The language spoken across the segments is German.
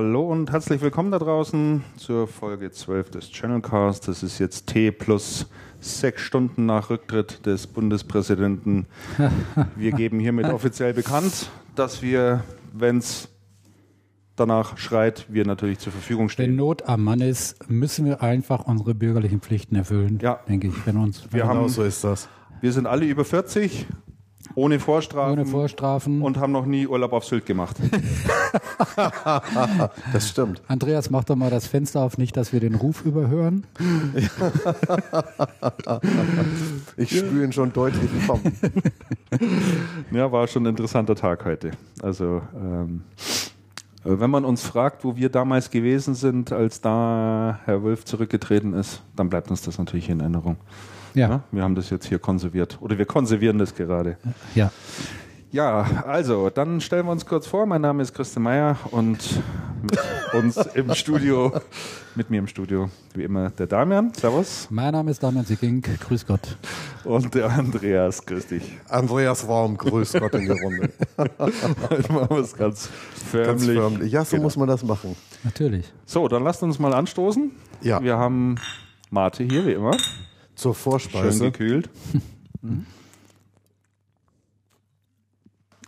hallo und herzlich willkommen da draußen zur Folge 12 des Channelcast. Das ist jetzt T plus 6 Stunden nach Rücktritt des Bundespräsidenten. Wir geben hiermit offiziell bekannt, dass wir, wenn es danach schreit, wir natürlich zur Verfügung stehen. Wenn Not am Mann ist, müssen wir einfach unsere bürgerlichen Pflichten erfüllen, ja, denke ich. Genau so ist das. Wir sind alle über 40, ohne Vorstrafen und haben noch nie Urlaub auf Sylt gemacht. Das stimmt. Andreas, mach doch mal das Fenster auf, nicht, dass wir den Ruf überhören. Ich spüre ihn schon deutlich kommen. Ja, war schon ein interessanter Tag heute. Also, wenn man uns fragt, wo wir damals gewesen sind, als da Herr Wölf zurückgetreten ist, dann bleibt uns das natürlich in Erinnerung. Ja. Ja, wir haben das jetzt hier konserviert. Oder wir konservieren das gerade. Ja. Ja, also, dann stellen wir uns kurz vor. Mein Name ist Christian Meier und mit mir im Studio, wie immer, der Damian. Servus. Mein Name ist Damian Sikink. Grüß Gott. Und der Andreas. Grüß dich. Andreas Raum. Grüß Gott in der Runde. Heute machen wir es ganz förmlich. Ja, so muss man das machen. Natürlich. So, dann lasst uns mal anstoßen. Ja. Wir haben Mate hier, wie immer. Zur Vorspeise. Schön gekühlt.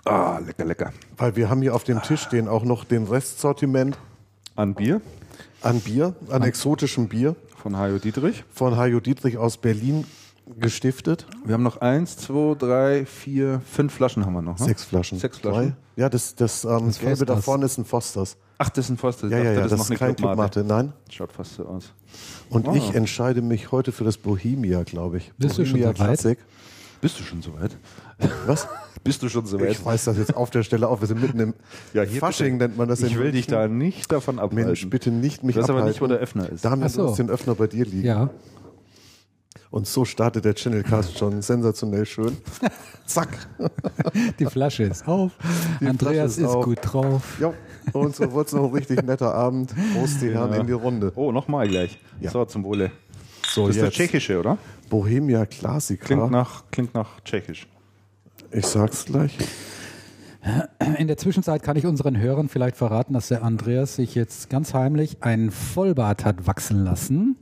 Ah, lecker, lecker. Weil wir haben hier auf dem Tisch stehen auch noch den Restsortiment. An exotischem Bier. Von Hajo Dietrich. Von Hajo Dietrich aus Berlin gestiftet. Wir haben noch 5 Flaschen haben wir noch. Ne? 6 Flaschen. 3. Ja, das Gelbe da vorne ist ein Fosters. Ach, das ist ein Fosters. Ja, das ist kein Club-Mate. Nein. Schaut fast so aus. Und ich entscheide mich heute für das Bohemia, glaube ich. Bist du schon soweit? Was? Bist du schon soweit? Ich weiß das jetzt auf der Stelle auf. Wir sind mitten im Fasching, nennt man das. Ich will dich da nicht davon abhalten. Mensch, bitte nicht mich abhalten. Ich weiß aber nicht, wo der Öffner ist. Damit muss den Öffner bei dir liegen. Ja. Und so startet der Channelcast schon sensationell schön. Zack. Die Flasche ist auf. Andreas ist gut drauf. Ja. Und so wird es noch ein richtig netter Abend. Prost, die Herren, in die Runde. Oh, nochmal gleich. Ja. So, zum Wohle. So, das ist der tschechische, oder? Bohemia Classica. Klingt nach tschechisch. Ich sag's gleich. In der Zwischenzeit kann ich unseren Hörern vielleicht verraten, dass der Andreas sich jetzt ganz heimlich einen Vollbart hat wachsen lassen.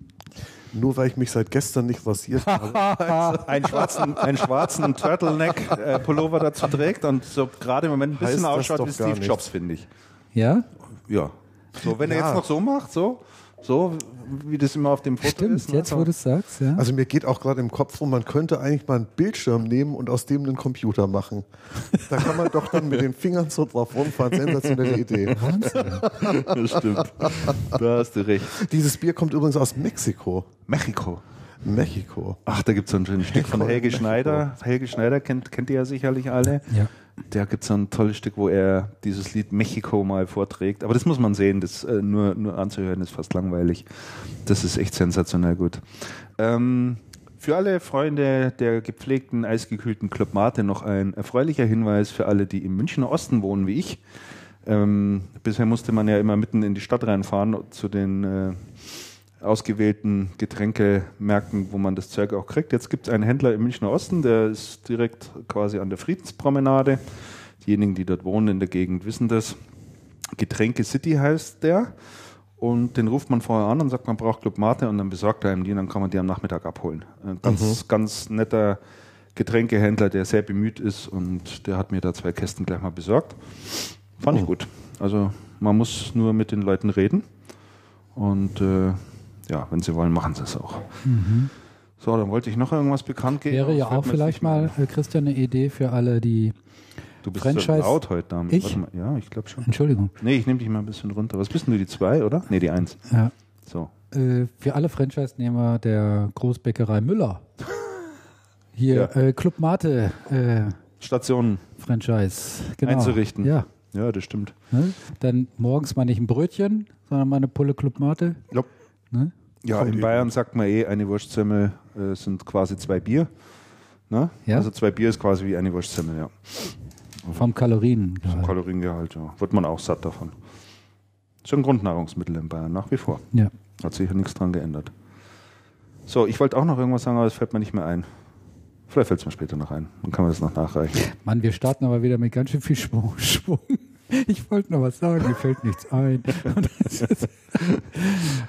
Nur weil ich mich seit gestern nicht rasiert habe. einen schwarzen Turtleneck-Pullover dazu trägt und so gerade im Moment ein bisschen ausschaut wie Steve Jobs, finde ich. Ja? Ja. So, wenn er jetzt noch so macht, so wie das immer auf dem Foto ist. Stimmt, jetzt, wo du es sagst, ja. Also mir geht auch gerade im Kopf rum, man könnte eigentlich mal einen Bildschirm nehmen und aus dem einen Computer machen. Da kann man doch dann mit den Fingern so drauf rumfahren. Sensationelle Idee. Wahnsinn. Das stimmt. Da hast du recht. Dieses Bier kommt übrigens aus Mexiko. Mexiko. Ach, da gibt es so ein schönes Stück von Helge Schneider. Helge Schneider kennt ihr ja sicherlich alle. Ja. Da gibt es so ein tolles Stück, wo er dieses Lied Mexiko mal vorträgt. Aber das muss man sehen, das nur anzuhören ist fast langweilig. Das ist echt sensationell gut. Für alle Freunde der gepflegten, eisgekühlten Club Mate noch ein erfreulicher Hinweis für alle, die im Münchner Osten wohnen wie ich. Bisher musste man ja immer mitten in die Stadt reinfahren zu den ausgewählten Getränkemärkten, wo man das Zeug auch kriegt. Jetzt gibt es einen Händler im Münchner Osten, der ist direkt quasi an der Friedenspromenade. Diejenigen, die dort wohnen in der Gegend, wissen das. Getränke City heißt der. Und den ruft man vorher an und sagt, man braucht Club Mate und dann besorgt er ihm die und dann kann man die am Nachmittag abholen. Ein ganz netter Getränkehändler, der sehr bemüht ist und der hat mir da 2 Kästen gleich mal besorgt. Fand ich gut. Also man muss nur mit den Leuten reden und wenn sie wollen, machen sie es auch. Mhm. So, dann wollte ich noch irgendwas bekannt geben. Wäre ja auch vielleicht mal, Christian, eine Idee für alle, die Du bist Franchise so laut heute, Dame. Ich? Warte mal. Ja, ich glaube schon. Entschuldigung. Nee, ich nehme dich mal ein bisschen runter. Was bist denn du, die 2, oder? Nee, die 1. Ja. So. Für alle Franchise-Nehmer der Großbäckerei Müller. Hier, ja. Club Mate. Stationen. Franchise. Genau. Einzurichten. Ja. Ja, das stimmt. Ne? Dann morgens mal nicht ein Brötchen, sondern mal eine Pulle Club Mate. Ja. Ne? Ja, in Bayern sagt man eine Wurstsemmel sind quasi 2 Bier. Ne? Ja. Also 2 Bier ist quasi wie eine Wurstsemmel, ja. Vom Kaloriengehalt. Vom Kaloriengehalt, ja. Wird man auch satt davon. Das sind Grundnahrungsmittel in Bayern, nach wie vor. Ja. Hat sich ja nichts dran geändert. So, ich wollte auch noch irgendwas sagen, aber es fällt mir nicht mehr ein. Vielleicht fällt es mir später noch ein. Dann kann man das noch nachreichen. Mann, wir starten aber wieder mit ganz schön viel Schwung. Ich wollte noch was sagen, mir fällt nichts ein.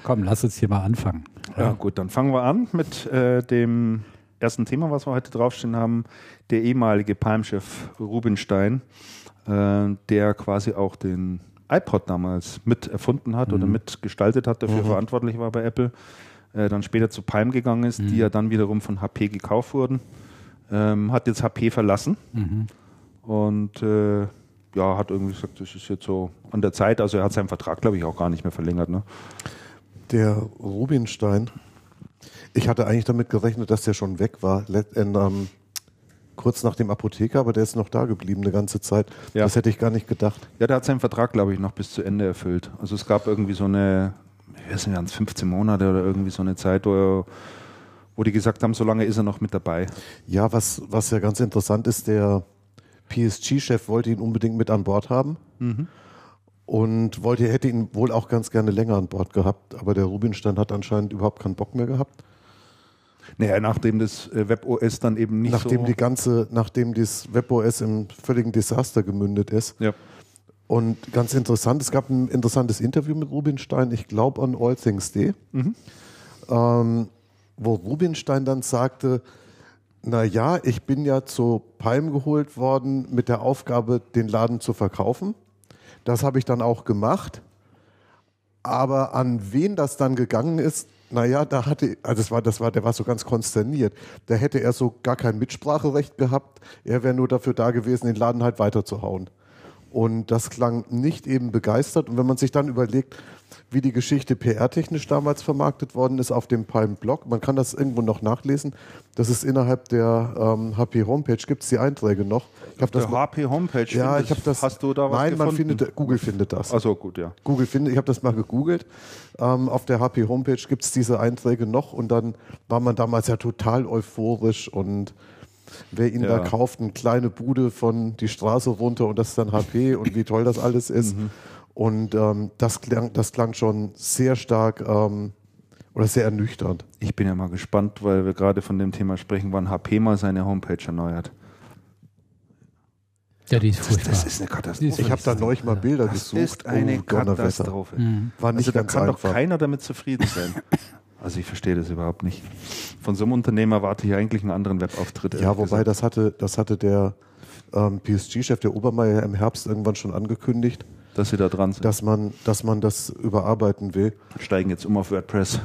Komm, lass uns hier mal anfangen. Ja gut, dann fangen wir an mit dem ersten Thema, was wir heute draufstehen haben. Der ehemalige Palm-Chef Rubinstein, der quasi auch den iPod damals mit erfunden hat oder mitgestaltet hat, dafür verantwortlich war bei Apple, dann später zu Palm gegangen ist, die ja dann wiederum von HP gekauft wurden, hat jetzt HP verlassen und ja, hat irgendwie gesagt, das ist jetzt so an der Zeit. Also er hat seinen Vertrag, glaube ich, auch gar nicht mehr verlängert. Ne? Der Rubinstein, ich hatte eigentlich damit gerechnet, dass der schon weg war, kurz nach dem Apotheker, aber der ist noch da geblieben eine ganze Zeit. Ja. Das hätte ich gar nicht gedacht. Ja, der hat seinen Vertrag, glaube ich, noch bis zu Ende erfüllt. Also es gab irgendwie so eine, ich weiß nicht, 15 Monate oder irgendwie so eine Zeit, wo die gesagt haben, so lange ist er noch mit dabei. Ja, was ja ganz interessant ist, der PSG-Chef wollte ihn unbedingt mit an Bord haben und hätte ihn wohl auch ganz gerne länger an Bord gehabt, aber der Rubinstein hat anscheinend überhaupt keinen Bock mehr gehabt. Naja, nachdem das WebOS dann eben nicht nachdem das WebOS im völligen Desaster gemündet ist. Ja. Und ganz interessant, es gab ein interessantes Interview mit Rubinstein, ich glaube an Allthings.de, wo Rubinstein dann sagte, naja, ich bin ja zu Palm geholt worden mit der Aufgabe, den Laden zu verkaufen. Das habe ich dann auch gemacht. Aber an wen das dann gegangen ist, naja, der war so ganz konsterniert. Da hätte er so gar kein Mitspracherecht gehabt. Er wäre nur dafür da gewesen, den Laden halt weiterzuhauen. Und das klang nicht eben begeistert. Und wenn man sich dann überlegt, wie die Geschichte PR-technisch damals vermarktet worden ist auf dem Palm-Blog, man kann das irgendwo noch nachlesen, das ist innerhalb der HP-Homepage, gibt es die Einträge noch. Auf der HP-Homepage? Ja, ich habe das... Hast du da was gefunden? Nein, Google findet das. Ach so, gut, ja. Ich habe das mal gegoogelt. Auf der HP-Homepage gibt es diese Einträge noch und dann war man damals ja total euphorisch und... Wer ihn da kauft, eine kleine Bude von die Straße runter und das ist dann HP und wie toll das alles ist. Und das klang schon sehr stark oder sehr ernüchternd. Ich bin ja mal gespannt, weil wir gerade von dem Thema sprechen, wann HP mal seine Homepage erneuert. Ja, die ist furchtbar. Das ist eine Katastrophe. Ich habe da neulich mal Bilder gesucht. Das ist eine Katastrophe. War nicht ganz einfach. Da kann doch keiner damit zufrieden sein. Also ich verstehe das überhaupt nicht. Von so einem Unternehmer erwarte ich eigentlich einen anderen Webauftritt. Ja, wobei das hatte der PSG-Chef, der Obermeier, im Herbst irgendwann schon angekündigt. Dass sie da dran sind. Dass man das überarbeiten will. Steigen jetzt auf WordPress.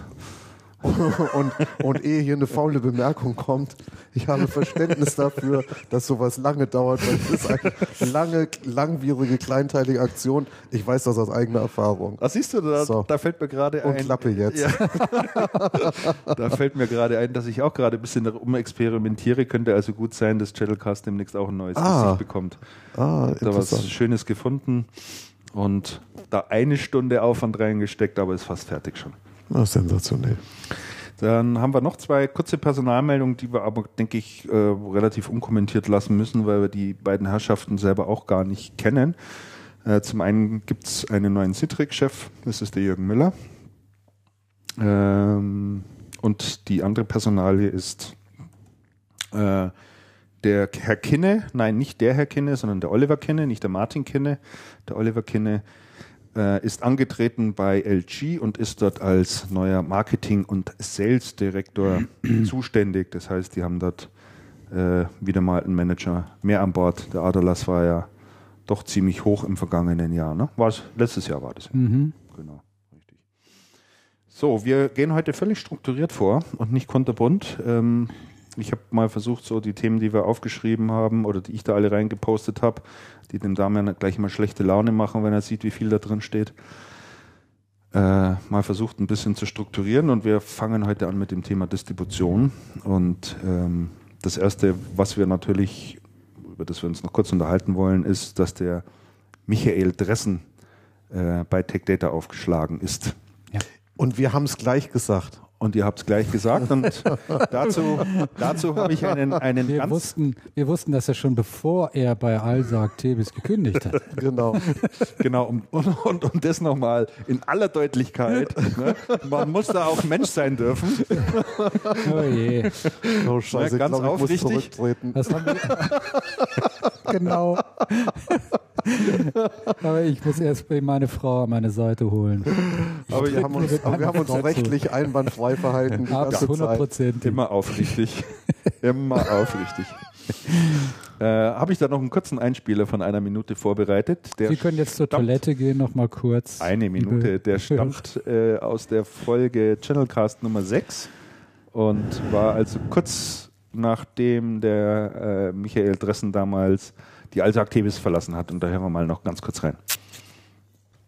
und hier eine faule Bemerkung kommt, ich habe Verständnis dafür, dass sowas lange dauert, weil das ist eine langwierige, kleinteilige Aktion. Ich weiß das aus eigener Erfahrung. Ach, siehst du, da fällt mir gerade ein... Und klappe jetzt. Ja. Da fällt mir gerade ein, dass ich auch gerade ein bisschen rumexperimentiere. Könnte also gut sein, dass Channelcast demnächst auch ein neues Gesicht bekommt. Ich habe da was Schönes gefunden und da eine Stunde Aufwand reingesteckt, aber ist fast fertig schon. Oh, sensationell. Dann haben wir noch zwei kurze Personalmeldungen, die wir aber, denke ich, relativ unkommentiert lassen müssen, weil wir die beiden Herrschaften selber auch gar nicht kennen. Zum einen gibt es einen neuen Citrix-Chef, das ist der Jürgen Müller. Und die andere Personalie ist der Herr Kinne, nein, nicht der Herr Kinne, sondern der Oliver Kinne, nicht der Martin Kinne, der Oliver Kinne. Ist angetreten bei LG und ist dort als neuer Marketing- und Sales-Direktor zuständig. Das heißt, die haben dort wieder mal einen Manager mehr an Bord. Der Adalas war ja doch ziemlich hoch im vergangenen Jahr. Ne? Letztes Jahr war das. Mhm. Genau, richtig. So, wir gehen heute völlig strukturiert vor und nicht konterbunt. Ich habe mal versucht, so die Themen, die wir aufgeschrieben haben oder die ich da alle reingepostet habe, die dem Damian gleich mal schlechte Laune machen, wenn er sieht, wie viel da drin steht, mal versucht, ein bisschen zu strukturieren. Und wir fangen heute an mit dem Thema Distribution. Und das Erste, über das wir uns noch kurz unterhalten wollen, ist, dass der Michael Dressen bei Tech Data aufgeschlagen ist. Ja. Und wir haben es gleich gesagt. Und ihr habt es gleich gesagt und dazu habe ich einen wir wussten das ja schon, bevor er bei ALSO Actebis gekündigt hat. Genau. Und das nochmal in aller Deutlichkeit. Ne? Man muss da auch Mensch sein dürfen. Oh je. Oh Scheiße, ganz aufrichtig. Genau. Aber ich muss erst meine Frau an meine Seite holen. Aber wir haben uns rechtlich einwandfrei verhalten. Absolut, 100%. Immer aufrichtig. Immer aufrichtig. Habe ich da noch einen kurzen Einspieler von einer Minute vorbereitet. Sie können jetzt zur Toilette gehen, noch mal kurz. Eine Minute. Der stammt aus der Folge Channelcast Nummer 6 und war also kurz nachdem der Michael Dressen damals die alte Actebis verlassen hat. Und da hören wir mal noch ganz kurz rein.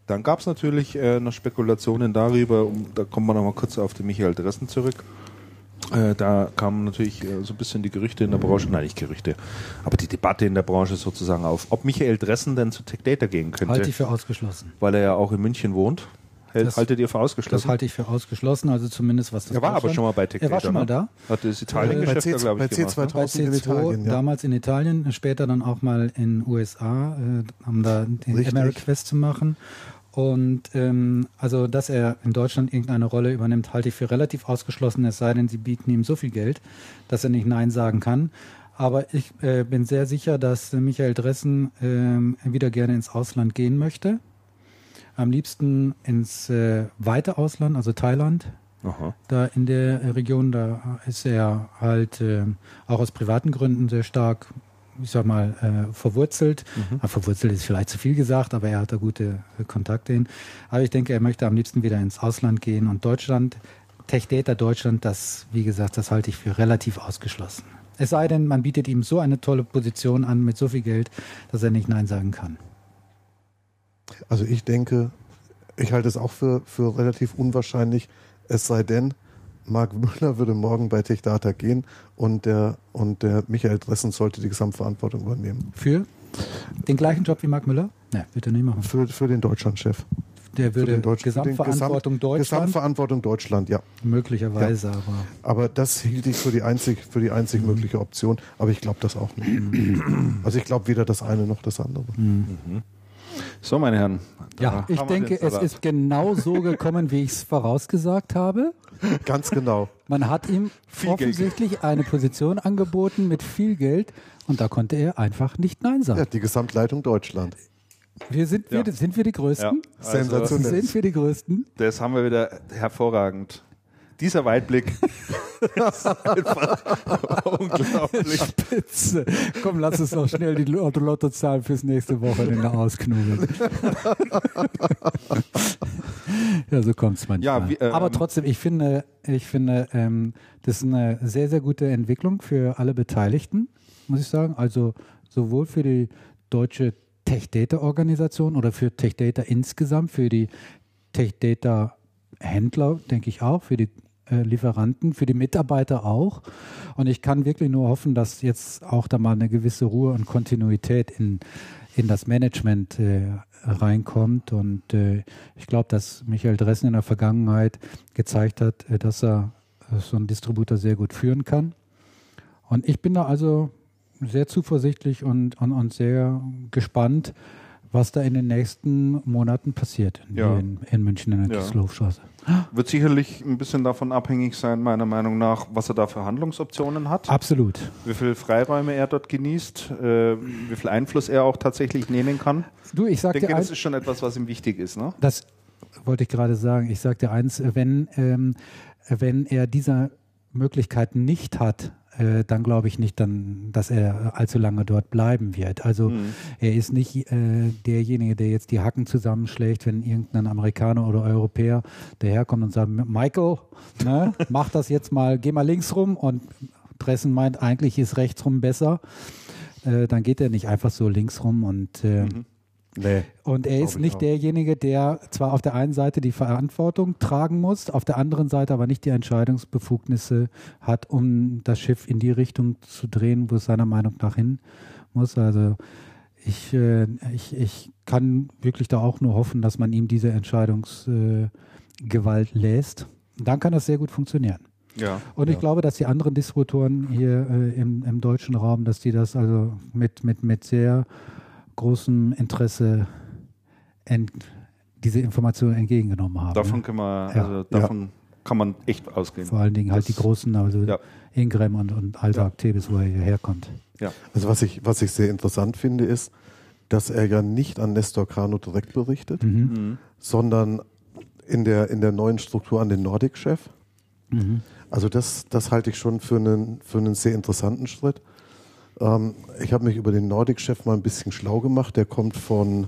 Dann gab es natürlich noch Spekulationen darüber, da kommen wir noch mal kurz auf den Michael Dressen zurück. Da kamen natürlich so ein bisschen die Gerüchte in der Branche, nein, nicht Gerüchte, aber die Debatte in der Branche sozusagen auf, ob Michael Dressen denn zu Tech Data gehen könnte. Halte ich für ausgeschlossen. Weil er ja auch in München wohnt. Haltet ihr für ausgeschlossen? Das halte ich für ausgeschlossen, also zumindest was das er war aber schon mal bei Tech Data. Er war schon mal da. Hat das Italien-Geschäft, glaube ich, gemacht. Bei C2000 in Italien, ja. Damals in Italien, später dann auch mal in USA, haben da den AmeriQuest zu machen. Und also, dass er in Deutschland irgendeine Rolle übernimmt, halte ich für relativ ausgeschlossen, es sei denn, sie bieten ihm so viel Geld, dass er nicht Nein sagen kann. Aber ich bin sehr sicher, dass Michael Dressen wieder gerne ins Ausland gehen möchte. Am liebsten ins weite Ausland, also Thailand. Aha. Da in der Region, da ist er halt auch aus privaten Gründen sehr stark, ich sag mal, verwurzelt. Mhm. Verwurzelt ist vielleicht zu viel gesagt, aber er hat da gute Kontakte hin. Aber ich denke, er möchte am liebsten wieder ins Ausland gehen. Und Deutschland, Tech Data Deutschland, das, wie gesagt, das halte ich für relativ ausgeschlossen. Es sei denn, man bietet ihm so eine tolle Position an mit so viel Geld, dass er nicht Nein sagen kann. Also ich denke, ich halte es auch für relativ unwahrscheinlich, es sei denn, Marc Müller würde morgen bei Tech Data gehen und der Michael Dressen sollte die Gesamtverantwortung übernehmen. Für den gleichen Job wie Marc Müller? Nein, wird er nicht machen. Für den Deutschlandchef. Der würde Gesamtverantwortung Deutschland, ja. Möglicherweise, ja. Aber das hielt ich für die einzig mögliche Option. Aber ich glaube das auch nicht. Also ich glaube weder das eine noch das andere. Mhm. So, meine Herren. Ja, ich denke, es ist genau so gekommen, wie ich es vorausgesagt habe. Ganz genau. Man hat ihm offensichtlich eine Position angeboten mit viel Geld und da konnte er einfach nicht Nein sagen. Ja, die Gesamtleitung Deutschland. Sind wir die Größten? Ja, also sensationell. Sind wir die Größten? Das haben wir wieder hervorragend. Dieser Weitblick ist einfach unglaublich. Spitze. Komm, lass uns noch schnell die Lottozahlen fürs nächste Wochenende ausknobeln. Ja, so kommt es manchmal. Ja, aber trotzdem, ich finde, das ist eine sehr, sehr gute Entwicklung für alle Beteiligten, muss ich sagen. Also sowohl für die deutsche Tech-Data-Organisation oder für Tech-Data insgesamt, für die Tech-Data-Händler, denke ich auch, für die Lieferanten, für die Mitarbeiter auch. Und ich kann wirklich nur hoffen, dass jetzt auch da mal eine gewisse Ruhe und Kontinuität in das Management reinkommt. Und ich glaube, dass Michael Dressen in der Vergangenheit gezeigt hat, dass er so einen Distributor sehr gut führen kann. Und ich bin da also sehr zuversichtlich und sehr gespannt, was da in den nächsten Monaten passiert in München in der Kisselhofstraße. Wird sicherlich ein bisschen davon abhängig sein, meiner Meinung nach, was er da für Handlungsoptionen hat. Absolut. Wie viel Freiräume er dort genießt, wie viel Einfluss er auch tatsächlich nehmen kann. Ich denke, das ist schon etwas, was ihm wichtig ist. Ne? Das wollte ich gerade sagen. Ich sage dir eins, wenn er diese Möglichkeit nicht hat, dann glaube ich nicht, dass er allzu lange dort bleiben wird. Also er ist nicht derjenige, der jetzt die Hacken zusammenschlägt, wenn irgendein Amerikaner oder Europäer daherkommt und sagt, Michael, ne, mach das jetzt mal, geh mal links rum. Und Dressen meint, eigentlich ist rechts rum besser. Dann geht er nicht einfach so links rum und... Nee, und er ist nicht derjenige, der zwar auf der einen Seite die Verantwortung tragen muss, auf der anderen Seite aber nicht die Entscheidungsbefugnisse hat, um das Schiff in die Richtung zu drehen, wo es seiner Meinung nach hin muss. Also ich kann wirklich da auch nur hoffen, dass man ihm diese Entscheidungsgewalt lässt. Dann kann das sehr gut funktionieren. Ja, und ich glaube, dass die anderen Distributoren hier im deutschen Raum, dass die das also mit sehr großem Interesse diese Informationen entgegengenommen haben. Davon kann man echt ausgehen. Vor allen Dingen halt die Großen, Ingram und Alter Actebis, wo er hierher kommt. Ja. Also was ich sehr interessant finde, ist, dass er ja nicht an Nestor Cano direkt berichtet, sondern in der neuen Struktur an den Nordic-Chef. Also das halte ich schon für einen sehr interessanten Schritt. Ich habe mich über den Nordic-Chef mal ein bisschen schlau gemacht. Der kommt von,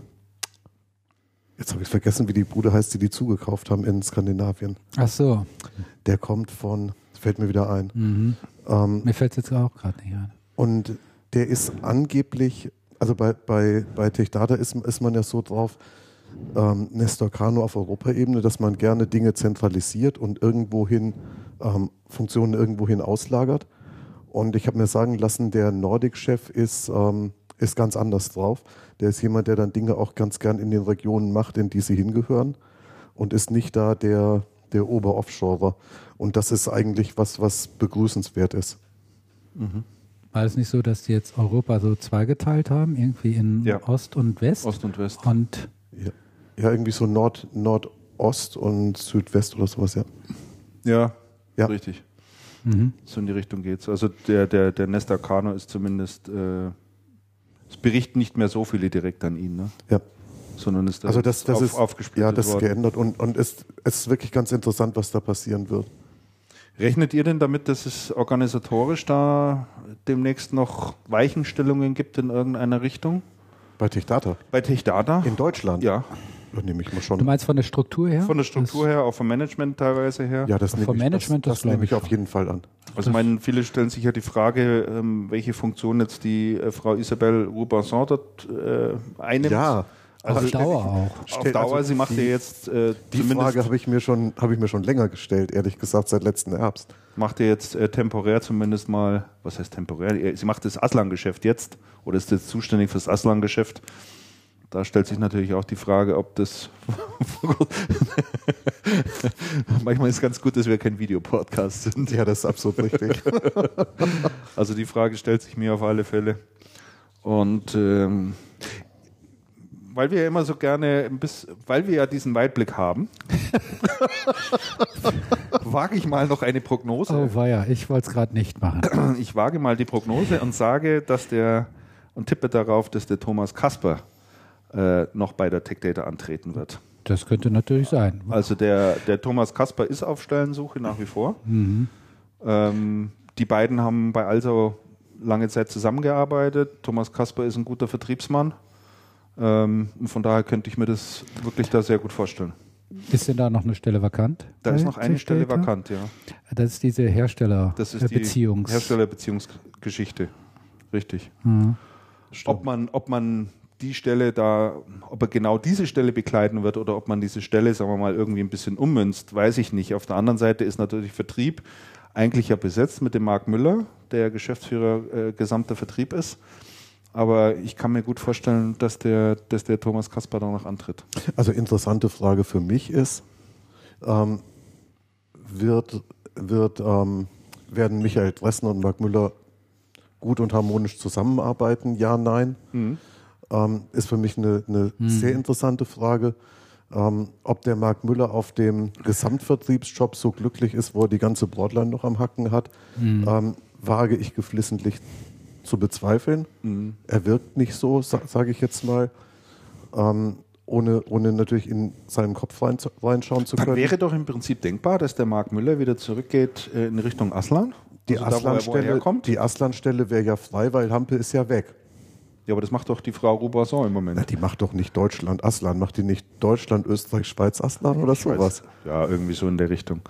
jetzt habe ich vergessen, wie die Bude heißt, die zugekauft haben in Skandinavien. Ach so. Der kommt von, fällt mir wieder ein. Mir fällt es jetzt auch gerade nicht ein. Und der ist angeblich, also bei Tech Data ist man ja so drauf, Nestor Cano auf Europaebene, dass man gerne Dinge zentralisiert und irgendwohin Funktionen irgendwohin auslagert. Und ich habe mir sagen lassen, der Nordic-Chef ist ganz anders drauf. Der ist jemand, der dann Dinge auch ganz gern in den Regionen macht, in die sie hingehören, und ist nicht da der Ober-Offshorer. Und das ist eigentlich was begrüßenswert ist. War es nicht so, dass die jetzt Europa so zweigeteilt haben, irgendwie in Ost und West? Ost und West. Und ja, irgendwie so Nordost und Südwest oder sowas, ja. Richtig. So in die Richtung geht's. Also der Nestor Cano ist zumindest, es berichten nicht mehr so viele direkt an ihn, ne? Ja. Sondern ist das, also das ist aufgesplittet worden. Ja, das ist geändert und es ist wirklich ganz interessant, was da passieren wird. Rechnet ihr denn damit, dass es organisatorisch da demnächst noch Weichenstellungen gibt in irgendeiner Richtung? Bei Tech Data? Bei Tech Data? In Deutschland? Ja. Das nehme ich mal schon. Du meinst von der Struktur her? Von der Struktur her, auch vom Management teilweise her. Ja, das nehme ich auf jeden Fall an. Also ich meine, viele stellen sich ja die Frage, welche Funktion jetzt die Frau Isabelle Roubinson dort einnimmt. Ja, also auf Dauer auch. Auf Dauer, also sie macht ja jetzt die Frage habe ich mir schon länger gestellt, ehrlich gesagt, seit letzten Herbst. Macht ihr jetzt temporär zumindest mal, was heißt temporär? Sie macht das Aslan-Geschäft jetzt oder ist jetzt zuständig für das Aslan-Geschäft? Da stellt sich natürlich auch die Frage, ob das... Manchmal ist es ganz gut, dass wir kein Videopodcast sind. Ja, das ist absolut richtig. Also die Frage stellt sich mir auf alle Fälle. Und weil wir ja immer so gerne, weil wir ja diesen Weitblick haben, wage ich mal noch eine Prognose. Oh weia, ich wollte es gerade nicht machen. Ich wage mal die Prognose und sage, tippe darauf, dass der Thomas Kasper noch bei der Tech Data antreten wird. Das könnte natürlich sein. Also der Thomas Kasper ist auf Stellensuche nach wie vor. Die beiden haben bei ALSO lange Zeit zusammengearbeitet. Thomas Kasper ist ein guter Vertriebsmann. Und von daher könnte ich mir das wirklich da sehr gut vorstellen. Ist denn da noch eine Stelle vakant? Da ist noch eine Stelle vakant, ja. Das ist diese die Herstellerbeziehungsgeschichte. Richtig. Ob man die Stelle da, ob er genau diese Stelle bekleiden wird oder ob man diese Stelle, sagen wir mal, irgendwie ein bisschen ummünzt, weiß ich nicht. Auf der anderen Seite ist natürlich Vertrieb eigentlich ja besetzt mit dem Marc Müller, der Geschäftsführer gesamter Vertrieb ist. Aber ich kann mir gut vorstellen, dass der Thomas Kasper da noch antritt. Also interessante Frage für mich ist, werden Michael Dressen und Marc Müller gut und harmonisch zusammenarbeiten? Ja, nein? Ist für mich eine sehr interessante Frage, ob der Marc Müller auf dem Gesamtvertriebsjob so glücklich ist, wo er die ganze Broadline noch am Hacken hat, wage ich geflissentlich zu bezweifeln. Er wirkt nicht so, sage ich jetzt mal, ohne natürlich in seinen Kopf reinschauen zu können. Dann wäre doch im Prinzip denkbar, dass der Marc Müller wieder zurückgeht in Richtung Aslan. Die Aslan-Stelle wäre ja frei, weil Hampe ist ja weg. Ja, aber das macht doch die Frau Roubinson im Moment. Na, die macht doch nicht Deutschland Aslan. Macht die nicht Deutschland, Österreich, Schweiz Aslan oder sowas? Ja, irgendwie so in der Richtung.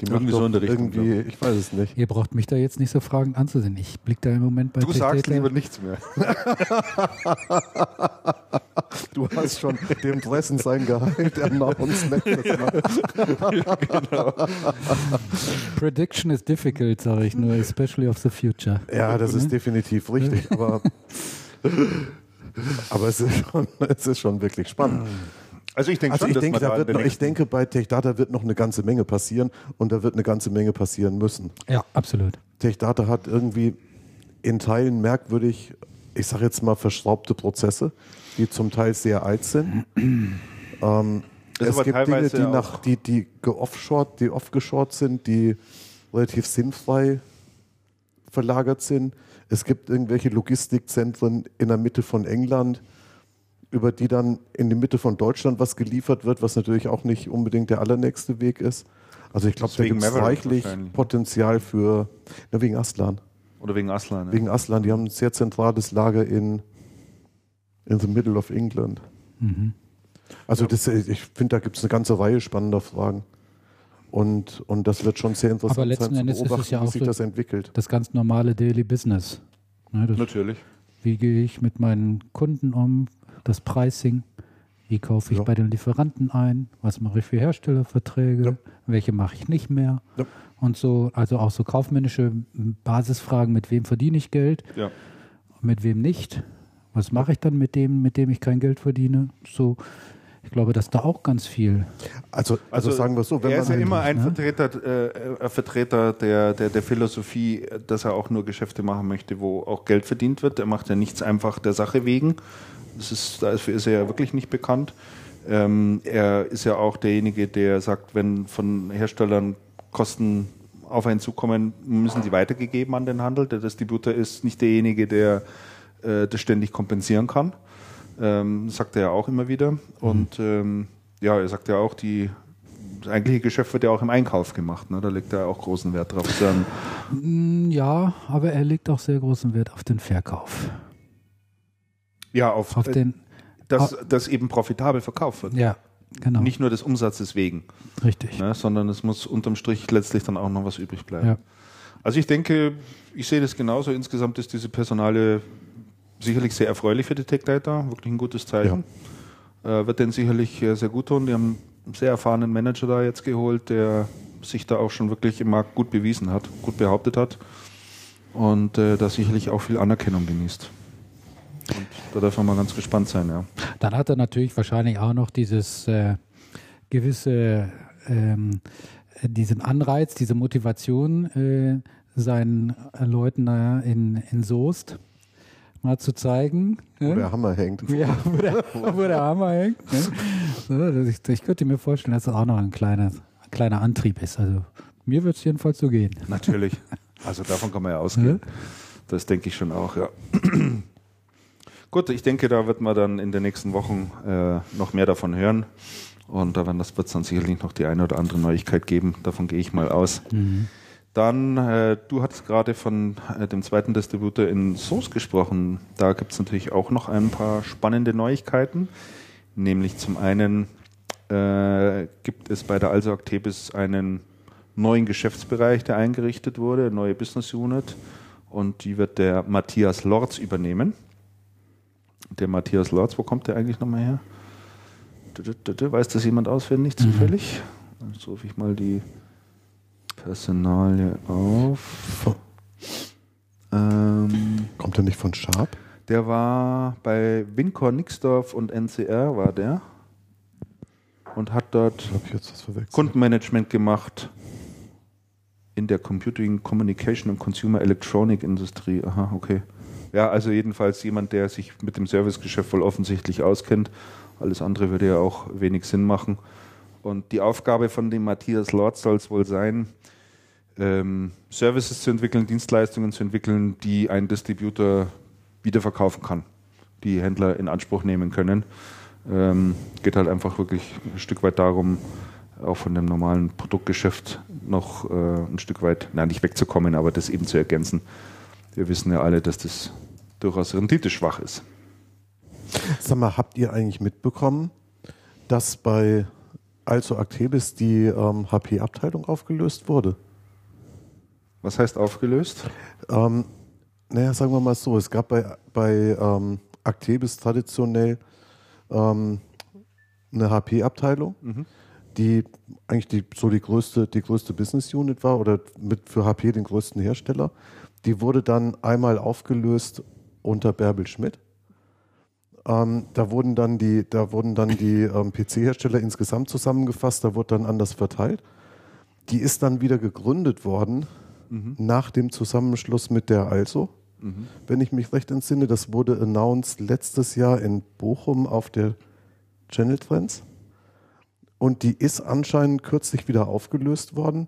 Ich weiß es nicht. Ihr braucht mich da jetzt nicht so fragend anzusehen. Ich blicke da im Moment bei. Du sagst lieber nichts mehr. Du hast schon dem Dressen sein Gehalt announced letztes Mal. Genau. Prediction is difficult, sage ich nur, especially of the future. Ja, das ist definitiv richtig, aber es ist schon wirklich spannend. Also ich denke, bei Tech Data wird noch eine ganze Menge passieren und da wird eine ganze Menge passieren müssen. Ja, absolut. Tech Data hat irgendwie in Teilen merkwürdig, ich sage jetzt mal, verschraubte Prozesse, die zum Teil sehr alt sind. Es gibt Dinge, die offshort sind, die relativ sinnfrei verlagert sind. Es gibt irgendwelche Logistikzentren in der Mitte von England, über die dann in die Mitte von Deutschland was geliefert wird, was natürlich auch nicht unbedingt der allernächste Weg ist. Also ich glaube, da gibt es reichlich Potenzial für, ja, wegen Aslan. Oder wegen Aslan. Ja. Wegen Aslan, die haben ein sehr zentrales Lager in the middle of England. Mhm. Also ja, ich finde, da gibt es eine ganze Reihe spannender Fragen. Und das wird schon sehr interessant. Aber letzten Endes ist es ja auch das entwickelt. Das ganz normale Daily Business. Ne, natürlich. Wie gehe ich mit meinen Kunden um? Das Pricing. Wie kaufe ich bei den Lieferanten ein? Was mache ich für Herstellerverträge? Ja. Welche mache ich nicht mehr? Ja. Und so, also auch so kaufmännische Basisfragen, mit wem verdiene ich Geld? Ja. Mit wem nicht? Was mache ich dann mit dem ich kein Geld verdiene? So. Ich glaube, dass da auch ganz viel. Also sagen wir es so. Wenn er man ist ja immer ein Vertreter der Philosophie, dass er auch nur Geschäfte machen möchte, wo auch Geld verdient wird. Er macht ja nichts einfach der Sache wegen. Dafür ist er ja wirklich nicht bekannt. Er ist ja auch derjenige, der sagt, wenn von Herstellern Kosten auf einen zukommen, müssen sie weitergegeben an den Handel. Der Distributor ist nicht derjenige, der das ständig kompensieren kann. Sagt er ja auch immer wieder. Und er sagt ja auch, das eigentliche Geschäft wird ja auch im Einkauf gemacht. Ne? Da legt er auch großen Wert drauf. Ja, aber er legt auch sehr großen Wert auf den Verkauf. Ja, dass eben profitabel verkauft wird. Ja, genau. Nicht nur des Umsatzes wegen. Richtig. Ne? Sondern es muss unterm Strich letztlich dann auch noch was übrig bleiben. Ja. Also ich denke, ich sehe das genauso. Insgesamt ist diese Personale sicherlich sehr erfreulich für die Tech Data, wirklich ein gutes Zeichen. Ja. Wird denen sicherlich sehr gut tun. Die haben einen sehr erfahrenen Manager da jetzt geholt, der sich da auch schon wirklich im Markt gut bewiesen hat, gut behauptet hat und da sicherlich auch viel Anerkennung genießt. Und da darf man mal ganz gespannt sein, ja. Dann hat er natürlich wahrscheinlich auch noch diesen Anreiz, diese Motivation seinen Leuten in Soest mal zu zeigen. Ne? Wo der Hammer hängt. Ja, wo der Hammer hängt. Ne? Ich könnte mir vorstellen, dass das auch noch ein kleiner Antrieb ist. Also mir wird es jedenfalls so gehen. Natürlich. Also davon kann man ja ausgehen. Ne? Das denke ich schon auch, ja. Gut, ich denke, da wird man dann in den nächsten Wochen noch mehr davon hören. Und da wird es dann sicherlich noch die eine oder andere Neuigkeit geben. Davon gehe ich mal aus. Mhm. Dann, du hattest gerade von dem zweiten Distributor in Soest gesprochen. Da gibt es natürlich auch noch ein paar spannende Neuigkeiten. Nämlich zum einen gibt es bei der ALSO Actebis einen neuen Geschäftsbereich, der eingerichtet wurde, eine neue Business Unit. Und die wird der Matthias Lorz übernehmen. Der Matthias Lorz, wo kommt der eigentlich nochmal her? Weiß das jemand auswendig zufällig? Dann rufe ich mal die Personalie auf. Kommt der nicht von Sharp? Der war bei Wincor, Nixdorf und NCR war der. Und hat dort Kundenmanagement gemacht in der Computing, Communication und Consumer Electronic Industrie. Aha, okay. Ja, also jedenfalls jemand, der sich mit dem Servicegeschäft wohl offensichtlich auskennt. Alles andere würde ja auch wenig Sinn machen. Und die Aufgabe von dem Matthias Lorz soll es wohl sein, Services zu entwickeln, Dienstleistungen zu entwickeln, die ein Distributor wiederverkaufen kann, die Händler in Anspruch nehmen können. Geht halt einfach wirklich ein Stück weit darum, auch von dem normalen Produktgeschäft noch ein Stück weit, nein, nicht wegzukommen, aber das eben zu ergänzen. Wir wissen ja alle, dass das durchaus renditeschwach ist. Sag mal, habt ihr eigentlich mitbekommen, dass bei ALSO Actebis die HP-Abteilung aufgelöst wurde? Was heißt aufgelöst? Sagen wir mal so, es gab bei Actebis traditionell eine HP-Abteilung, die eigentlich die größte Business-Unit war oder für HP den größten Hersteller. Die wurde dann einmal aufgelöst unter Bärbel Schmidt. Da wurden dann die PC-Hersteller insgesamt zusammengefasst, da wurde dann anders verteilt. Die ist dann wieder gegründet worden nach dem Zusammenschluss mit der ALSO. Wenn ich mich recht entsinne, das wurde announced letztes Jahr in Bochum auf der Channel Trends. Und die ist anscheinend kürzlich wieder aufgelöst worden.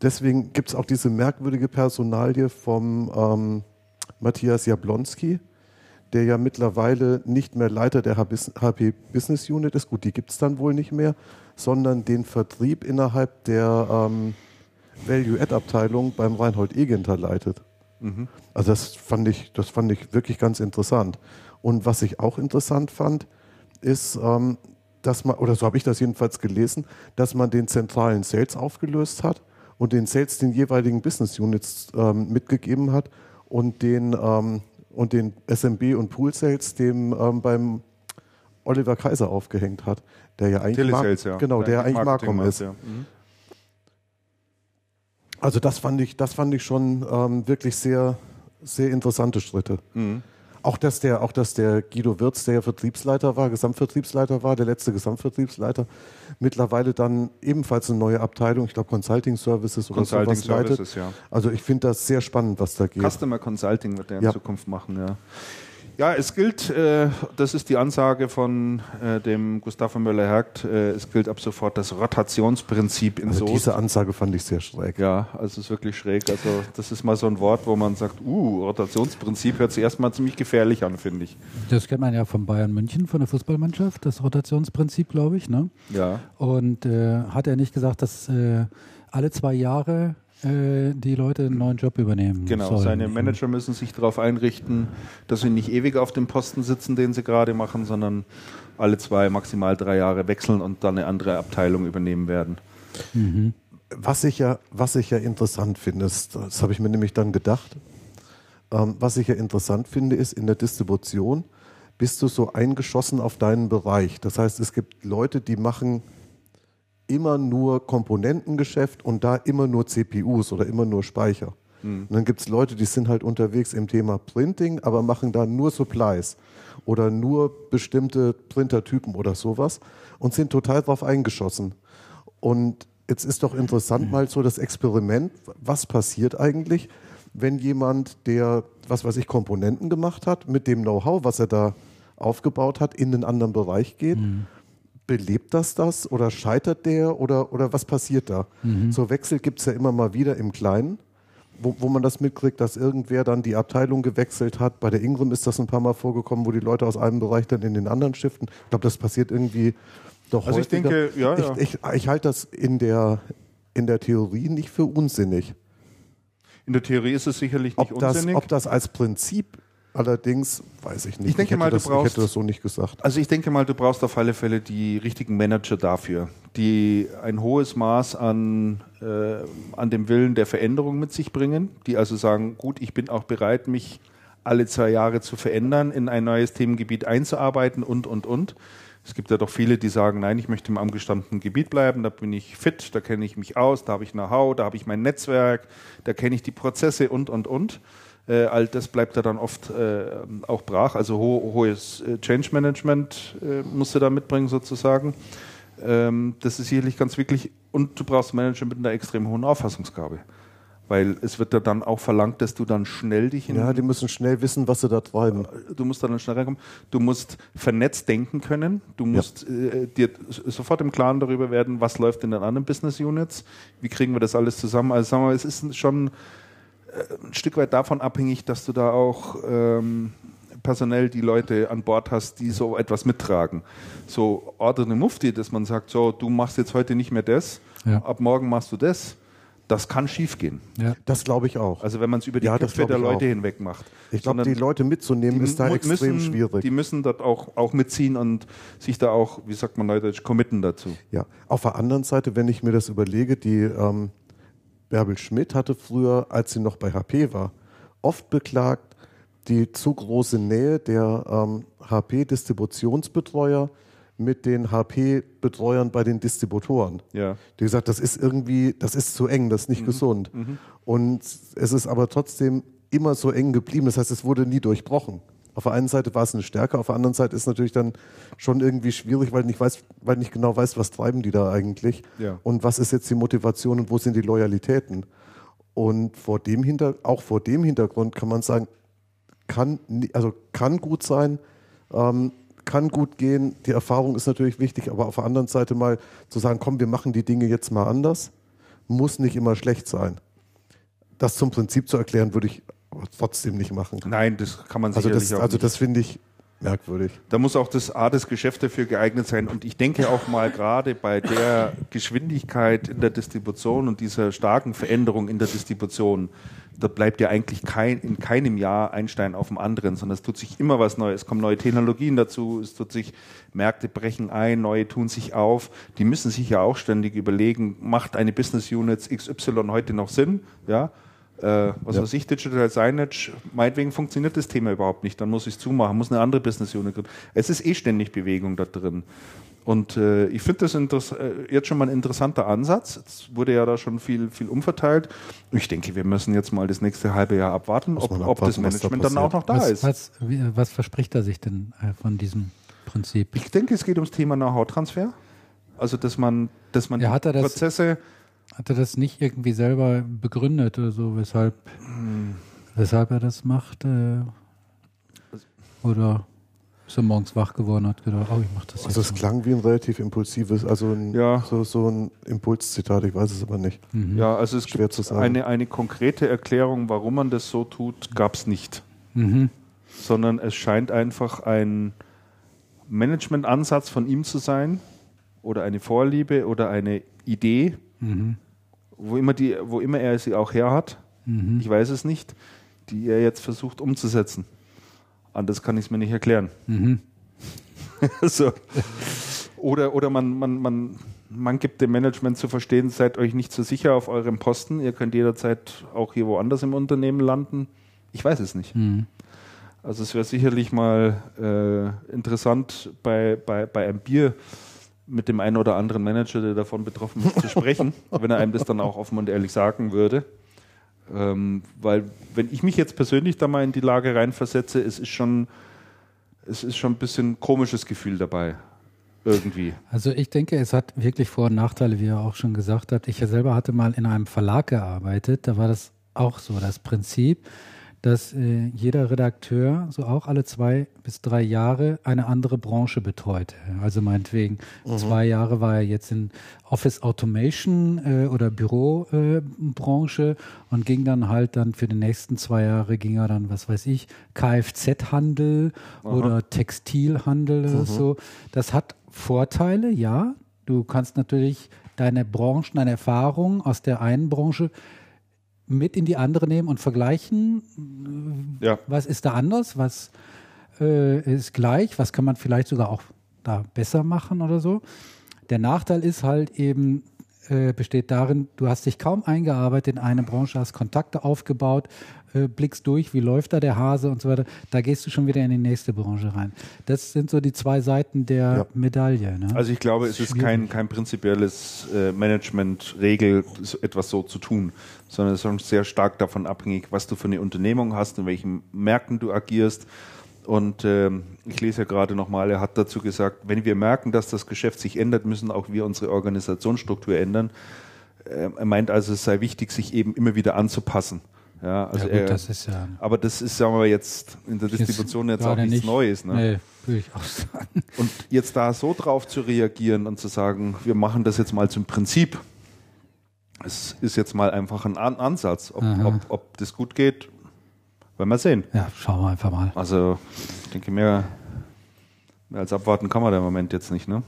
Deswegen gibt es auch diese merkwürdige Personalie vom Matthias Jablonski, der ja mittlerweile nicht mehr Leiter der HP Business Unit ist, gut, die gibt es dann wohl nicht mehr, sondern den Vertrieb innerhalb der Value-Add-Abteilung beim Reinhold Egenter leitet. Mhm. Also das fand ich wirklich ganz interessant. Und was ich auch interessant fand, ist, dass man, oder so habe ich das jedenfalls gelesen, dass man den zentralen Sales aufgelöst hat und den Sales den jeweiligen Business Units mitgegeben hat und den SMB und Pool Sales dem beim Oliver Kaiser aufgehängt hat, der ja eigentlich Markom ist. Ja. Mhm. Also das fand ich schon wirklich sehr, sehr interessante Schritte. Mhm. Auch dass der Guido Wirtz, der ja der letzte Gesamtvertriebsleiter, mittlerweile dann ebenfalls eine neue Abteilung, ich glaube Consulting Services leitet. Ja. Also ich finde das sehr spannend, was da geht. Customer Consulting wird er in Zukunft machen, ja. Ja, es gilt, das ist die Ansage von dem Gustav von Möller-Hergt, es gilt ab sofort das Rotationsprinzip in Soest. Diese Ansage fand ich sehr schräg. Ja, also es ist wirklich schräg. Also das ist mal so ein Wort, wo man sagt, Rotationsprinzip hört sich erstmal ziemlich gefährlich an, finde ich. Das kennt man ja von Bayern München, von der Fußballmannschaft, das Rotationsprinzip, glaube ich. Ne? Ja. Und hat er nicht gesagt, dass alle 2 Jahre die Leute einen neuen Job übernehmen. Genau, seine Manager müssen sich darauf einrichten, dass sie nicht ewig auf dem Posten sitzen, den sie gerade machen, sondern alle 2, maximal 3 Jahre wechseln und dann eine andere Abteilung übernehmen werden. Mhm. Was ich ja interessant finde, das habe ich mir nämlich dann gedacht, was ich ja interessant finde, ist, in der Distribution bist du so eingeschossen auf deinen Bereich. Das heißt, es gibt Leute, die machen immer nur Komponentengeschäft und da immer nur CPUs oder immer nur Speicher. Mhm. Und dann gibt es Leute, die sind halt unterwegs im Thema Printing, aber machen da nur Supplies oder nur bestimmte Printertypen oder sowas und sind total drauf eingeschossen. Und jetzt ist doch interessant mal so das Experiment, was passiert eigentlich, wenn jemand, der, was weiß ich, Komponenten gemacht hat, mit dem Know-how, was er da aufgebaut hat, in einen anderen Bereich geht. Mhm. Belebt das oder scheitert der oder was passiert da? Mhm. So Wechsel gibt es ja immer mal wieder im Kleinen, wo man das mitkriegt, dass irgendwer dann die Abteilung gewechselt hat. Bei der Ingram ist das ein paar Mal vorgekommen, wo die Leute aus einem Bereich dann in den anderen shiften. Ich glaube, das passiert irgendwie doch häufiger. Also ich denke, ja. Ich halte das in der Theorie nicht für unsinnig. In der Theorie ist es sicherlich nicht unsinnig. Ob das als Prinzip allerdings weiß ich nicht. Ich hätte das so nicht gesagt. Also ich denke mal, du brauchst auf alle Fälle die richtigen Manager dafür, die ein hohes Maß an dem Willen der Veränderung mit sich bringen, die also sagen, gut, ich bin auch bereit, mich alle 2 Jahre zu verändern, in ein neues Themengebiet einzuarbeiten und. Es gibt ja doch viele, die sagen, nein, ich möchte im angestammten Gebiet bleiben, da bin ich fit, da kenne ich mich aus, da habe ich Know-how, da habe ich mein Netzwerk, da kenne ich die Prozesse und. All das bleibt da dann oft auch brach. Also hohes Change Management musst du da mitbringen sozusagen. Das ist sicherlich ganz wichtig. Und du brauchst Manager mit einer extrem hohen Auffassungsgabe. Weil es wird da dann auch verlangt, dass du dann schnell dich... Ja, die müssen schnell wissen, was sie da treiben. Du musst dann schnell reinkommen. Du musst vernetzt denken können. Du musst dir sofort im Klaren darüber werden, was läuft in den anderen Business Units. Wie kriegen wir das alles zusammen? Also sagen wir mal, es ist schon... ein Stück weit davon abhängig, dass du da auch personell die Leute an Bord hast, die so etwas mittragen. So ordene Mufti, dass man sagt, so, du machst jetzt heute nicht mehr das, ab morgen machst du das. Das kann schiefgehen. Ja. Das glaube ich auch. Also wenn man es über die Köpfe der Leute hinweg macht. Ich glaube, die Leute mitzunehmen ist da extrem schwierig. Die müssen dort auch mitziehen und sich da auch, wie sagt man neudeutsch, committen dazu. Ja. Auf der anderen Seite, wenn ich mir das überlege, die... Bärbel Schmidt hatte früher, als sie noch bei HP war, oft beklagt, die zu große Nähe der HP-Distributionsbetreuer mit den HP-Betreuern bei den Distributoren. Ja. Die gesagt, das ist zu eng, das ist nicht gesund. Mhm. Und es ist aber trotzdem immer so eng geblieben. Das heißt, es wurde nie durchbrochen. Auf der einen Seite war es eine Stärke, auf der anderen Seite ist es natürlich dann schon irgendwie schwierig, weil du nicht genau weißt, was treiben die da eigentlich und was ist jetzt die Motivation und wo sind die Loyalitäten. Und vor dem Hintergrund kann man sagen, kann gut sein, kann gut gehen, die Erfahrung ist natürlich wichtig, aber auf der anderen Seite mal zu sagen, komm, wir machen die Dinge jetzt mal anders, muss nicht immer schlecht sein. Das zum Prinzip zu erklären, würde ich trotzdem nicht machen. Nein, das kann man sicherlich auch nicht. Also das finde ich merkwürdig. Da muss auch das Art des Geschäfts dafür geeignet sein. Und ich denke auch mal gerade bei der Geschwindigkeit in der Distribution und dieser starken Veränderung in der Distribution, da bleibt ja eigentlich in keinem Jahr ein Stein auf dem anderen, sondern es tut sich immer was Neues. Es kommen neue Technologien dazu, es tut sich, Märkte brechen ein, neue tun sich auf. Die müssen sich ja auch ständig überlegen, macht eine Business Unit XY heute noch Sinn? Ja. Weiß ich, Digital Signage, meinetwegen funktioniert das Thema überhaupt nicht, dann muss ich es zumachen, muss eine andere Business Unit gründen. Es ist eh ständig Bewegung da drin. Und ich finde das jetzt schon mal ein interessanter Ansatz. Es wurde ja da schon viel umverteilt. Ich denke, wir müssen jetzt mal das nächste halbe Jahr abwarten, ob das Management dann auch noch da ist. Was verspricht er sich denn von diesem Prinzip? Ich denke, es geht ums Thema Know-how-Transfer. Also, dass man ja, die Prozesse... Hat er das nicht irgendwie selber begründet oder so, weshalb er das macht? Oder ist er morgens wach geworden und hat gedacht, ich mache das jetzt. Also das klang wie ein relativ impulsives, so ein Impulszitat, ich weiß es aber nicht. Mhm. Ja, also es schwer zu sagen. Eine konkrete Erklärung, warum man das so tut, gab es nicht. Mhm. Sondern es scheint einfach ein Managementansatz von ihm zu sein oder eine Vorliebe oder eine Idee, mhm. Wo immer er sie auch her hat, ich weiß es nicht, die er jetzt versucht umzusetzen. Anders kann ich es mir nicht erklären. Mhm. So. Oder man gibt dem Management zu verstehen, seid euch nicht so sicher auf eurem Posten, ihr könnt jederzeit auch hier woanders im Unternehmen landen. Ich weiß es nicht. Mhm. Also es wäre sicherlich mal interessant, bei einem Bier mit dem einen oder anderen Manager, der davon betroffen ist, zu sprechen, wenn er einem das dann auch offen und ehrlich sagen würde. Weil, wenn ich mich jetzt persönlich da mal in die Lage reinversetze, es ist schon ein bisschen komisches Gefühl dabei. Irgendwie. Also ich denke, es hat wirklich Vor- und Nachteile, wie ihr auch schon gesagt habt. Ich selber hatte mal in einem Verlag gearbeitet, da war das auch so, das Prinzip, dass jeder Redakteur so auch alle 2 bis 3 Jahre eine andere Branche betreut. Also meinetwegen 2 Jahre war er jetzt in Office Automation oder Bürobranche und ging dann halt dann für die nächsten 2 Jahre ging er dann, was weiß ich, Kfz-Handel oder Textilhandel oder so. Das hat Vorteile, ja. Du kannst natürlich deine Branchen, deine Erfahrungen aus der einen Branche mit in die andere nehmen und vergleichen, ja. Was ist da anders, was ist gleich, was kann man vielleicht sogar auch da besser machen oder so. Der Nachteil ist halt eben, besteht darin, du hast dich kaum eingearbeitet in eine Branche, hast Kontakte aufgebaut, blickst durch, wie läuft da der Hase und so weiter, da gehst du schon wieder in die nächste Branche rein. Das sind so die 2 Seiten der Medaille. Ne? Also ich glaube, es ist kein prinzipielles Management-Regel, etwas so zu tun, sondern es ist sehr stark davon abhängig, was du für eine Unternehmung hast, in welchen Märkten du agierst. Und ich lese ja gerade nochmal, er hat dazu gesagt, wenn wir merken, dass das Geschäft sich ändert, müssen auch wir unsere Organisationsstruktur ändern. Er meint also, es sei wichtig, sich eben immer wieder anzupassen. Ja, also ja, gut, das ist ja. Aber das ist, sagen wir jetzt, in der Distribution jetzt auch nichts Neues. Ne? Nee, würde ich auch sagen. Und jetzt da so drauf zu reagieren und zu sagen, wir machen das jetzt mal zum Prinzip. Es ist jetzt mal einfach ein Ansatz. Ob das gut geht, werden wir sehen. Ja, schauen wir einfach mal. Also, ich denke, mehr als abwarten kann man da im Moment jetzt nicht. Ne?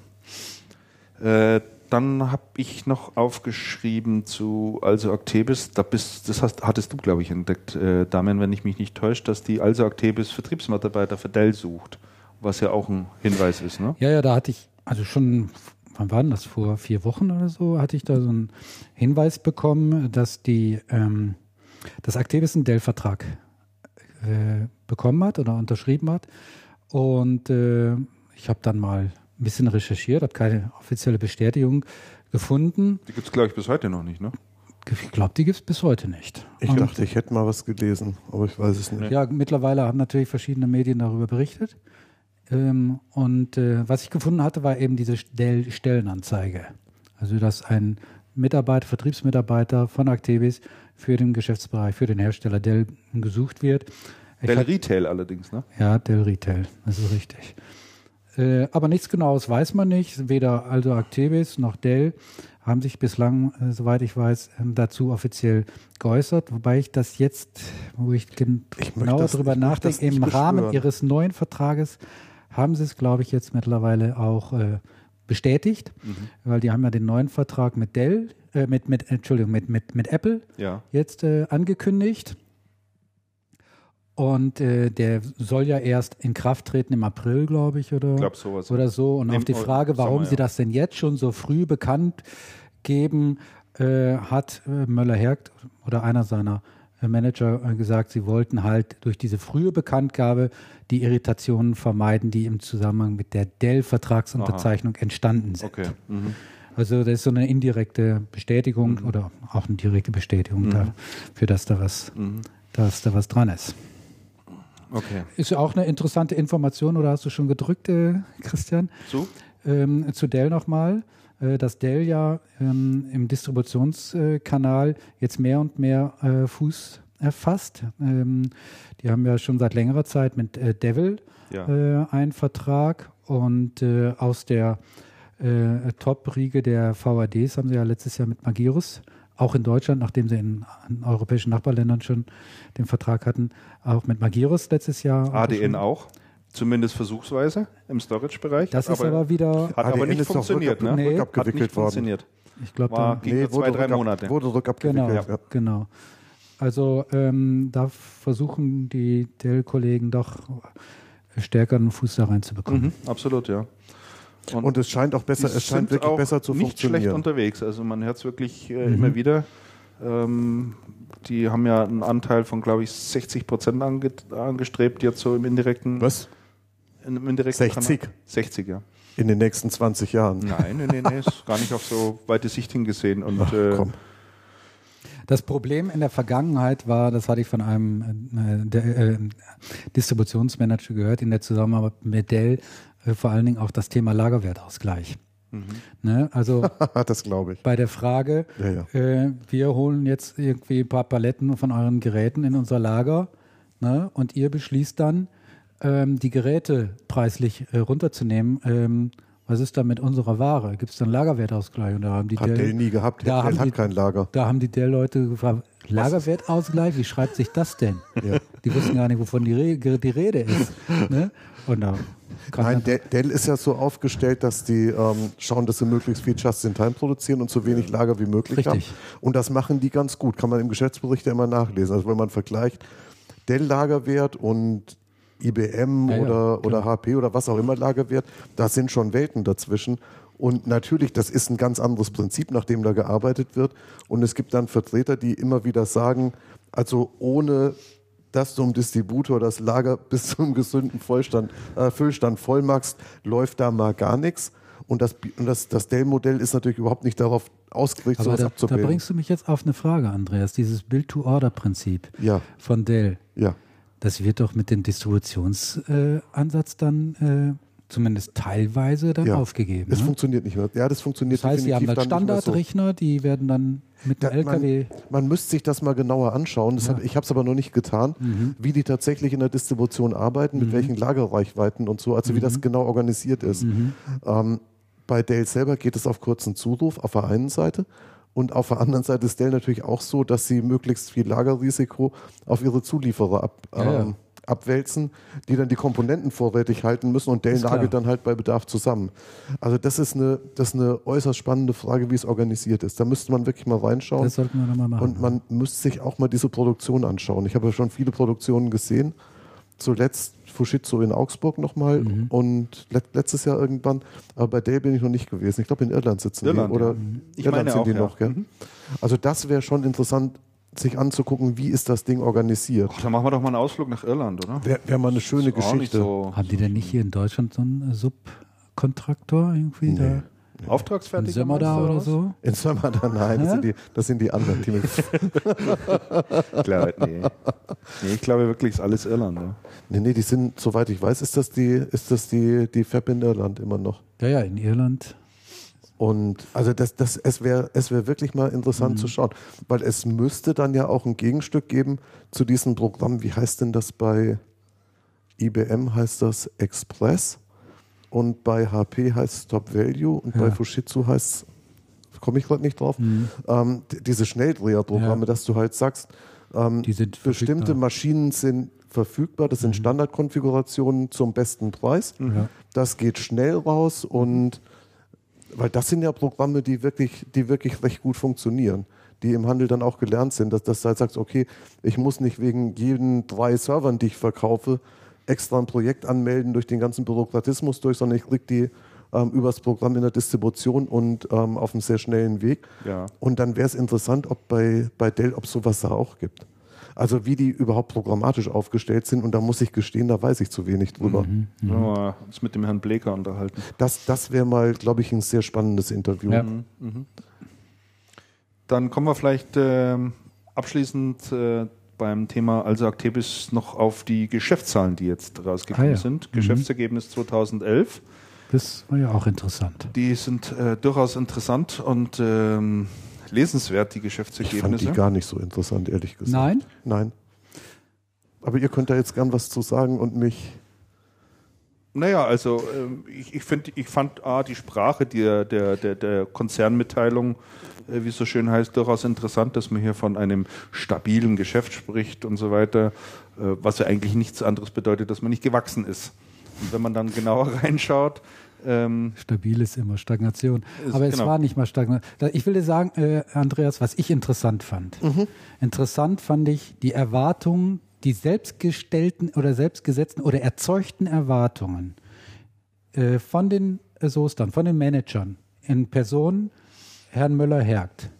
Dann habe ich noch aufgeschrieben zu Actebis, hattest du, glaube ich, entdeckt, Damian, wenn ich mich nicht täusche, dass die Actebis Vertriebsmitarbeiter für Dell sucht, was ja auch ein Hinweis ist, ne? Ja, da hatte ich, also schon, wann war denn das, vor 4 Wochen oder so, hatte ich da so einen Hinweis bekommen, dass dass Actebis einen Dell-Vertrag bekommen hat oder unterschrieben hat und ich habe dann mal ein bisschen recherchiert, habe keine offizielle Bestätigung gefunden. Die gibt es, glaube ich, bis heute noch nicht, ne? Ich glaube, die gibt es bis heute nicht. Ich dachte, ich hätte mal was gelesen, aber ich weiß es nicht. Ja, mittlerweile haben natürlich verschiedene Medien darüber berichtet. Und was ich gefunden hatte, war eben diese Stellenanzeige. Also, dass ein Vertriebsmitarbeiter von Actebis für den Geschäftsbereich, für den Hersteller Dell gesucht wird. Dell Retail allerdings, ne? Ja, Dell Retail, das ist richtig. Aber nichts Genaues weiß man nicht, weder Actebis noch Dell haben sich bislang, soweit ich weiß, dazu offiziell geäußert, wobei ich das jetzt, wo ich genauer darüber nachdenke, im Rahmen ihres neuen Vertrages haben sie es, glaube ich, jetzt mittlerweile auch bestätigt, weil die haben ja den neuen Vertrag mit Dell, mit Apple jetzt angekündigt. Und der soll ja erst in Kraft treten im April, glaube ich, oder so. Und auf die Frage, warum sie das denn jetzt schon so früh bekannt geben, hat Müller-Hergt oder einer seiner Manager gesagt, sie wollten halt durch diese frühe Bekanntgabe die Irritationen vermeiden, die im Zusammenhang mit der Dell-Vertragsunterzeichnung entstanden sind. Okay. Mhm. Also das ist so eine indirekte Bestätigung oder auch eine direkte Bestätigung dafür, dass da was dran ist. Okay. Ist ja auch eine interessante Information, oder hast du schon gedrückt, Christian? Zu Dell nochmal, dass Dell ja im Distributionskanal jetzt mehr und mehr Fuß erfasst. Die haben ja schon seit längerer Zeit mit Devil einen Vertrag, und aus der Top-Riege der VADs haben sie ja letztes Jahr mit Magirus, auch in Deutschland, nachdem sie in europäischen Nachbarländern schon den Vertrag hatten, auch mit Magirus letztes Jahr. ADN auch, zumindest versuchsweise im Storage-Bereich. Das ist aber wieder... Hat ADN aber nicht funktioniert, ne? Nee, hat nicht funktioniert. Ich glaube, da ging es 2-3 Monate. Wurde rückabgewickelt. Genau, ja. Genau. Also da versuchen die Dell-Kollegen doch stärker einen Fuß da reinzubekommen. Mhm, absolut, ja. Und es scheint auch besser, es scheint wirklich besser zu funktionieren. Nicht schlecht unterwegs, also man hört es wirklich immer wieder. Die haben ja einen Anteil von, glaube ich, 60% angestrebt, jetzt so im indirekten. Was? Im indirekten 60? Kanal. 60, ja. In den nächsten 20 Jahren. Nein, nee, ist gar nicht auf so weite Sicht hingesehen. Und, ach, komm. Das Problem in der Vergangenheit war, das hatte ich von einem Distributionsmanager gehört, in der Zusammenarbeit mit Dell, vor allen Dingen auch das Thema Lagerwertausgleich. Mhm. Ne? Also das glaube ich. Bei der Frage, wir holen jetzt irgendwie ein paar Paletten von euren Geräten in unser Lager, ne? Und ihr beschließt dann, die Geräte preislich runterzunehmen. Was ist da mit unserer Ware? Gibt es dann Lagerwertausgleich? Und da haben die Dell nie gehabt. Da Dell hat kein Lager. Da haben die Dell-Leute gefragt, Lagerwertausgleich, wie schreibt sich das denn? Ja. Die wussten gar nicht, wovon die Rede ist. Ne? Und da nein, Dell ist ja so aufgestellt, dass die schauen, dass sie möglichst viel Just-in-Time produzieren und so wenig Lager wie möglich haben. Und das machen die ganz gut. Kann man im Geschäftsbericht ja immer nachlesen. Also wenn man vergleicht Dell-Lagerwert und IBM oder HP oder was auch immer Lagerwert, da sind schon Welten dazwischen. Und natürlich, das ist ein ganz anderes Prinzip, nach dem da gearbeitet wird. Und es gibt dann Vertreter, die immer wieder sagen, also ohne dass du im Distributor das Lager bis zum gesunden Füllstand voll machst, läuft da mal gar nichts. Und das Dell-Modell ist natürlich überhaupt nicht darauf ausgerichtet, sowas abzubilden. Da bringst du mich jetzt auf eine Frage, Andreas. Dieses Build-to-Order-Prinzip von Dell, das wird doch mit dem Distributionsansatz dann zumindest teilweise dann aufgegeben. Das funktioniert nicht mehr. Ja, das funktioniert definitiv nicht mehr. Das heißt, die haben dann Standardrechner, die werden dann mit dem LKW... Man müsste sich das mal genauer anschauen. Das ich habe es aber noch nicht getan, wie die tatsächlich in der Distribution arbeiten, mit welchen Lagerreichweiten und so, also wie das genau organisiert ist. Bei Dell selber geht es auf kurzen Zuruf auf der einen Seite. Und auf der anderen Seite ist Dell natürlich auch so, dass sie möglichst viel Lagerrisiko auf ihre Zulieferer abwälzen, die dann die Komponenten vorrätig halten müssen, und Dell nagelt dann halt bei Bedarf zusammen. Also das ist eine äußerst spannende Frage, wie es organisiert ist. Da müsste man wirklich mal reinschauen. Das sollten wir nochmal machen. Und man müsste sich auch mal diese Produktion anschauen. Ich habe ja schon viele Produktionen gesehen. Zuletzt Fujitsu in Augsburg nochmal und letztes Jahr irgendwann, aber bei Dell bin ich noch nicht gewesen. Ich glaube, in Irland sitzen die. Oder Irland sind die noch, gell? Also das wäre schon interessant, sich anzugucken, wie ist das Ding organisiert. Dann machen wir doch mal einen Ausflug nach Irland, oder? Wäre mal eine schöne Geschichte. So haben die denn nicht hier in Deutschland so einen Subkontraktor irgendwie da? Auftragsfertig? In Sömmerda oder so? In Sömmerda, nein, das sind die anderen Teams. Klar, nee, ich glaube wirklich, ist alles Irland. Ja. Nee, die sind, soweit ich weiß, ist das die Fab in Irland immer noch. Ja, in Irland. Und also es wäre wirklich mal interessant zu schauen, weil es müsste dann ja auch ein Gegenstück geben zu diesem Programm. Wie heißt denn das bei IBM? Heißt das Express? Und bei HP heißt es Top Value und bei Fujitsu heißt es komme ich gerade nicht drauf, diese Schnelldreherprogramme, dass du halt sagst, bestimmte Maschinen sind verfügbar, das sind Standardkonfigurationen zum besten Preis. Ja. Das geht schnell raus und weil das sind ja Programme, die wirklich recht gut funktionieren, die im Handel dann auch gelernt sind, dass du halt sagst, okay, ich muss nicht wegen jeden 3 Servern, die ich verkaufe, extra ein Projekt anmelden, durch den ganzen Bürokratismus durch, sondern ich kriege die übers Programm in der Distribution und auf einem sehr schnellen Weg. Ja. Und dann wäre es interessant, ob bei Dell, ob es sowas da auch gibt. Also wie die überhaupt programmatisch aufgestellt sind und da muss ich gestehen, da weiß ich zu wenig drüber. Ja, uns mit dem Herrn Bleker unterhalten. Das wäre mal, glaube ich, ein sehr spannendes Interview. Ja. Dann kommen wir vielleicht abschließend beim Thema also Actebis noch auf die Geschäftszahlen, die jetzt rausgekommen sind. Geschäftsergebnis 2011. Das war ja auch interessant. Die sind durchaus interessant und lesenswert, die Geschäftsergebnisse. Ich fand die gar nicht so interessant, ehrlich gesagt. Nein. Aber ihr könnt da jetzt gern was zu sagen und mich... Naja, also ich fand die Sprache der Konzernmitteilung, wie es so schön heißt, durchaus interessant, dass man hier von einem stabilen Geschäft spricht und so weiter, was ja eigentlich nichts anderes bedeutet, dass man nicht gewachsen ist. Und wenn man dann genauer reinschaut... Stabil ist immer Stagnation. Aber es war nicht mal Stagnation. Ich will dir sagen, Andreas, was ich interessant fand. Interessant fand ich die Erwartungen, die selbstgestellten oder selbstgesetzten oder erzeugten Erwartungen von den Soestern, von den Managern in Person, Herrn Müller-Hergt,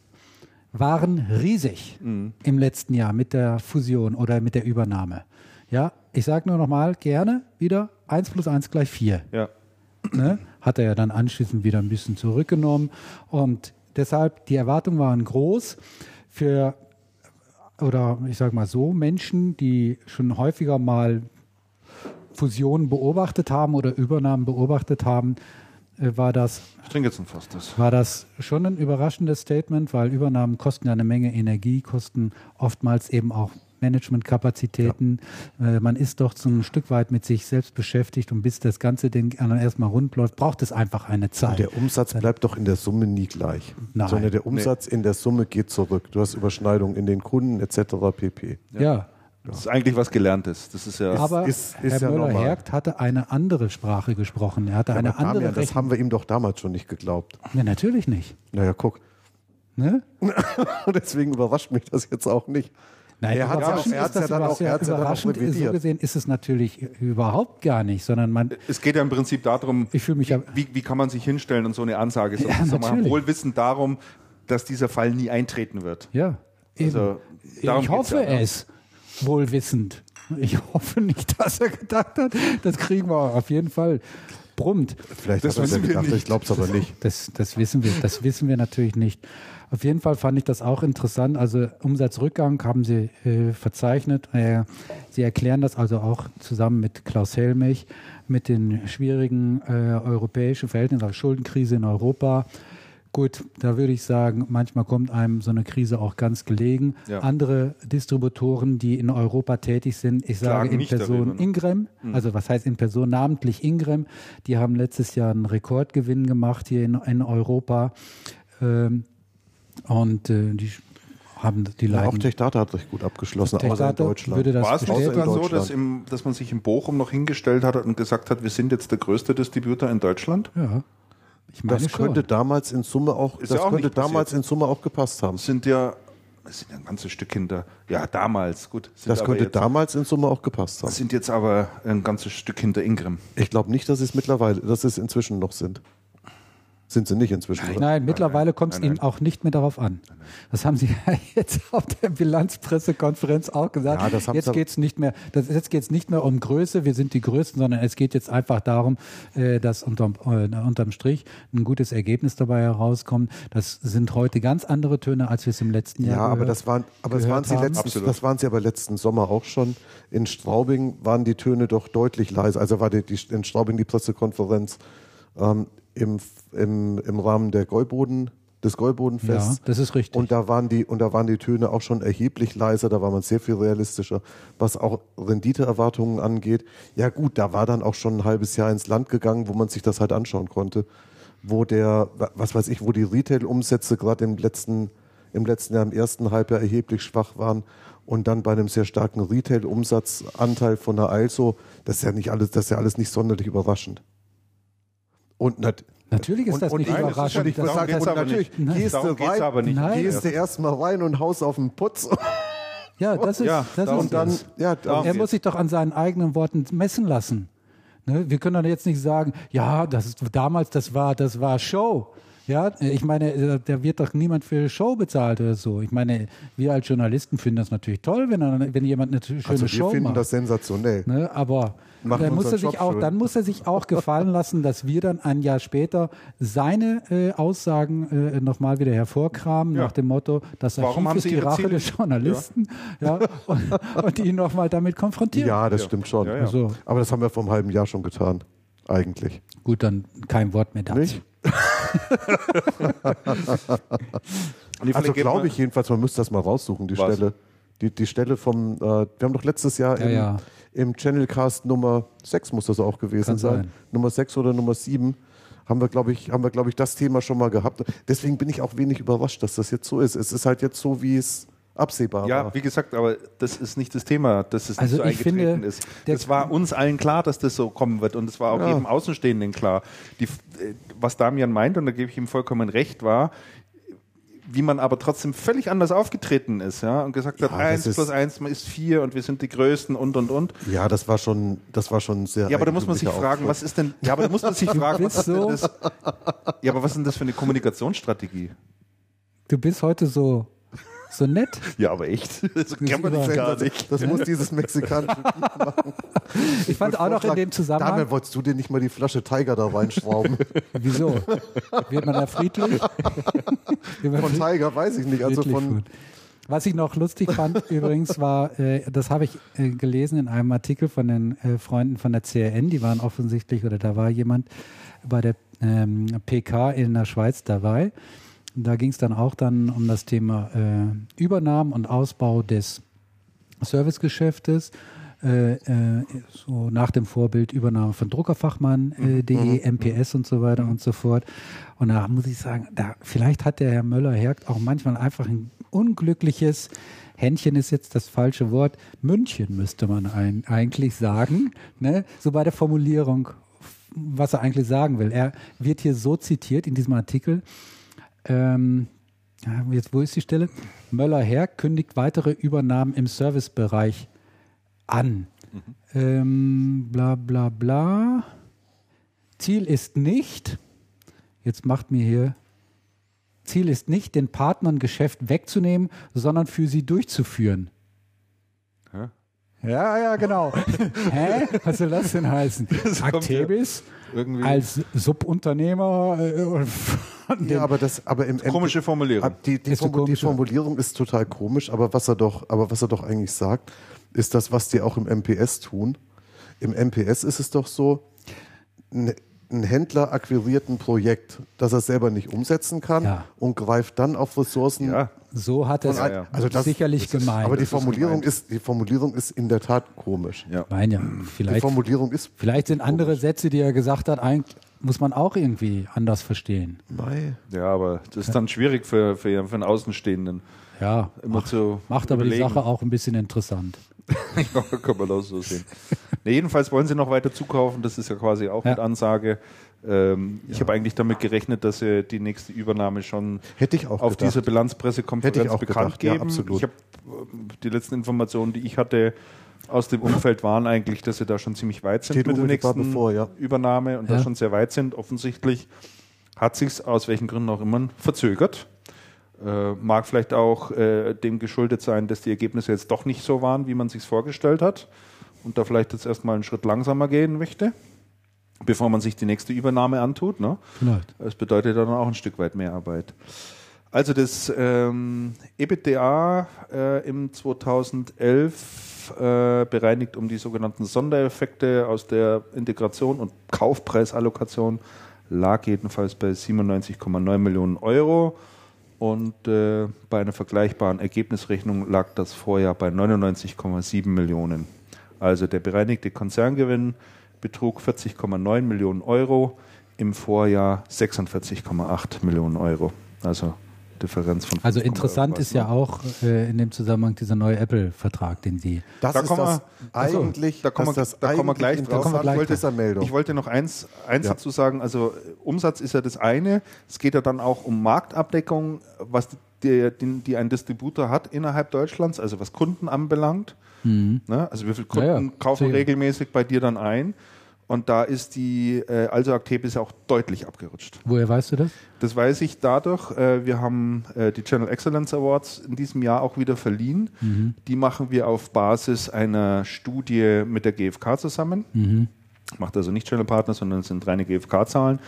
waren riesig im letzten Jahr mit der Fusion oder mit der Übernahme. Ja, ich sage nur nochmal gerne wieder 1 + 1 = 4. Ja. Ne? Hat er ja dann anschließend wieder ein bisschen zurückgenommen und deshalb, die Erwartungen waren groß für, oder ich sage mal so, Menschen, die schon häufiger mal Fusionen beobachtet haben oder Übernahmen beobachtet haben, war das schon ein überraschendes Statement, weil Übernahmen kosten ja eine Menge Energie, kosten oftmals eben auch Managementkapazitäten, man ist doch so ein Stück weit mit sich selbst beschäftigt und bis das ganze Ding erstmal rund läuft, braucht es einfach eine Zeit. Und der Umsatz bleibt doch in der Summe nie gleich. Nein. Sondern der Umsatz in der Summe geht zurück. Du hast Überschneidungen in den Kunden etc. pp. Ja. Das ist eigentlich was Gelerntes. Das ist ja. Aber ist Herr Müller-Hergt hatte eine andere Sprache gesprochen. Er hatte eine andere. Damian, das haben wir ihm doch damals schon nicht geglaubt. Ja, natürlich nicht. Naja, guck. Ne? Deswegen überrascht mich das jetzt auch nicht. Nein, er hat ja dann auch überraschend so gesehen ist es natürlich überhaupt gar nicht, sondern man... Es geht ja im Prinzip darum, wie kann man sich hinstellen und so eine Ansage. So, ja, man wohlwissend darum, dass dieser Fall nie eintreten wird. Ja, also, ich hoffe es, wohlwissend. Ich hoffe nicht, dass er gedacht hat, das kriegen wir auf jeden Fall brummt. Vielleicht das wissen wir nicht. Ich glaube es aber nicht. Das wissen wir natürlich nicht. Auf jeden Fall fand ich das auch interessant. Also Umsatzrückgang haben sie verzeichnet. Sie erklären das also auch zusammen mit Klaus Helmich, mit den schwierigen europäischen Verhältnissen, also Schuldenkrise in Europa. Gut, da würde ich sagen, manchmal kommt einem so eine Krise auch ganz gelegen. Ja. Andere Distributoren, die in Europa tätig sind, ich sage in Person Ingram, also was heißt in Person, namentlich Ingram, die haben letztes Jahr einen Rekordgewinn gemacht hier in Europa. Und die haben die Leiden. Ja, auch Tech Data hat recht gut abgeschlossen, außer in Deutschland. War es nicht sogar so, dass man sich in Bochum noch hingestellt hat und gesagt hat, wir sind jetzt der größte Distributor in Deutschland? Ja. Ich meine, das könnte damals in Summe auch gepasst haben. Das sind ja ein ganzes Stück hinter. Ja, damals, gut. Das könnte damals in Summe auch gepasst haben. Das sind jetzt aber ein ganzes Stück hinter Ingram. Ich glaube nicht, dass es inzwischen noch sind. Sind sie nicht inzwischen? Nein, mittlerweile kommt es ihnen auch nicht mehr darauf an. Das haben sie ja jetzt auf der Bilanzpressekonferenz auch gesagt. Ja, jetzt geht es nicht mehr um Größe, wir sind die Größten, sondern es geht jetzt einfach darum, dass unterm Strich ein gutes Ergebnis dabei herauskommt. Das sind heute ganz andere Töne, als wir es im letzten Jahr gehört haben. Ja, das waren sie aber letzten Sommer auch schon. In Straubing waren die Töne doch deutlich leiser. Also war in Straubing die Pressekonferenz im Rahmen des Gäubodenfests. Ja, das ist richtig. Und da waren die Töne auch schon erheblich leiser, da war man sehr viel realistischer, was auch Renditeerwartungen angeht. Ja gut, da war dann auch schon ein halbes Jahr ins Land gegangen, wo man sich das halt anschauen konnte. wo wo die Retail-Umsätze gerade im letzten Jahr, im ersten Halbjahr erheblich schwach waren und dann bei einem sehr starken Retail-Umsatzanteil von der ALSO, das ist ja alles nicht sonderlich überraschend. Natürlich ist das nicht überraschend. Nein, das sagt aber natürlich. Gehst du erstmal rein und haust auf den Putz. Ja, das ist das. Er muss sich doch an seinen eigenen Worten messen lassen. Ne? Wir können doch jetzt nicht sagen, ja, das war Show. Ja, ich meine, da wird doch niemand für Show bezahlt oder so. Ich meine, wir als Journalisten finden das natürlich toll, wenn jemand eine schöne Show macht. Wir finden das sensationell. Ne? Aber dann muss er sich auch gefallen lassen, dass wir dann ein Jahr später seine Aussagen nochmal wieder hervorkramen, nach dem Motto, das Archiv ist die Rache des Journalisten. Ja. Ja, und ihn nochmal damit konfrontieren. Ja, das stimmt schon. Ja, ja. Also, aber das haben wir vor einem halben Jahr schon getan, eigentlich. Gut, dann kein Wort mehr dazu. Nicht? Also glaube ich jedenfalls, man müsste das mal raussuchen, Stelle. Die Stelle vom, wir haben doch letztes Jahr im Channelcast Nummer 6 muss das auch gewesen sein. Nummer 6 oder Nummer 7 haben wir, glaube ich, das Thema schon mal gehabt. Deswegen bin ich auch wenig überrascht, dass das jetzt so ist. Es ist halt jetzt so, wie es absehbar war. Ja, wie gesagt, aber das ist nicht das Thema, dass es nicht so eingetreten ist. Das war uns allen klar, dass das so kommen wird und es war auch jedem Außenstehenden klar. Was Damian meint, und da gebe ich ihm vollkommen recht, war, wie man aber trotzdem völlig anders aufgetreten ist, ja, und gesagt hat, 1 + 1 ist 4 und wir sind die Größten und. Ja, das war schon sehr. Ja, aber da muss man sich fragen, was ist denn? Ja, aber da muss man sich fragen, was ist denn das? Ja, aber was ist denn das für eine Kommunikationsstrategie? Du bist heute so nett. Ja, aber echt. Das kann man nicht gar nicht. Das muss dieses mexikanische Typ machen. Ich fand auch noch in dem Zusammenhang... Damian, wolltest du dir nicht mal die Flasche Tiger da reinschrauben? Wieso? Wird man da friedlich? Von Tiger weiß ich nicht. Also von... Was ich noch lustig fand übrigens war, das habe ich gelesen in einem Artikel von den Freunden von der CRN, die waren offensichtlich, oder da war jemand bei der PK in der Schweiz dabei. Da ging es dann auch um das Thema Übernahme und Ausbau des Servicegeschäftes, so nach dem Vorbild Übernahme von Druckerfachmann.de, MPS und so weiter und so fort. Und da muss ich sagen, vielleicht hat der Herr Müller-Hergt auch manchmal einfach ein unglückliches Händchen, ist jetzt das falsche Wort, München müsste man eigentlich sagen, ne? So bei der Formulierung, was er eigentlich sagen will. Er wird hier so zitiert in diesem Artikel, jetzt, wo ist die Stelle? Müller-Hergt kündigt weitere Übernahmen im Servicebereich an. Bla bla bla. Ziel ist nicht, den Partnern Geschäft wegzunehmen, sondern für sie durchzuführen. Hä? Ja, genau. Hä? Was soll das denn heißen? Actebis als Subunternehmer aber komische Formulierung. Die Formulierung ist total komisch, aber was er doch eigentlich sagt, ist das, was die auch im MPS tun. Im MPS ist es doch so, ein Händler akquiriert ein Projekt, das er selber nicht umsetzen kann und greift dann auf Ressourcen. Ja, so hat er es also sicherlich gemeint. Aber die Formulierung ist in der Tat komisch. Ja. Vielleicht sind andere Sätze, die er gesagt hat, eigentlich muss man auch irgendwie anders verstehen. Nein. Ja, aber das ist dann schwierig für einen Außenstehenden. Ja, macht aber die Sache auch ein bisschen interessant. Ja, kann man auch so sehen. Nee, jedenfalls wollen sie noch weiter zukaufen, das ist ja quasi auch mit Ansage. Ich habe eigentlich damit gerechnet, dass die nächste Übernahme schon auf dieser Bilanzpressekonferenz bekannt geben. Ja, absolut. Die letzten Informationen, die ich hatte aus dem Umfeld, waren eigentlich, dass sie da schon ziemlich weit sind mit der nächsten Übernahme und da schon sehr weit sind. Offensichtlich hat sich's aus welchen Gründen auch immer verzögert. Mag vielleicht auch dem geschuldet sein, dass die Ergebnisse jetzt doch nicht so waren, wie man sich's vorgestellt hat und da vielleicht jetzt erstmal einen Schritt langsamer gehen möchte, bevor man sich die nächste Übernahme antut. Ne? Das bedeutet dann auch ein Stück weit mehr Arbeit. Also das EBITDA im 2011 bereinigt um die sogenannten Sondereffekte aus der Integration und Kaufpreisallokation lag jedenfalls bei 97,9 Millionen Euro. Und bei einer vergleichbaren Ergebnisrechnung lag das Vorjahr bei 99,7 Millionen. Also der bereinigte Konzerngewinn betrug 40,9 Millionen Euro. im Vorjahr 46,8 Millionen Euro. Also Differenz von 5, also interessant ist ja auch in dem Zusammenhang dieser neue Apple-Vertrag, den Sie... Das da ist das eigentlich... Da kommen wir gleich drauf. Ich wollte noch eins dazu sagen. Also Umsatz ist ja das eine. Es geht ja dann auch um Marktabdeckung, was die ein Distributor hat innerhalb Deutschlands, also was Kunden anbelangt. Mhm. Ne? Also wie viele Kunden kaufen regelmäßig bei dir dann ein? Und da ist die ALSO Actebis auch deutlich abgerutscht. Woher weißt du das? Das weiß ich dadurch. Wir haben die Channel Excellence Awards in diesem Jahr auch wieder verliehen. Mhm. Die machen wir auf Basis einer Studie mit der GfK zusammen. Mhm. Macht also nicht Channel Partner, sondern es sind reine GfK-Zahlen.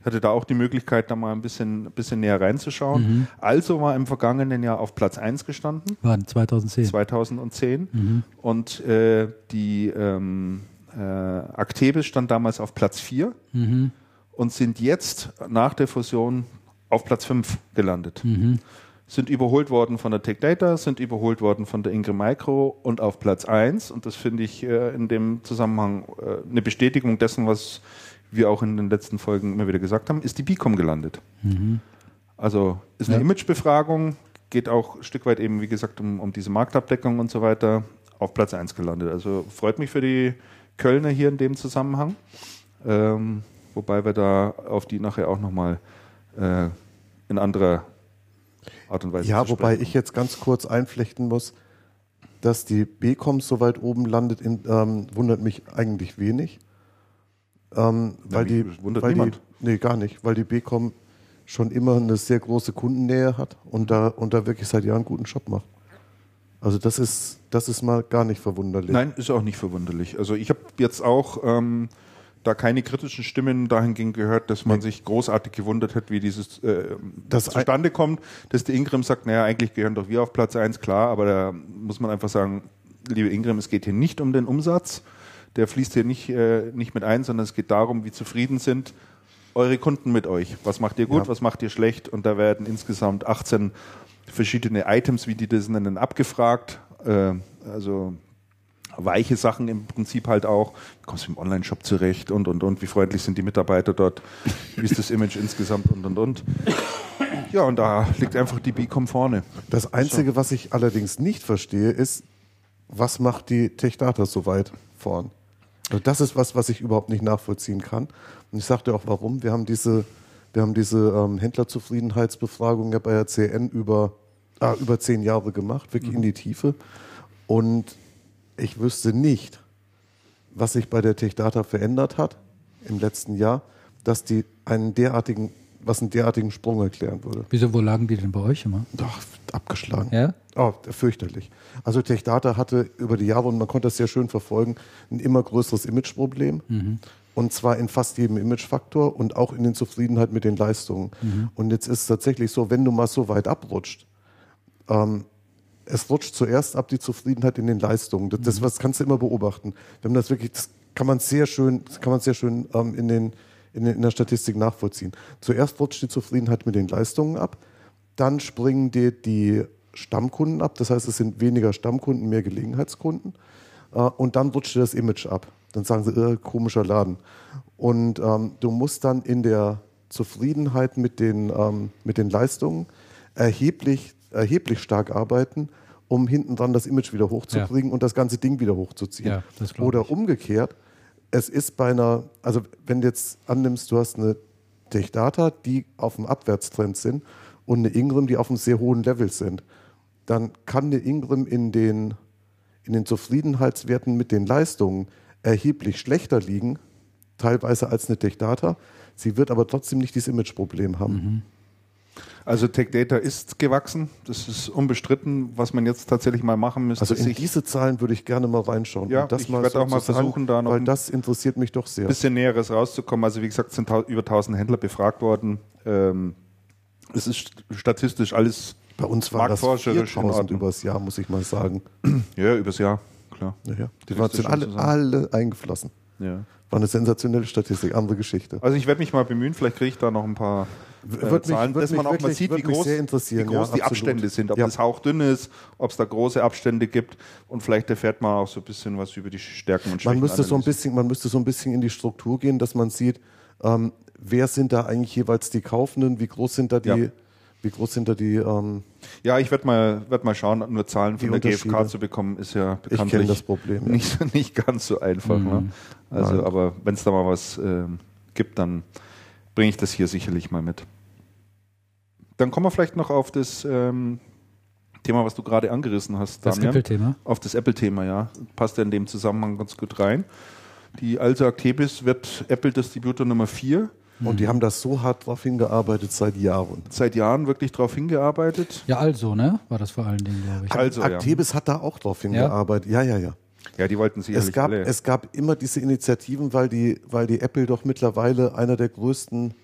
Ich hatte da auch die Möglichkeit, da mal ein bisschen näher reinzuschauen. Mhm. ALSO war im vergangenen Jahr auf Platz 1 gestanden. War 2010. 2010. Mhm. Und die... Actebis stand damals auf Platz 4 und sind jetzt nach der Fusion auf Platz 5 gelandet. Mhm. Sind überholt worden von der Tech Data, sind überholt worden von der Ingram Micro und auf Platz 1. Und das finde ich in dem Zusammenhang eine Bestätigung dessen, was wir auch in den letzten Folgen immer wieder gesagt haben, ist die BeCom gelandet. Mhm. Also ist eine Imagebefragung, geht auch ein Stück weit eben, wie gesagt, um diese Marktabdeckung und so weiter, auf Platz 1 gelandet. Also freut mich für die Kölner hier in dem Zusammenhang, wobei wir da auf die nachher auch nochmal in anderer Art und Weise sprechen. Wobei ich jetzt ganz kurz einflechten muss, dass die BeCom so weit oben landet, wundert mich eigentlich wenig. Gar nicht, weil die BeCom schon immer eine sehr große Kundennähe hat und da wirklich seit Jahren einen guten Job macht. Also das ist mal gar nicht verwunderlich. Nein, ist auch nicht verwunderlich. Also ich habe jetzt auch da keine kritischen Stimmen dahingehend gehört, dass man sich großartig gewundert hat, wie dieses das zustande kommt, dass die Ingram sagt, naja, eigentlich gehören doch wir auf Platz 1, klar, aber da muss man einfach sagen, liebe Ingram, es geht hier nicht um den Umsatz, der fließt hier nicht mit ein, sondern es geht darum, wie zufrieden sind eure Kunden mit euch. Was macht ihr gut, was macht ihr schlecht? Und da werden insgesamt 18 verschiedene Items, wie die das nennen, abgefragt. Also weiche Sachen im Prinzip halt auch. Wie kommst du im Online-Shop zurecht und. Wie freundlich sind die Mitarbeiter dort? Wie ist das Image insgesamt und. Ja, und da liegt einfach die BeCom vorne. Das Einzige, was ich allerdings nicht verstehe, ist, was macht die Tech Data so weit vorn? Also das ist was ich überhaupt nicht nachvollziehen kann. Und ich sagte auch, warum. Wir haben diese Händlerzufriedenheitsbefragung ja bei der CN über 10 Jahre gemacht, wirklich in die Tiefe. Und ich wüsste nicht, was sich bei der Tech Data verändert hat im letzten Jahr, dass die einen derartigen Sprung erklären würde. Wieso, wo lagen die denn bei euch immer? Doch, abgeschlagen. Ja? Oh, fürchterlich. Also Tech Data hatte über die Jahre, und man konnte das sehr schön verfolgen, ein immer größeres Imageproblem. Mhm. Und zwar in fast jedem Imagefaktor und auch in den Zufriedenheit mit den Leistungen. Mhm. Und jetzt ist es tatsächlich so, wenn du mal so weit abrutscht, es rutscht zuerst ab die Zufriedenheit in den Leistungen. Das kannst du immer beobachten. Wenn man das wirklich, das kann man sehr schön in der Statistik nachvollziehen. Zuerst rutscht die Zufriedenheit mit den Leistungen ab, dann springen dir die Stammkunden ab. Das heißt, es sind weniger Stammkunden, mehr Gelegenheitskunden. Und dann rutscht dir das Image ab. Dann sagen sie, komischer Laden. Und du musst dann in der Zufriedenheit mit den Leistungen erheblich stark arbeiten, um hinten dran das Image wieder hochzubringen und das ganze Ding wieder hochzuziehen. Ja, das glaub ich. Oder umgekehrt, es ist bei einer, also wenn du jetzt annimmst, du hast eine Tech Data, die auf dem Abwärtstrend sind und eine Ingram, die auf einem sehr hohen Level sind, dann kann eine Ingram in den Zufriedenheitswerten mit den Leistungen erheblich schlechter liegen, teilweise als eine Tech Data. Sie wird aber trotzdem nicht dieses Imageproblem haben. Also Tech Data ist gewachsen, das ist unbestritten, was man jetzt tatsächlich mal machen müsste. Also in diese Zahlen würde ich gerne mal reinschauen. Ja, ich werde auch mal versuchen, da noch, weil das interessiert mich doch sehr, ein bisschen Näheres rauszukommen. Also wie gesagt, sind über 1000 Händler befragt worden. Es ist statistisch alles bei uns war das 4000 übers Jahr, muss ich mal sagen. Ja, übers Jahr. Klar. Ja. Die sind alle eingeflossen. Ja. War eine sensationelle Statistik, andere Geschichte. Also ich werde mich mal bemühen, vielleicht kriege ich da noch ein paar Zahlen, dass man auch mal sieht, wie groß die Abstände sind, ob das hauchdünn ist, ob es da große Abstände gibt und vielleicht erfährt man auch so ein bisschen was über die Stärken und Schwächen. Man müsste so ein bisschen in die Struktur gehen, dass man sieht, Wer sind da eigentlich jeweils die Kaufenden? Wie groß sind da die? Ja. Wie groß sind da die? Ja, ich werd mal schauen, nur Zahlen von der GfK zu bekommen, ist ja bekanntlich das Problem, ja. Nicht ganz so einfach. Mhm. Ne? Also, nein. Aber wenn es da mal was gibt, dann bringe ich das hier sicherlich mal mit. Dann kommen wir vielleicht noch auf das Thema, was du gerade angerissen hast, Damian. Das Apple-Thema? Auf das Apple-Thema, ja. Passt ja in dem Zusammenhang ganz gut rein. Die ALSO Actebis wird Apple-Distributor Nummer 4. Und die haben das so hart drauf hingearbeitet seit Jahren. Seit Jahren wirklich drauf hingearbeitet. Ja, ALSO, ne? War das vor allen Dingen, glaube ich. ALSO, Actebis hat da auch drauf hingearbeitet. Ja, ja, ja. Ja, die wollten sicherlich es gab immer diese Initiativen, weil die Apple doch mittlerweile einer der größten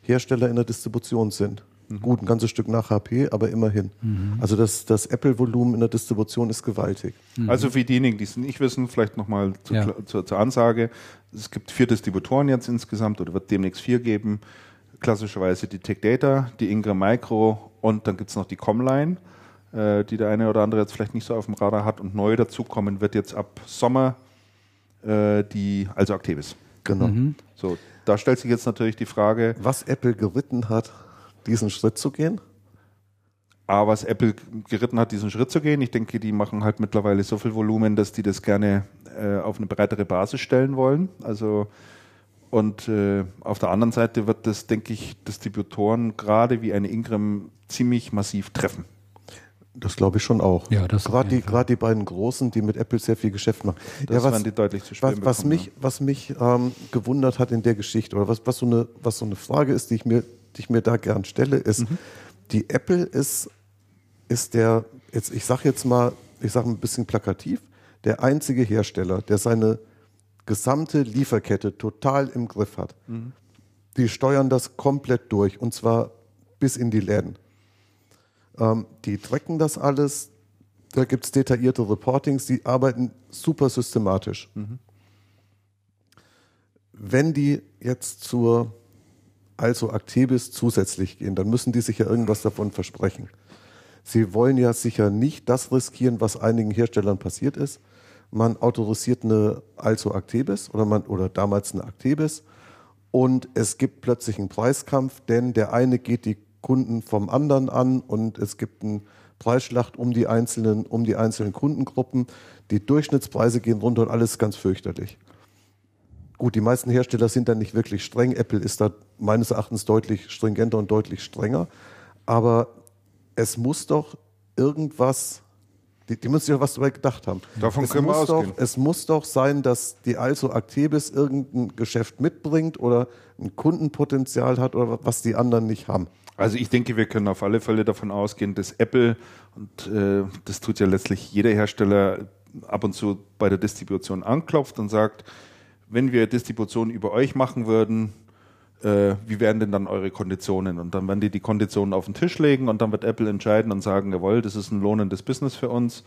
Hersteller in der Distribution sind. Mhm. Gut, ein ganzes Stück nach HP, aber immerhin. Mhm. Also das Apple-Volumen in der Distribution ist gewaltig. Mhm. Also für diejenigen, die es nicht wissen, vielleicht nochmal zur Ansage. Es gibt 4 Distributoren jetzt insgesamt oder wird demnächst 4 geben. Klassischerweise die Tech Data, die Ingram Micro und dann gibt es noch die Comline, die der eine oder andere jetzt vielleicht nicht so auf dem Radar hat. Und neu dazukommen wird jetzt ab Sommer die ALSO Actebis. Genau. Mhm. So, da stellt sich jetzt natürlich die Frage, was Apple geritten hat, diesen Schritt zu gehen? Was Apple geritten hat, diesen Schritt zu gehen. Ich denke, die machen halt mittlerweile so viel Volumen, dass die das gerne auf eine breitere Basis stellen wollen. Also und auf der anderen Seite wird das, denke ich, Distributoren gerade wie eine Ingram ziemlich massiv treffen. Das glaube ich schon auch. Ja, gerade die beiden Großen, die mit Apple sehr viel Geschäft machen. Das waren die deutlich zu spät. Was mich gewundert hat in der Geschichte, oder was so eine Frage ist, die ich mir da gern stelle, ist, die Apple ist der, jetzt, ich sage ein bisschen plakativ, der einzige Hersteller, der seine gesamte Lieferkette total im Griff hat. Mhm. Die steuern das komplett durch, und zwar bis in die Läden. Die tracken das alles, da gibt es detaillierte Reportings, die arbeiten super systematisch. Mhm. Wenn die jetzt zur ALSO Actebis zusätzlich gehen, dann müssen die sich ja irgendwas davon versprechen. Sie wollen ja sicher nicht das riskieren, was einigen Herstellern passiert ist. Man autorisiert eine ALSO Actebis oder damals eine Actebis und es gibt plötzlich einen Preiskampf, denn der eine geht die Kunden vom anderen an und es gibt eine Preisschlacht um die einzelnen Kundengruppen. Die Durchschnittspreise gehen runter und alles ganz fürchterlich. Gut, die meisten Hersteller sind da nicht wirklich streng. Apple ist da meines Erachtens deutlich stringenter und deutlich strenger. Aber es muss doch irgendwas, die müssen sich doch was dabei gedacht haben. Davon können wir ausgehen. Es muss doch sein, dass die ALSO Actebis irgendein Geschäft mitbringt oder ein Kundenpotenzial hat oder was die anderen nicht haben. Also ich denke, wir können auf alle Fälle davon ausgehen, dass Apple, und das tut ja letztlich jeder Hersteller, ab und zu bei der Distribution anklopft und sagt, wenn wir Distribution über euch machen würden, wie wären denn dann eure Konditionen? Und dann werden die Konditionen auf den Tisch legen und dann wird Apple entscheiden und sagen, jawohl, das ist ein lohnendes Business für uns,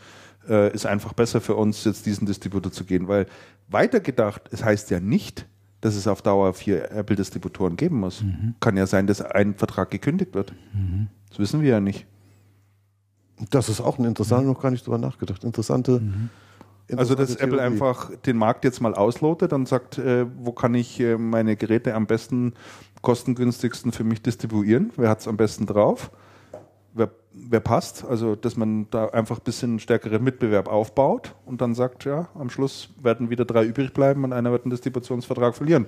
ist einfach besser für uns, jetzt diesen Distributor zu gehen. Weil weitergedacht, es heißt ja nicht, dass es auf Dauer 4 Apple-Distributoren geben muss. Mhm. Kann ja sein, dass ein Vertrag gekündigt wird. Mhm. Das wissen wir ja nicht. Das ist auch ein interessanter, noch gar nicht drüber nachgedacht, interessante... Mhm. Also, dass Apple einfach den Markt jetzt mal auslotet und sagt, wo kann ich meine Geräte am besten, kostengünstigsten für mich distribuieren? Wer hat es am besten drauf? Wer passt? Also, dass man da einfach ein bisschen stärkeren Mitbewerb aufbaut und dann sagt, ja, am Schluss werden wieder 3 übrig bleiben und einer wird einen Distributionsvertrag verlieren.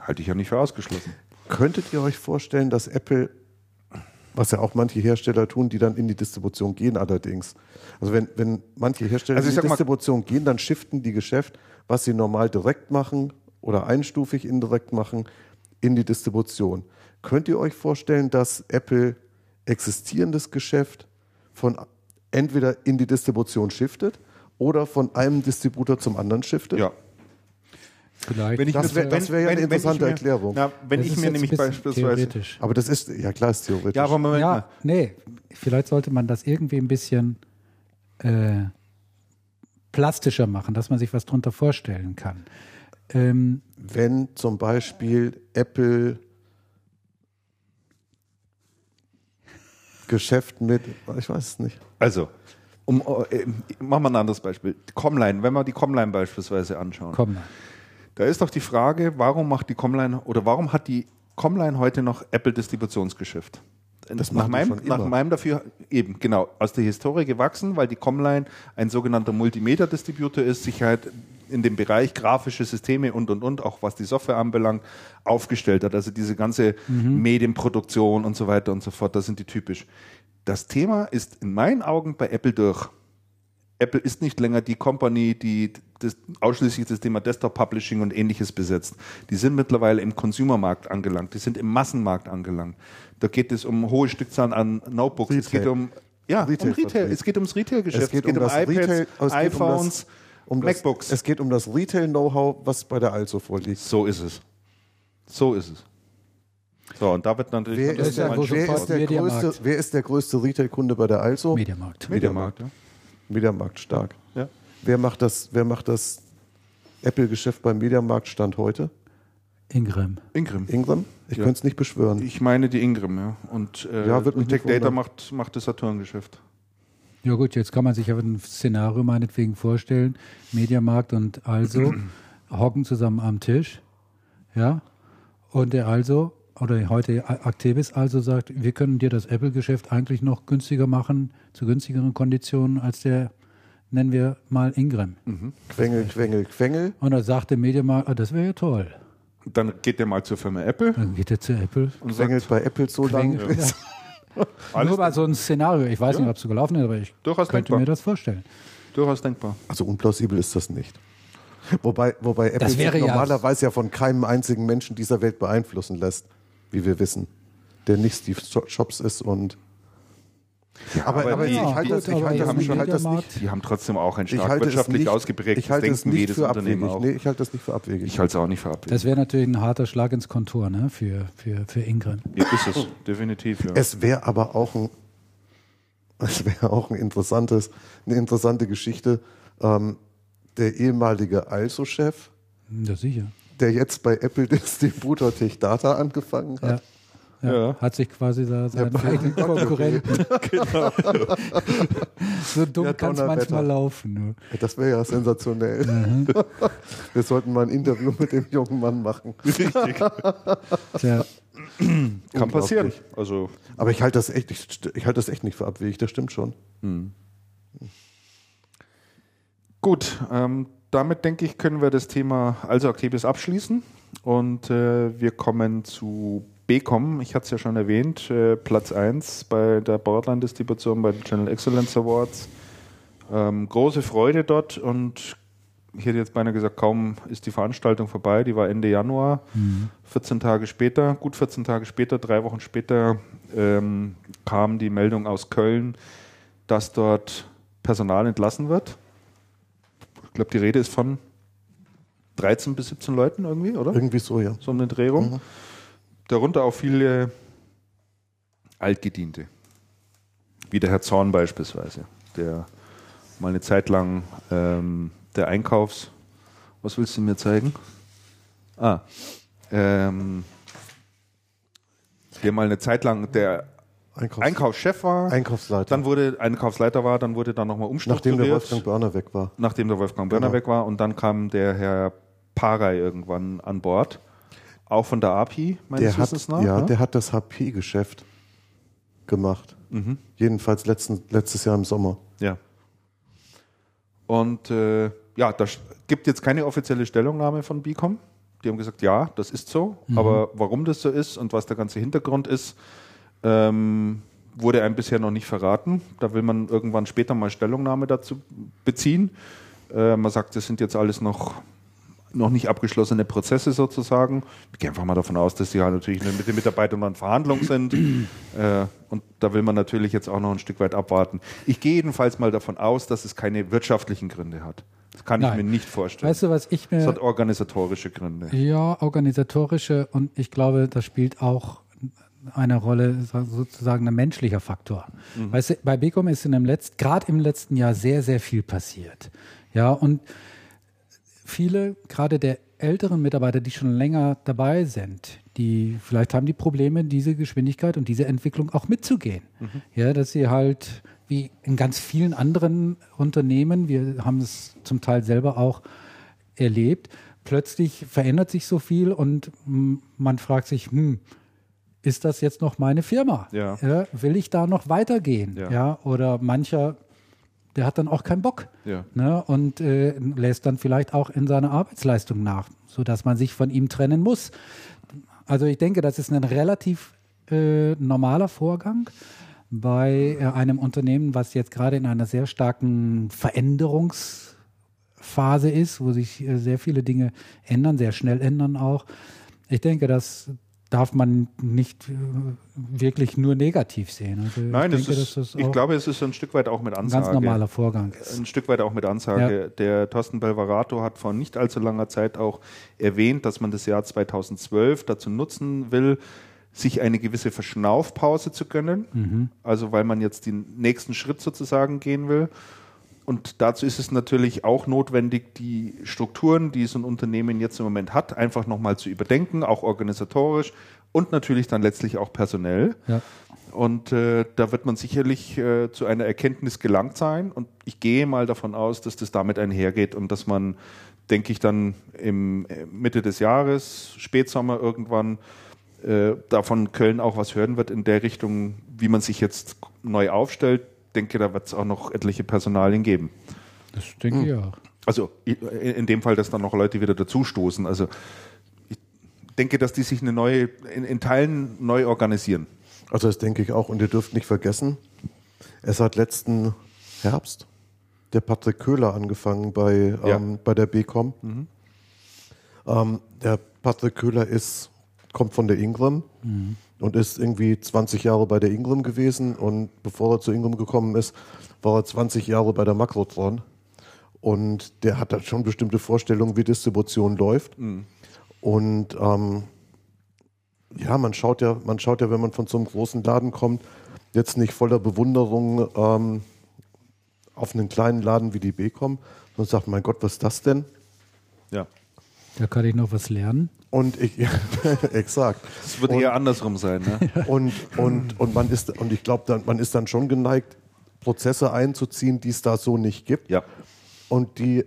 Halte ich ja nicht für ausgeschlossen. Könntet ihr euch vorstellen, dass Apple, was ja auch manche Hersteller tun, die dann in die Distribution gehen allerdings. Also wenn manche Hersteller in die Distribution gehen, dann shiften die Geschäft, was sie normal direkt machen oder einstufig indirekt machen, in die Distribution. Könnt ihr euch vorstellen, dass Apple existierendes Geschäft von entweder in die Distribution shiftet oder von einem Distributor zum anderen shiftet? Ja. Vielleicht. Das wäre ja eine interessante Erklärung. Theoretisch. Aber das ist, ja klar, ist theoretisch. Ja, aber Moment mal. Nee, vielleicht sollte man das irgendwie ein bisschen plastischer machen, dass man sich was drunter vorstellen kann. Wenn zum Beispiel Apple Geschäft mit, ich weiß es nicht. Also, machen wir ein anderes Beispiel. Comline, wenn wir die Comline beispielsweise anschauen. Comline. Da ist doch die Frage, warum macht die Comline oder warum hat die Comline heute noch Apple-Distributionsgeschäft? Das nach meinem dafür eben, genau, aus der Historie gewachsen, weil die Comline ein sogenannter Multimedia-Distributor ist, sich halt in dem Bereich grafische Systeme und, auch was die Software anbelangt, aufgestellt hat. Also diese ganze Medienproduktion und so weiter und so fort, das sind die typisch. Das Thema ist in meinen Augen bei Apple durch. Apple ist nicht länger die Company, die ausschließlich das Thema Desktop-Publishing und Ähnliches besetzt. Die sind mittlerweile im Consumermarkt angelangt, die sind im Massenmarkt angelangt. Da geht es um hohe Stückzahlen an Notebooks, Retail. Es geht um, Retail. Um Retail. Es geht ums Retail-Geschäft, es geht um das iPads, Retail, iPhones, MacBooks. Es geht um das Retail-Know-how, was bei der ALSO vorliegt. So ist es. So, und da wird natürlich... Wer ist der größte Retail-Kunde bei der ALSO? Mediamarkt. Ja. Mediamarkt stark. Ja. Wer macht das Apple-Geschäft beim Mediamarkt Stand heute? Ingram? Ich könnte es nicht beschwören. Ich meine die Ingram, ja. Und Tech Data macht das Saturn-Geschäft. Ja gut, jetzt kann man sich ja ein Szenario meinetwegen vorstellen. Mediamarkt und ALSO hocken zusammen am Tisch. Ja. Und der ALSO, oder heute Actebis ALSO sagt, wir können dir das Apple-Geschäft eigentlich noch günstiger machen, zu günstigeren Konditionen als der, nennen wir mal Ingram. Mhm. Quengel. Und da sagt der Mediamarkt, das wäre ja toll. Dann geht der mal zur Firma Apple. Und quengelt bei Apple so lange. Ja. Nur bei so einem Szenario. Ich weiß nicht, ob es so gelaufen ist, aber ich könnte mir das vorstellen. Durchaus denkbar. Also unplausibel ist das nicht. Wobei Apple sich normalerweise von keinem einzigen Menschen dieser Welt beeinflussen lässt, wie wir wissen, der nicht Steve Jobs ist und... Ja, aber ich halte das nicht. Die haben trotzdem auch ein stark wirtschaftlich ausgeprägtes Denken, wie jedes Unternehmen auch. Nee, ich halte das nicht für abwegig. Ich halte es auch nicht für abwegig. Das wäre natürlich ein harter Schlag ins Kontor, ne? für Ingram. Ja, ist es, definitiv. Ja. Es wäre aber auch eine interessante Geschichte. Der ehemalige ALSO-Chef, der jetzt bei Apple Distributor Tech Data angefangen hat. Ja. Hat sich quasi da seinen Konkurrenten. Genau. So dumm kann es manchmal laufen. Ja, das wäre ja sensationell. Mhm. Wir sollten mal ein Interview mit dem jungen Mann machen. Richtig. Tja. Kann passieren. Also. Aber ich halte das echt nicht für abwegig, das stimmt schon. Mhm. Gut, damit denke ich, können wir das Thema Actebis abschließen und wir kommen zu BeCom. Ich hatte es ja schon erwähnt, Platz 1 bei der Broadline-Distribution bei den Channel Excellence Awards. Große Freude dort und ich hätte jetzt beinahe gesagt, kaum ist die Veranstaltung vorbei, die war Ende Januar, 3 Wochen später, kam die Meldung aus Köln, dass dort Personal entlassen wird. Ich glaube, die Rede ist von 13 bis 17 Leuten irgendwie, oder? Irgendwie so, ja. So eine Dreh rum. Mhm. Darunter auch viele Altgediente. Wie der Herr Zorn beispielsweise, der mal eine Zeit lang der Einkaufs... Was willst du mir zeigen? Der mal eine Zeit lang der Einkaufschef war, dann wurde dann nochmal umstrukturiert. Nachdem der Wolfgang Börner weg war und dann kam der Herr Parey irgendwann an Bord, auch von der API, meines Wissens nach. Ja, der hat das HP-Geschäft gemacht. Mhm. Jedenfalls letztes Jahr im Sommer. Ja. Und da gibt jetzt keine offizielle Stellungnahme von BeCom. Die haben gesagt, ja, das ist so, aber warum das so ist und was der ganze Hintergrund ist, wurde einem bisher noch nicht verraten. Da will man irgendwann später mal Stellungnahme dazu beziehen. Man sagt, das sind jetzt alles noch nicht abgeschlossene Prozesse sozusagen. Ich gehe einfach mal davon aus, dass die halt natürlich mit den Mitarbeitern in Verhandlung sind. Und da will man natürlich jetzt auch noch ein Stück weit abwarten. Ich gehe jedenfalls mal davon aus, dass es keine wirtschaftlichen Gründe hat. Das kann ich mir nicht vorstellen. Weißt du, was ich mir... Es hat organisatorische Gründe. Ja, organisatorische. Und ich glaube, das spielt auch... eine Rolle, sozusagen ein menschlicher Faktor. Mhm. Weißt du, bei BeCom ist gerade im letzten Jahr sehr, sehr viel passiert. Ja, und viele, gerade der älteren Mitarbeiter, die schon länger dabei sind, die vielleicht haben die Probleme, diese Geschwindigkeit und diese Entwicklung auch mitzugehen. Mhm. Ja, dass sie halt, wie in ganz vielen anderen Unternehmen, wir haben es zum Teil selber auch erlebt, plötzlich verändert sich so viel und man fragt sich, ist das jetzt noch meine Firma? Ja. Ja, will ich da noch weitergehen? Ja. Ja, oder mancher, der hat dann auch keinen Bock, ja, ne, und lässt dann vielleicht auch in seiner Arbeitsleistung nach, sodass man sich von ihm trennen muss. Also ich denke, das ist ein relativ normaler Vorgang bei einem Unternehmen, was jetzt gerade in einer sehr starken Veränderungsphase ist, wo sich sehr viele Dinge ändern, sehr schnell ändern auch. Ich denke, das darf man nicht wirklich nur negativ sehen. Also nein, ich glaube, es ist ein Stück weit auch mit Ansage. Ein ganz normaler Vorgang. Ein Stück weit auch mit Ansage. Ja. Der Thorsten Belvarato hat vor nicht allzu langer Zeit auch erwähnt, dass man das Jahr 2012 dazu nutzen will, sich eine gewisse Verschnaufpause zu gönnen. Mhm. Also weil man jetzt den nächsten Schritt sozusagen gehen will. Und dazu ist es natürlich auch notwendig, die Strukturen, die so ein Unternehmen jetzt im Moment hat, einfach nochmal zu überdenken, auch organisatorisch und natürlich dann letztlich auch personell. Ja. Und da wird man sicherlich zu einer Erkenntnis gelangt sein. Und ich gehe mal davon aus, dass das damit einhergeht und dass man, denke ich, dann im Mitte des Jahres, Spätsommer irgendwann, davon Köln auch was hören wird in der Richtung, wie man sich jetzt neu aufstellt. Ich denke, da wird es auch noch etliche Personalien geben. Das denke ich auch. Also in dem Fall, dass dann noch Leute wieder dazustoßen. Also ich denke, dass die sich eine neue, in Teilen neu organisieren. Also das denke ich auch. Und ihr dürft nicht vergessen, es hat letzten Herbst der Patrick Köhler angefangen bei der BeCom. Mhm. Der Patrick Köhler kommt von der Ingram. Mhm. Und ist irgendwie 20 Jahre bei der Ingram gewesen. Und bevor er zu Ingram gekommen ist, war er 20 Jahre bei der Makrotron. Und der hat dann schon bestimmte Vorstellungen, wie Distribution läuft. Mhm. Und man schaut ja, wenn man von so einem großen Laden kommt, jetzt nicht voller Bewunderung auf einen kleinen Laden wie die BeCom. Und sagt, mein Gott, was ist das denn? Ja. Da kann ich noch was lernen. Und exakt. Es wird eher andersrum sein, ne? Und ich glaube, man ist dann schon geneigt, Prozesse einzuziehen, die es da so nicht gibt. Ja. Und die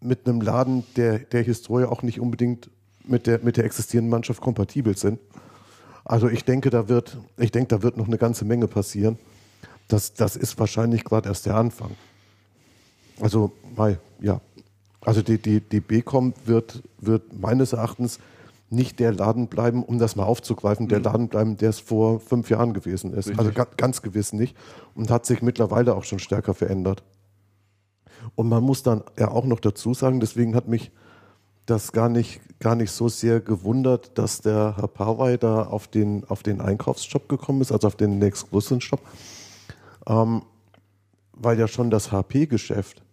mit einem Laden der Historie auch nicht unbedingt mit der existierenden Mannschaft kompatibel sind. Also ich denke, da wird noch eine ganze Menge passieren. Das ist wahrscheinlich gerade erst der Anfang. Also, ja. Also die BeCom wird meines Erachtens nicht der Laden bleiben, um das mal aufzugreifen, der Laden bleiben, der es vor 5 Jahren gewesen ist. Richtig. Also ganz gewiss nicht. Und hat sich mittlerweile auch schon stärker verändert. Und man muss dann ja auch noch dazu sagen, deswegen hat mich das gar nicht so sehr gewundert, dass der Herr Pawey da auf den Einkaufsshop gekommen ist, also auf den nächstgrößeren Shop. Weil ja schon das HP-Geschäft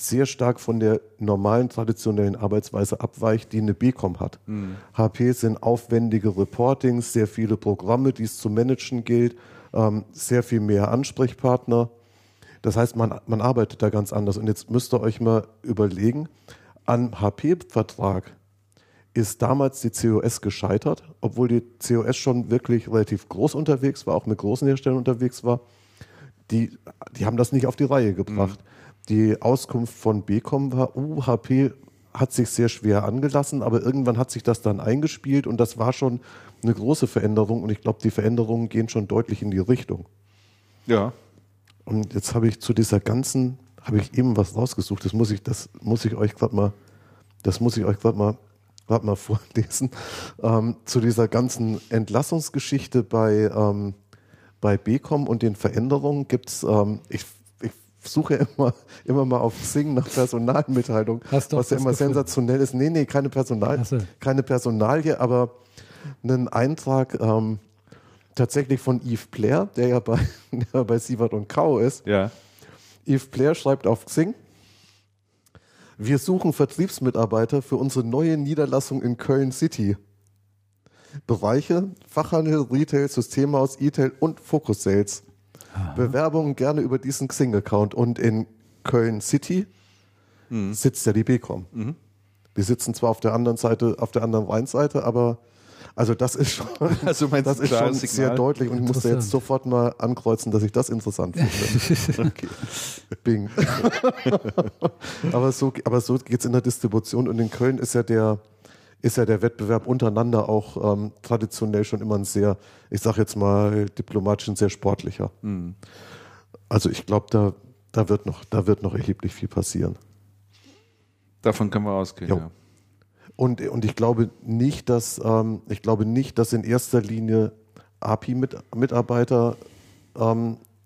sehr stark von der normalen, traditionellen Arbeitsweise abweicht, die eine BeCom hat. Mhm. HP sind aufwendige Reportings, sehr viele Programme, die es zu managen gilt, sehr viel mehr Ansprechpartner. Das heißt, man arbeitet da ganz anders. Und jetzt müsst ihr euch mal überlegen, an HP-Vertrag ist damals die COS gescheitert, obwohl die COS schon wirklich relativ groß unterwegs war, auch mit großen Herstellern unterwegs war. Die haben das nicht auf die Reihe gebracht. Mhm. Die Auskunft von BeCom war, HP hat sich sehr schwer angelassen, aber irgendwann hat sich das dann eingespielt und das war schon eine große Veränderung und ich glaube, die Veränderungen gehen schon deutlich in die Richtung. Ja. Und jetzt habe ich eben was rausgesucht, das muss ich euch gerade mal vorlesen, zu dieser ganzen Entlassungsgeschichte bei BeCom und den Veränderungen gibt es, suche immer mal auf Xing nach Personalmitteilung, was ja immer sensationell ist. Nee, keine Personalie, aber einen Eintrag tatsächlich von Yves Plair, der ja bei Sievert und Kau ist. Ja. Yves Plair schreibt auf Xing: Wir suchen Vertriebsmitarbeiter für unsere neue Niederlassung in Köln City. Bereiche: Fachhandel, Retail, Systemhaus, E-Tail und Focus Sales. Bewerbungen gerne über diesen Xing-Account. Und in Köln City sitzt ja die BeCom. Mhm. Die sitzen zwar auf der anderen Rheinseite, aber Also das ist schon, also das ist schon sehr deutlich und ich musste jetzt sofort mal ankreuzen, dass ich das interessant finde. Okay. Bing. aber so geht es in der Distribution und in Köln ist ja der Wettbewerb untereinander auch traditionell schon immer ein sehr, ich sage jetzt mal diplomatisch, ein sehr sportlicher. Mhm. Also ich glaube, da wird noch erheblich viel passieren. Davon können wir ausgehen, ja. Und ich glaube nicht, dass in erster Linie API-Mitarbeiter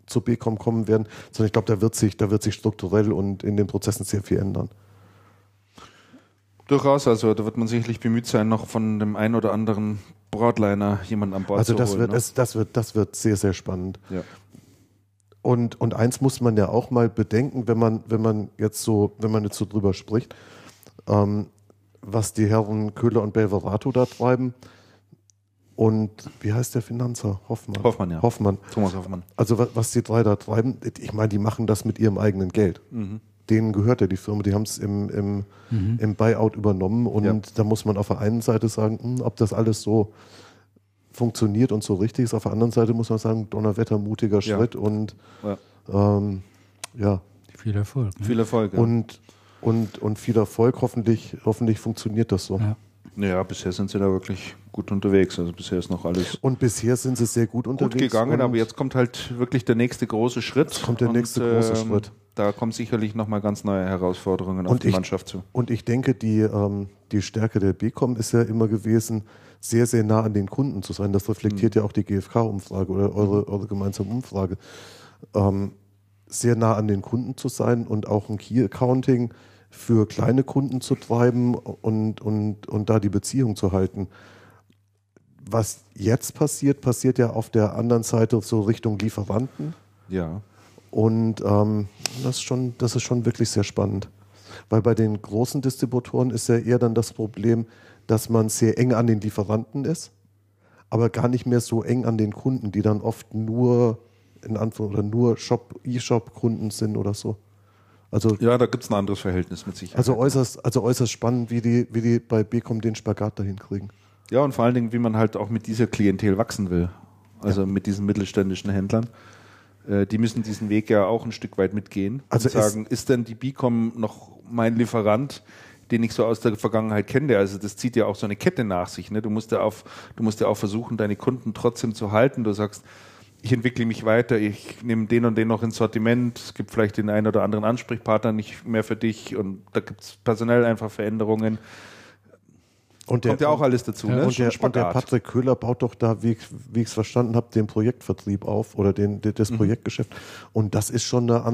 zu BeCom kommen werden, sondern ich glaube, da wird sich strukturell und in den Prozessen sehr viel ändern. Durchaus, also da wird man sicherlich bemüht sein, noch von dem einen oder anderen Broadliner jemanden an Bord zu holen. Das wird sehr, sehr spannend. Ja. Und eins muss man ja auch mal bedenken, wenn man jetzt so drüber spricht, was die Herren Köhler und Belverato da treiben und wie heißt der Finanzer? Hoffmann. Thomas Hoffmann. Also was die drei da treiben, ich meine, die machen das mit ihrem eigenen Geld. Mhm. Denen gehört ja die Firma, die haben es im Buyout übernommen und da muss man auf der einen Seite sagen, ob das alles so funktioniert und so richtig ist, auf der anderen Seite muss man sagen, Donnerwetter, mutiger Schritt und viel Erfolg. Ne? Viel Erfolg, ja. Und viel Erfolg, hoffentlich funktioniert das so. Ja. Naja, bisher sind sie da wirklich gut unterwegs. Also bisher ist noch alles. Und bisher sind sie sehr gut unterwegs. Gut gegangen, aber jetzt kommt halt wirklich der nächste große Schritt. Da kommen sicherlich nochmal ganz neue Herausforderungen auf die Mannschaft zu. Und ich denke, die Stärke der BeCom ist ja immer gewesen, sehr, sehr nah an den Kunden zu sein. Das reflektiert ja auch die GfK-Umfrage oder eure gemeinsame Umfrage. Sehr nah an den Kunden zu sein und auch ein Key-Accounting für kleine Kunden zu treiben und da die Beziehung zu halten. Was jetzt passiert, passiert ja auf der anderen Seite so Richtung Lieferanten. Ja. Und das ist schon wirklich sehr spannend. Weil bei den großen Distributoren ist ja eher dann das Problem, dass man sehr eng an den Lieferanten ist, aber gar nicht mehr so eng an den Kunden, die dann oft nur in Anführungszeichen oder nur E-Shop-Kunden sind oder so. Also, ja, da gibt es ein anderes Verhältnis mit Sicherheit. Also äußerst spannend, wie die bei BeCom den Spagat dahin kriegen. Ja, und vor allen Dingen, wie man halt auch mit dieser Klientel wachsen will. Also mit diesen mittelständischen Händlern. Die müssen diesen Weg ja auch ein Stück weit mitgehen. Also und sagen, ist denn die BeCom noch mein Lieferant, den ich so aus der Vergangenheit kenne? Also das zieht ja auch so eine Kette nach sich. Ne? Du musst ja auch versuchen, deine Kunden trotzdem zu halten. Du sagst, ich entwickle mich weiter, ich nehme den und den noch ins Sortiment, es gibt vielleicht den einen oder anderen Ansprechpartner nicht mehr für dich und da gibt es personell einfach Veränderungen. Und kommt ja auch alles dazu. Ja, ne? Und der Patrick Köhler baut doch da, wie ich es verstanden habe, den Projektvertrieb auf oder das Projektgeschäft. Und das ist schon ein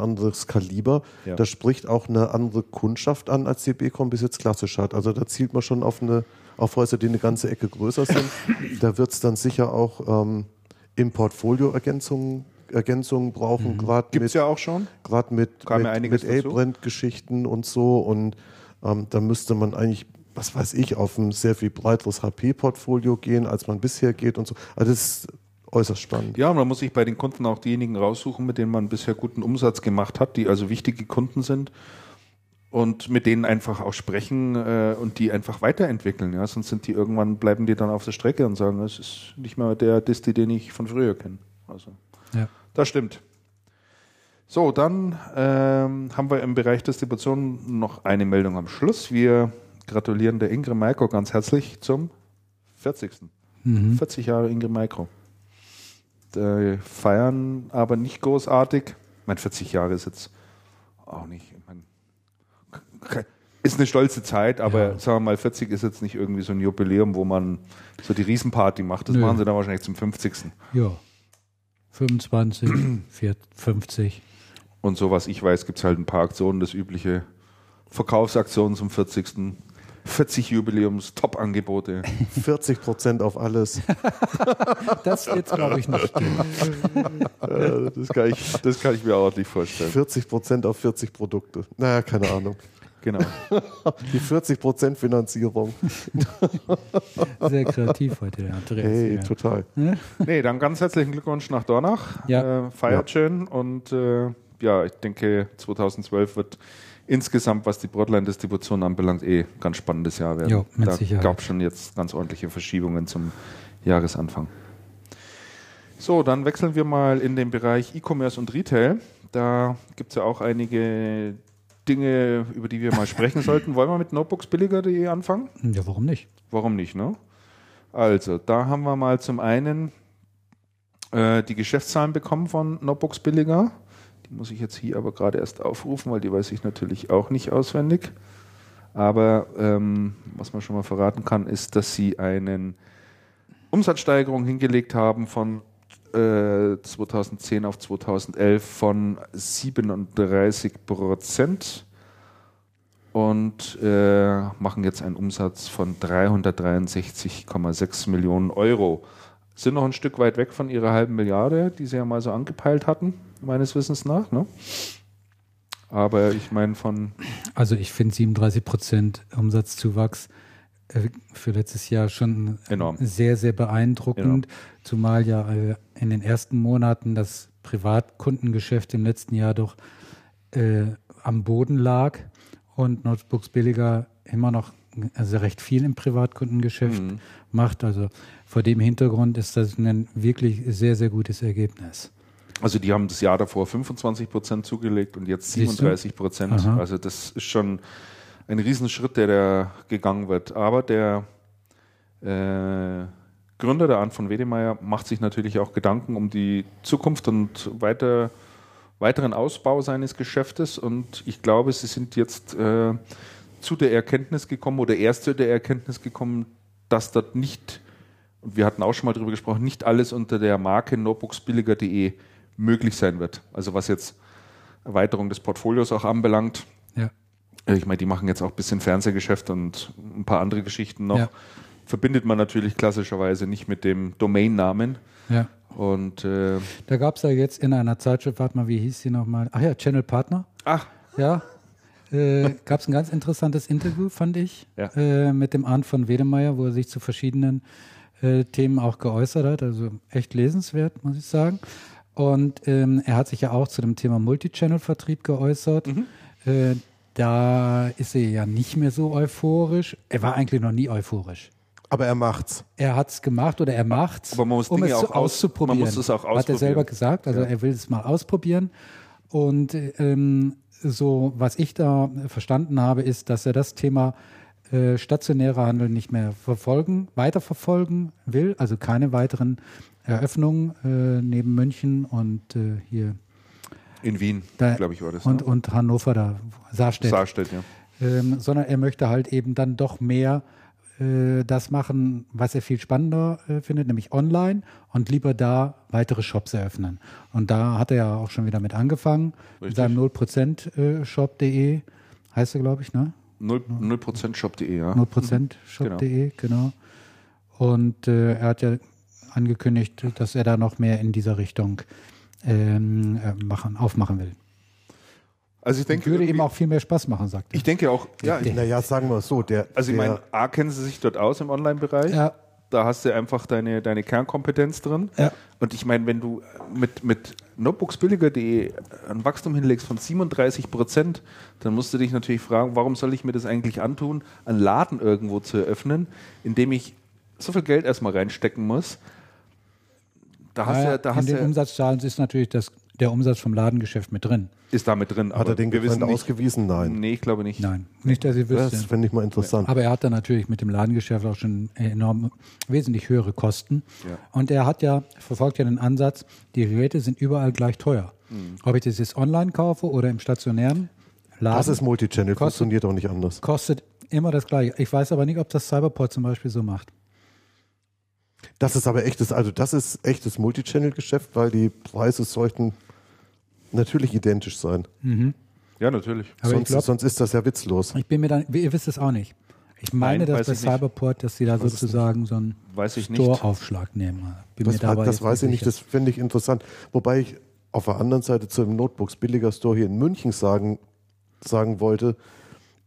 anderes Kaliber. Ja. Das spricht auch eine andere Kundschaft an, als die BeCom bis jetzt klassisch hat. Also da zielt man schon auf Häuser, die eine ganze Ecke größer sind. Da wird es dann sicher auch... im Portfolio Ergänzungen brauchen, gerade mit, ja auch schon. Mit A-Brand-Geschichten und so. Und da müsste man eigentlich, was weiß ich, auf ein sehr viel breiteres HP-Portfolio gehen, als man bisher geht und so. Also das ist äußerst spannend. Ja, und man muss sich bei den Kunden auch diejenigen raussuchen, mit denen man bisher guten Umsatz gemacht hat, die also wichtige Kunden sind und mit denen einfach auch sprechen und die einfach weiterentwickeln. Ja? Sonst bleiben die dann auf der Strecke und sagen, das ist nicht mehr der Disti, den ich von früher kenne. Also, ja. Das stimmt. So, dann haben wir im Bereich Distribution noch eine Meldung am Schluss. Wir gratulieren der Ingram Micro ganz herzlich zum 40. 40 Jahre Ingram Micro. Die feiern aber nicht großartig. Ich meine, 40 Jahre ist jetzt auch nicht... Ist eine stolze Zeit, aber sagen wir mal, 40 ist jetzt nicht irgendwie so ein Jubiläum, wo man so die Riesenparty macht. Das machen sie dann wahrscheinlich zum 50. Ja, 25, 50. Und so was ich weiß, gibt es halt ein paar Aktionen, das übliche Verkaufsaktionen zum 40. 40 Jubiläums, Top-Angebote. 40% auf alles. Das jetzt glaube ich nicht. Das kann ich mir auch nicht vorstellen. 40% auf 40 Produkte. Naja, keine Ahnung. Genau. Die 40% Finanzierung. Sehr kreativ heute, der Andreas. Hey, total. Nee, dann ganz herzlichen Glückwunsch nach Dornach. Ja. Feiert schön und ich denke 2012 wird insgesamt, was die Broadline-Distribution anbelangt, ganz spannendes Jahr werden. Jo, mit Sicherheit. Da gab es schon jetzt ganz ordentliche Verschiebungen zum Jahresanfang. So, dann wechseln wir mal in den Bereich E-Commerce und Retail. Da gibt es ja auch einige Dinge, über die wir mal sprechen sollten. Wollen wir mit notebooksbilliger.de anfangen? Ja, warum nicht? Warum nicht, ne? Also, da haben wir mal zum einen die Geschäftszahlen bekommen von notebooksbilliger. Die muss ich jetzt hier aber gerade erst aufrufen, weil die weiß ich natürlich auch nicht auswendig. Aber was man schon mal verraten kann, ist, dass sie eine Umsatzsteigerung hingelegt haben von 2010 auf 2011 von 37% und machen jetzt einen Umsatz von 363,6 Millionen Euro. Sind noch ein Stück weit weg von ihrer halben Milliarde, die sie ja mal so angepeilt hatten, meines Wissens nach. Ne? Aber ich meine von... Also ich finde 37% Umsatzzuwachs für letztes Jahr schon enorm. Sehr, sehr beeindruckend, enorm. Zumal ja in den ersten Monaten das Privatkundengeschäft im letzten Jahr doch am Boden lag und notebooksbilliger immer noch recht viel im Privatkundengeschäft macht. Also vor dem Hintergrund ist das ein wirklich sehr, sehr gutes Ergebnis. Also die haben das Jahr davor 25% zugelegt und jetzt 37%. Also das ist schon ein Riesenschritt, der da gegangen wird. Aber der Gründer, der Arndt von Wedemeyer, macht sich natürlich auch Gedanken um die Zukunft und weiteren Ausbau seines Geschäftes. Und ich glaube, sie sind jetzt zu der Erkenntnis gekommen oder erst zu der Erkenntnis gekommen, dass das nicht, und wir hatten auch schon mal darüber gesprochen, nicht alles unter der Marke notebooksbilliger.de möglich sein wird. Also was jetzt Erweiterung des Portfolios auch anbelangt. Ja. Ich meine, die machen jetzt auch ein bisschen Fernsehgeschäft und ein paar andere Geschichten noch. Ja. Verbindet man natürlich klassischerweise nicht mit dem Domainnamen. Ja. Und da gab es ja jetzt in einer Zeitschrift, warte mal, wie hieß sie nochmal? Ach ja, Channel Partner. Ach. Ja. Gab es ein ganz interessantes Interview, fand ich, ja. Mit dem Arndt von Wedemeyer, wo er sich zu verschiedenen Themen auch geäußert hat. Also echt lesenswert, muss ich sagen. Und er hat sich ja auch zu dem Thema Multichannel-Vertrieb geäußert. Mhm. Da ist er ja nicht mehr so euphorisch. Er war eigentlich noch nie euphorisch. Aber er macht's. Er hat's gemacht oder er macht's, aber man muss um Dinge es auch auszuprobieren. Man muss es auch ausprobieren. Hat er selber gesagt. Also ja. Er will es mal ausprobieren. Und so, was ich da verstanden habe, ist, dass er das Thema stationärer Handel nicht mehr weiterverfolgen will. Also keine weiteren Eröffnungen neben München und hier. In Wien, glaube ich, war das. Und Hannover, da, Saarstedt, ja. Sondern er möchte halt eben dann doch mehr das machen, was er viel spannender findet, nämlich online und lieber da weitere Shops eröffnen. Und da hat er ja auch schon wieder mit angefangen, mit seinem 0%-Shop.de, heißt er, glaube ich, ne? 0%-Shop.de, ja. 0%-Shop.de, genau. Und er hat ja angekündigt, dass er da noch mehr in dieser Richtung aufmachen will. Also ich denke, würde ihm auch viel mehr Spaß machen, sagt er. Ich denke auch, ja. Naja, sagen wir es so. Ich meine, A, kennen sie sich dort aus im Online-Bereich. Ja. Da hast du einfach deine Kernkompetenz drin. Ja. Und ich meine, wenn du mit notebooksbilliger.de ein Wachstum hinlegst von 37%, dann musst du dich natürlich fragen, warum soll ich mir das eigentlich antun, einen Laden irgendwo zu eröffnen, in dem ich so viel Geld erstmal reinstecken muss. Umsatzzahlen ist natürlich der Umsatz vom Ladengeschäft mit drin. Ist da mit drin. Hat er den Gewinn ausgewiesen? Nein. Nee, ich glaube nicht. Nein, nicht, dass ich wüsste. Das finde ich mal interessant. Aber er hat da natürlich mit dem Ladengeschäft auch schon wesentlich höhere Kosten. Ja. Und er verfolgt ja den Ansatz, die Geräte sind überall gleich teuer. Mhm. Ob ich das jetzt online kaufe oder im stationären Laden. Das ist Multichannel, funktioniert auch nicht anders. Kostet immer das Gleiche. Ich weiß aber nicht, ob das Cyberport zum Beispiel so macht. Das ist echtes Multichannel-Geschäft, weil die Preise sollten natürlich identisch sein. Mhm. Ja, natürlich. Aber sonst ist das ja witzlos. Ihr wisst es auch nicht. Ich meine, dass bei Cyberport, dass sie da sozusagen so einen Store-Aufschlag nehmen. Das weiß ich nicht, das finde ich interessant. Wobei ich auf der anderen Seite zu dem Notebooks-Billiger-Store hier in München sagen wollte,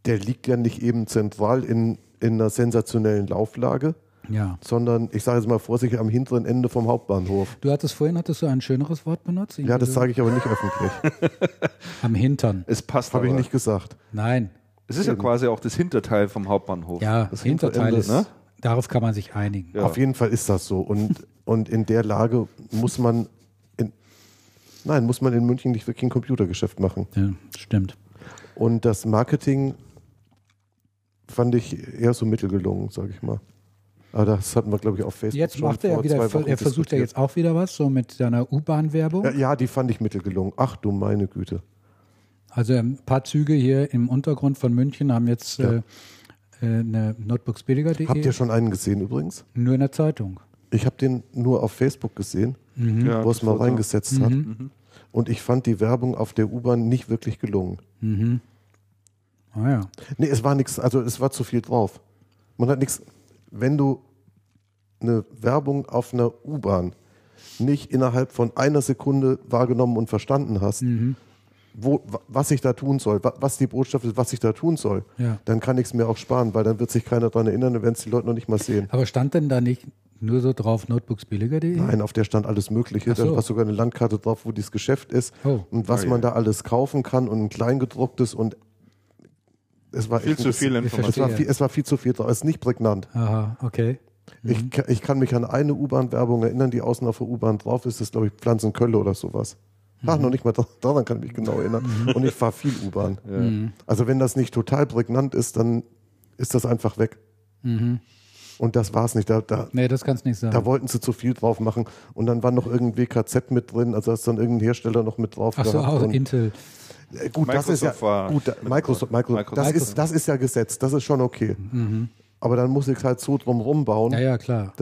der liegt ja nicht eben zentral in einer sensationellen Lauflage. ja, sondern ich sage jetzt mal vorsichtig am hinteren Ende vom Hauptbahnhof. Vorhin hattest du ein schöneres Wort benutzt. Ja, das sage ich aber nicht öffentlich. Am Hintern. Es passt, habe ich nicht gesagt. Nein. Es ist ja quasi auch das Hinterteil vom Hauptbahnhof. Ja, das Hinterteil ist, ne? Darauf kann man sich einigen. Ja. Auf jeden Fall ist das so. Und in der Lage muss man in München nicht wirklich ein Computergeschäft machen. Ja, stimmt. Und das Marketing fand ich eher so mittelgelungen, sage ich mal. Aber das hatten wir, glaube ich, auf Facebook. Jetzt macht er ja wieder, er versucht ja jetzt auch wieder was, so mit seiner U-Bahn-Werbung. Ja, die fand ich mittelgelungen. Ach du meine Güte. Also ein paar Züge hier im Untergrund von München haben jetzt eine notebooksbilliger.de. Habt ihr schon einen gesehen übrigens? Nur in der Zeitung. Ich habe den nur auf Facebook gesehen, wo es mal reingesetzt hat. Mhm. Und ich fand die Werbung auf der U-Bahn nicht wirklich gelungen. Mhm. Ah ja. Nee, es war nichts, also es war zu viel drauf. Man hat nichts, wenn du eine Werbung auf einer U-Bahn nicht innerhalb von einer Sekunde wahrgenommen und verstanden hast, was ich da tun soll, was die Botschaft ist, was ich da tun soll, dann kann ich es mir auch sparen, weil dann wird sich keiner daran erinnern und werden es die Leute noch nicht mal sehen. Aber stand denn da nicht nur so drauf notebooksbilliger.de? Nein, auf der stand alles Mögliche. So. Da war sogar eine Landkarte drauf, wo dieses Geschäft ist und was man da alles kaufen kann und ein Kleingedrucktes und es war viel zu viel drauf. Es ist nicht prägnant. Aha, okay. Mhm. Ich kann mich an eine U-Bahn-Werbung erinnern, die außen auf der U-Bahn drauf ist. Das ist, glaube ich, Pflanzenkölle oder sowas. Ach, noch nicht mal daran kann ich mich genau erinnern. Und ich fahre viel U-Bahn. Ja. Also wenn das nicht total prägnant ist, dann ist das einfach weg. Mhm. Und das war es nicht. Nee, das kann es nicht sein. Da wollten sie zu viel drauf machen. Und dann war noch irgendwie KZ mit drin. Also da ist dann irgendein Hersteller noch mit drauf. Ach so, auch Intel. Gut, Microsoft. Das ist ja gesetzt. Das ist schon okay. Mhm. Aber dann muss ich halt so drumherum bauen. Ja, klar.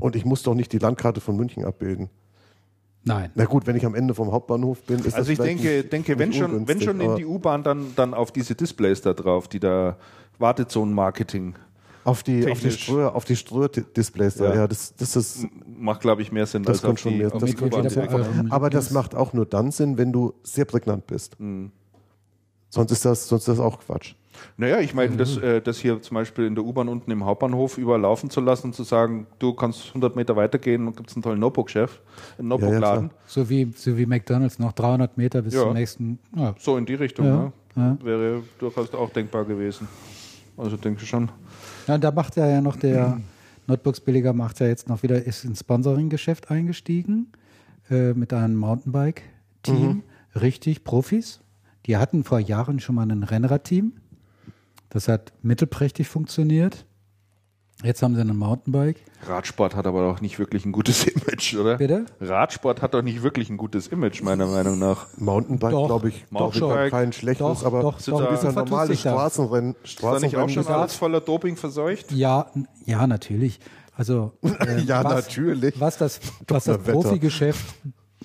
Und ich muss doch nicht die Landkarte von München abbilden. Nein. Na gut, wenn ich am Ende vom Hauptbahnhof bin, ist das vielleicht nicht wenn schon in die U-Bahn, dann auf diese Displays da drauf, die da Wartezonen-Marketing. Auf die Ströhr-Displays da, das ist... Macht, glaube ich, mehr Sinn. Das kommt schon mehr. Aber das macht auch nur dann Sinn, wenn du sehr prägnant bist. Mhm. Sonst ist das auch Quatsch. Naja, ich meine, das hier zum Beispiel in der U-Bahn unten im Hauptbahnhof überlaufen zu lassen und zu sagen, du kannst 100 Meter weitergehen und gibt es einen tollen Notebook-Chef, einen Notebook-Laden. So wie McDonald's noch 300 Meter bis zum nächsten. Ja. So in die Richtung, ja. Wäre durchaus auch denkbar gewesen. Also denke ich schon. Ja, und da macht er ja noch der Notebooksbilliger jetzt noch wieder, ist ins Sponsoring-Geschäft eingestiegen mit einem Mountainbike-Team. Mhm. Richtig, Profis. Die hatten vor Jahren schon mal ein Rennrad-Team. Das hat mittelprächtig funktioniert. Jetzt haben sie einen Mountainbike. Radsport hat aber doch nicht wirklich ein gutes Image, oder? Bitte? Radsport hat doch nicht wirklich ein gutes Image, meiner Meinung nach. Mountainbike, glaube ich, Mountainbike, kein schlechtes, aber doch, dieser normale Straßenrennen. Ist da nicht auch schon alles voller Doping verseucht? Ja, natürlich. Also, natürlich. Was das Profigeschäft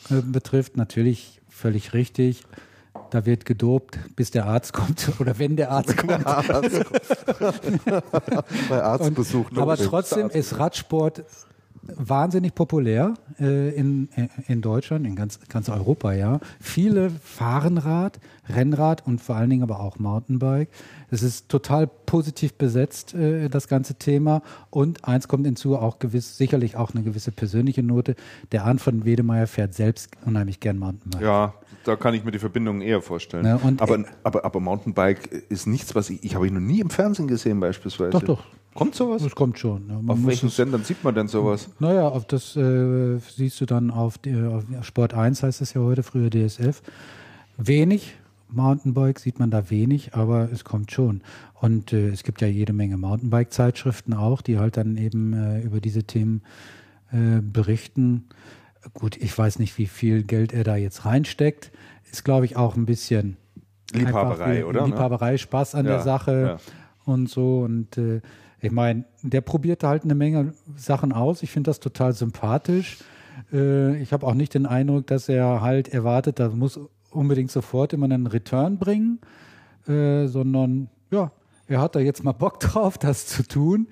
betrifft, natürlich völlig richtig. Da wird gedopt, bis der Arzt kommt oder wenn der Arzt kommt. Bei Arztbesuch. Aber trotzdem ist Radsport wahnsinnig populär in Deutschland, in ganz Europa. Ja, viele fahren Rad, Rennrad und vor allen Dingen aber auch Mountainbike. Es ist total positiv besetzt, das ganze Thema. Und eins kommt hinzu, sicherlich auch eine gewisse persönliche Note. Der Arndt von Wedemeyer fährt selbst unheimlich gern Mountainbike. Ja, da kann ich mir die Verbindung eher vorstellen. Ja, aber Mountainbike ist nichts, was ich habe ich noch nie im Fernsehen gesehen beispielsweise. Doch. Kommt sowas? Das kommt schon. Auf welchen Sendern sieht man denn sowas? Naja, das siehst du dann auf Sport 1, heißt es ja heute, früher DSF. Wenig Mountainbike sieht man da wenig, aber es kommt schon. Und es gibt ja jede Menge Mountainbike-Zeitschriften auch, die halt dann eben über diese Themen berichten. Gut, ich weiß nicht, wie viel Geld er da jetzt reinsteckt. Ist, glaube ich, auch ein bisschen Liebhaberei, oder? Liebhaberei, Spaß an der Sache und so. Und ich meine, der probiert halt eine Menge Sachen aus. Ich finde das total sympathisch. Ich habe auch nicht den Eindruck, dass er halt erwartet, da muss unbedingt sofort immer einen Return bringen, sondern er hat da jetzt mal Bock drauf, das zu tun.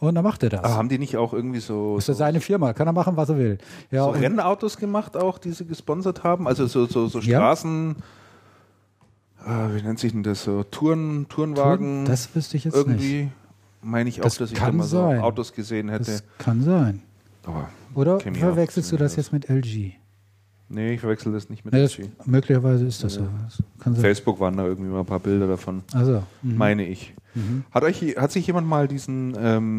Und dann macht er das. Aber haben die nicht auch irgendwie so... Ist das seine Firma, kann er machen, was er will. Ja, so Rennautos gemacht auch, die sie gesponsert haben? Also so Straßen... Wie nennt sich denn das so? Tourenwagen? Das wüsste ich jetzt irgendwie. Nicht. meine ich auch, dass ich da mal so Autos gesehen hätte. Das kann sein. Aber oder verwechselst du das jetzt mit LG? Nee, ich verwechsel das nicht mit LG. Möglicherweise ist das so. Kann sein. Facebook waren da irgendwie mal ein paar Bilder davon, also, meine ich. Mhm. Hat sich jemand mal diesen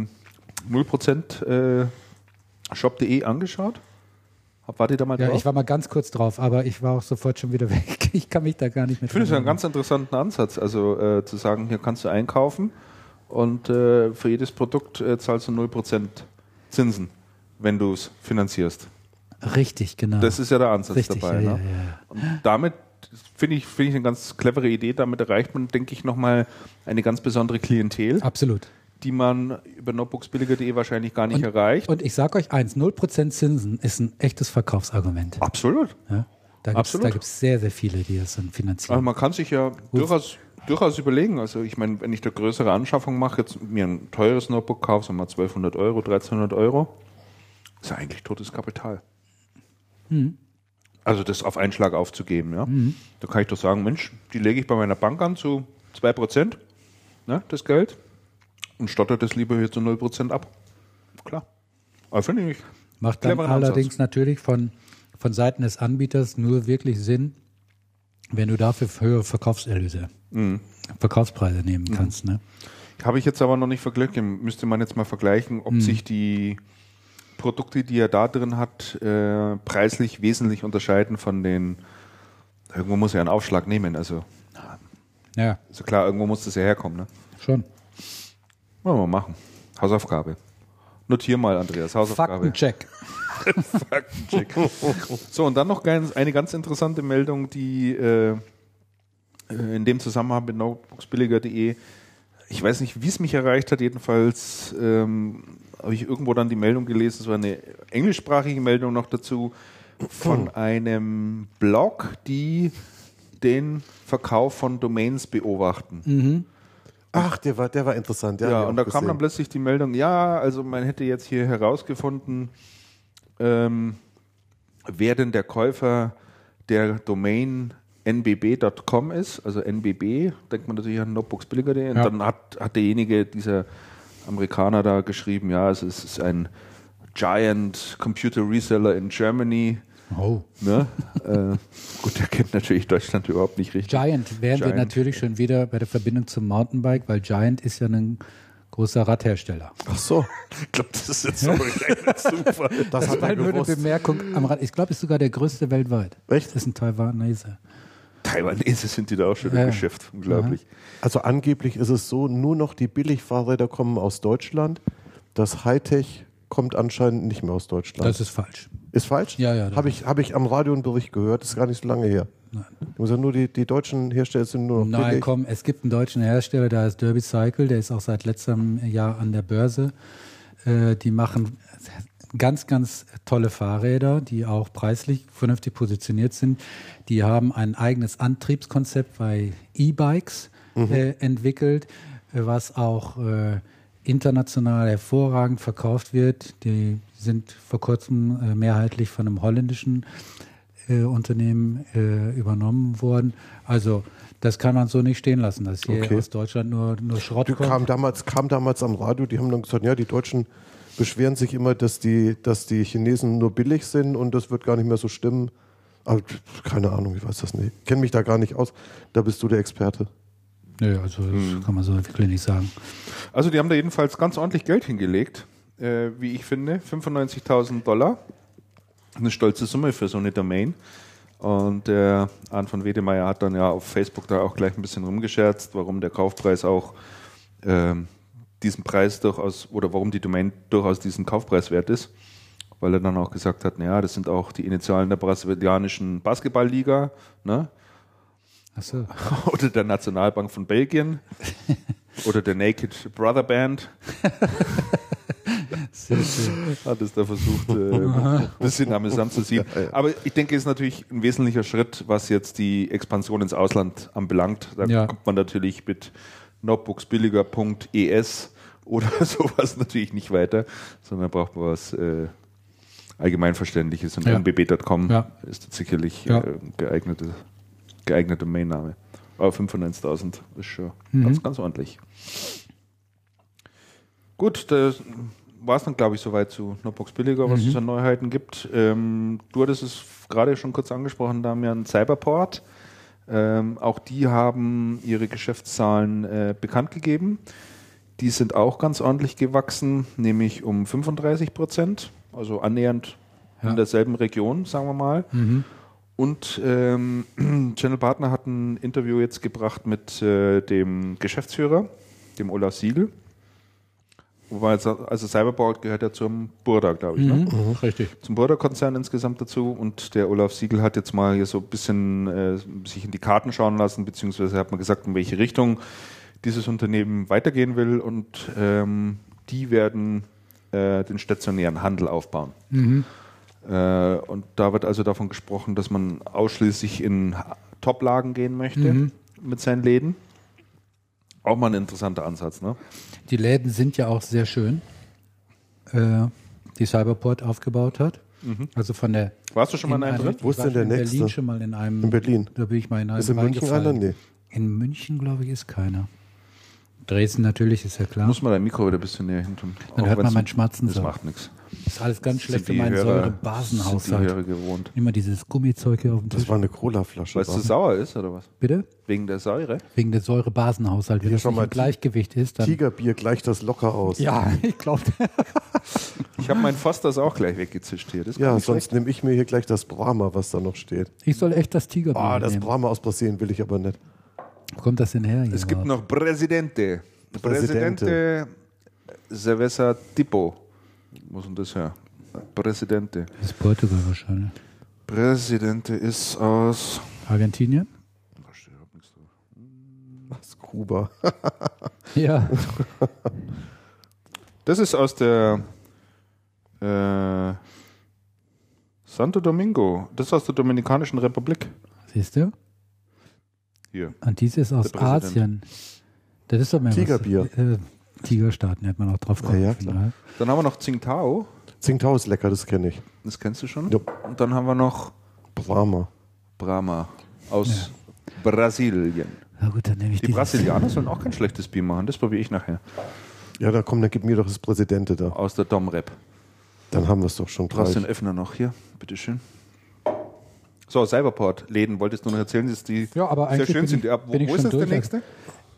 0%-Shop.de angeschaut? Wart ihr da mal drauf? Ja, ich war mal ganz kurz drauf, aber ich war auch sofort schon wieder weg. Ich kann mich da gar nicht mehr. Ich finde es einen ganz interessanten Ansatz, also zu sagen, hier kannst du einkaufen und für jedes Produkt zahlst du 0% Zinsen, wenn du es finanzierst. Richtig, genau. Das ist ja der Ansatz dabei. Ja, ne? Und damit finde ich eine ganz clevere Idee. Damit erreicht man, denke ich, nochmal eine ganz besondere Klientel. Absolut. Die man über notebooksbilliger.de wahrscheinlich gar nicht erreicht. Und ich sage euch eins, 0% Zinsen ist ein echtes Verkaufsargument. Absolut. Ja, da gibt es sehr, sehr viele, die das dann finanzieren. Also man kann sich ja durchaus überlegen. Also ich meine, wenn ich da größere Anschaffung mache, jetzt mir ein teures Notebook kaufe, sagen wir mal 1200 Euro, 1300 Euro, ist ja eigentlich totes Kapital. Mhm. Also das auf einen Schlag aufzugeben. Ja? Mhm. Da kann ich doch sagen, Mensch, die lege ich bei meiner Bank an zu 2%, ne, das Geld. Und stottert das lieber hier zu 0% ab. Klar. Aber finde ich nicht. Macht dann allerdings natürlich von Seiten des Anbieters nur wirklich Sinn, wenn du dafür höhere Verkaufspreise nehmen kannst. Ne? Habe ich jetzt aber noch nicht verglichen. Müsste man jetzt mal vergleichen, ob sich die Produkte, die er da drin hat, preislich wesentlich unterscheiden von den. Irgendwo muss er einen Aufschlag nehmen. Also, ja. Also klar, irgendwo muss das ja herkommen. Ne? Schon. Wollen wir mal machen. Hausaufgabe. Notier mal, Andreas. Hausaufgabe. Faktencheck. Faktencheck. So, und dann noch eine ganz interessante Meldung, die in dem Zusammenhang mit notebooksbilliger.de, ich weiß nicht, wie es mich erreicht hat, jedenfalls habe ich irgendwo dann die Meldung gelesen, es war eine englischsprachige Meldung noch dazu, von einem Blog, die den Verkauf von Domains beobachten. Mhm. Ach, der war interessant. Ja, und da kam dann plötzlich die Meldung, ja, also man hätte jetzt hier herausgefunden, wer denn der Käufer der Domain nbb.com ist, also nbb, denkt man natürlich an notebooksbilliger.de, und dann hat derjenige, dieser Amerikaner da geschrieben, ja, es ist ein Giant Computer Reseller in Germany. Oh. Ne? Gut, der kennt natürlich Deutschland überhaupt nicht richtig. Giant wären wir natürlich schon wieder bei der Verbindung zum Mountainbike, weil Giant ist ja ein großer Radhersteller. Ach so. Ich glaube, das ist jetzt so ein reiner Zufall. Das hat eine Bemerkung am Rad. Ich glaube, ist sogar der größte weltweit. Echt? Das ist ein Taiwanese. Taiwanese sind die da auch schon im Geschäft. Unglaublich. Also angeblich ist es so, nur noch die Billigfahrräder kommen aus Deutschland. Das Hightech kommt anscheinend nicht mehr aus Deutschland. Das ist falsch. Ist falsch? Ja. Habe ich am Radio einen Bericht gehört, das ist gar nicht so lange her. Nein. Ich muss sagen, nur die deutschen Hersteller sind nur noch billig. Nein, komm, es gibt einen deutschen Hersteller, der heißt Derby Cycle, der ist auch seit letztem Jahr an der Börse. Die machen ganz, ganz tolle Fahrräder, die auch preislich vernünftig positioniert sind. Die haben ein eigenes Antriebskonzept bei E-Bikes entwickelt, was auch international hervorragend verkauft wird. Die sind vor kurzem mehrheitlich von einem holländischen Unternehmen übernommen worden. Also das kann man so nicht stehen lassen, dass hier aus Deutschland nur Schrott kommt. Kam damals am Radio, die haben dann gesagt, ja, die Deutschen beschweren sich immer, dass die Chinesen nur billig sind und das wird gar nicht mehr so stimmen. Aber keine Ahnung, ich weiß das nicht. Ich kenne mich da gar nicht aus. Da bist du der Experte. Nö, also das kann man so wirklich nicht sagen. Also die haben da jedenfalls ganz ordentlich Geld hingelegt, wie ich finde. $95.000. Eine stolze Summe für so eine Domain. Und der Arndt von Wedemeyer hat dann ja auf Facebook da auch gleich ein bisschen rumgescherzt, warum der Kaufpreis auch diesen Preis durchaus, oder warum die Domain durchaus diesen Kaufpreis wert ist. Weil er dann auch gesagt hat, naja, das sind auch die Initialen der brasilianischen Basketballliga, ne? Ach so. Oder der Nationalbank von Belgien oder der Naked Brother Band. Sehr schön. Hat es da versucht, ein bisschen amüsant zu ziehen. Aber ich denke, es ist natürlich ein wesentlicher Schritt, was jetzt die Expansion ins Ausland anbelangt. Da kommt man natürlich mit notebooksbilliger.es oder sowas natürlich nicht weiter, sondern braucht man was Allgemeinverständliches. Und nbb.com ist sicherlich geeigneter Domain-Name. Aber 95.000 ist schon ganz ordentlich. Gut, das war es dann, glaube ich, soweit zu Notebooks Billiger, was es an Neuheiten gibt. Du hattest es gerade schon kurz angesprochen, Damian, Cyberport. Auch die haben ihre Geschäftszahlen bekannt gegeben. Die sind auch ganz ordentlich gewachsen, nämlich um 35%, also annähernd in derselben Region, sagen wir mal. Und Channel Partner hat ein Interview jetzt gebracht mit dem Geschäftsführer, dem Olaf Siegel. Wobei, also Cyberport gehört ja zum Burda, glaube ich. Ne? Mhm, richtig. Zum Burda-Konzern insgesamt dazu. Und der Olaf Siegel hat jetzt mal hier so ein bisschen sich in die Karten schauen lassen, beziehungsweise hat man gesagt, in welche Richtung dieses Unternehmen weitergehen will. Und die werden den stationären Handel aufbauen. Und da wird also davon gesprochen, dass man ausschließlich in Top-Lagen gehen möchte mit seinen Läden. Auch mal ein interessanter Ansatz, ne? Die Läden sind ja auch sehr schön, die Cyberport aufgebaut hat. Also von der. Warst du schon mal in einem drin? Wo ist denn der nächste? Berlin schon mal in einem. In Berlin. Da bin ich mal in einem. Ist in München einer? Nee. In München, glaube ich, ist keiner. Dresden natürlich, ist ja klar. Muss man dein Mikro wieder ein bisschen näher hin tun. Dann hört man meinen Schmerzen. Das macht nichts. Das ist alles ganz schlecht für meinen Säurebasenhaushalt. Immer dieses Gummizeug hier auf dem Tisch. Das war eine Colaflasche. Weil es zu sauer ist, oder was? Bitte? Wegen der Säure? Wegen der Säurebasenhaushalt. Wenn das nicht im Gleichgewicht ist, dann... Tigerbier gleicht das locker aus. Ja, ich glaube... Ich habe meinen Fosters auch gleich weggezischt hier. Das ja, sonst nehme ich mir hier gleich das Brahma, was da noch steht. Ich soll echt das Tigerbier nehmen. Ah, das Brahma aus Brasilien will ich aber nicht. Wo kommt das denn her? Es gibt noch Presidente. Presidente Cerveza Tipo. Muss denn das her? Presidente. Das ist Portugal wahrscheinlich. Presidente ist aus... Argentinien? Da steht überhaupt nichts drauf. Was? Kuba. Ja. Das ist aus der... Santo Domingo. Das ist aus der Dominikanischen Republik. Siehst du? Hier. Und dies ist aus Asien. Das ist doch mehr Tigerbier. Tigerstaaten hätte man auch drauf kommen. Ja, ja, dann haben wir noch Tsingtao. Tsingtao ist lecker, das kenne ich. Das kennst du schon? Ja. Und dann haben wir noch Brahma. Brahma aus Brasilien. Na gut, dann nehme ich die Brasilianer sollen auch kein schlechtes Bier machen, das probiere ich nachher. Ja, da komm, dann gib mir doch das Presidente da. Aus der Domrep. Dann haben wir es doch schon gleich. Du hast den Öffner noch hier, bitteschön. So, Cyberport-Läden, wolltest du noch erzählen, dass die aber sehr schön sind. Wo ist das der nächste?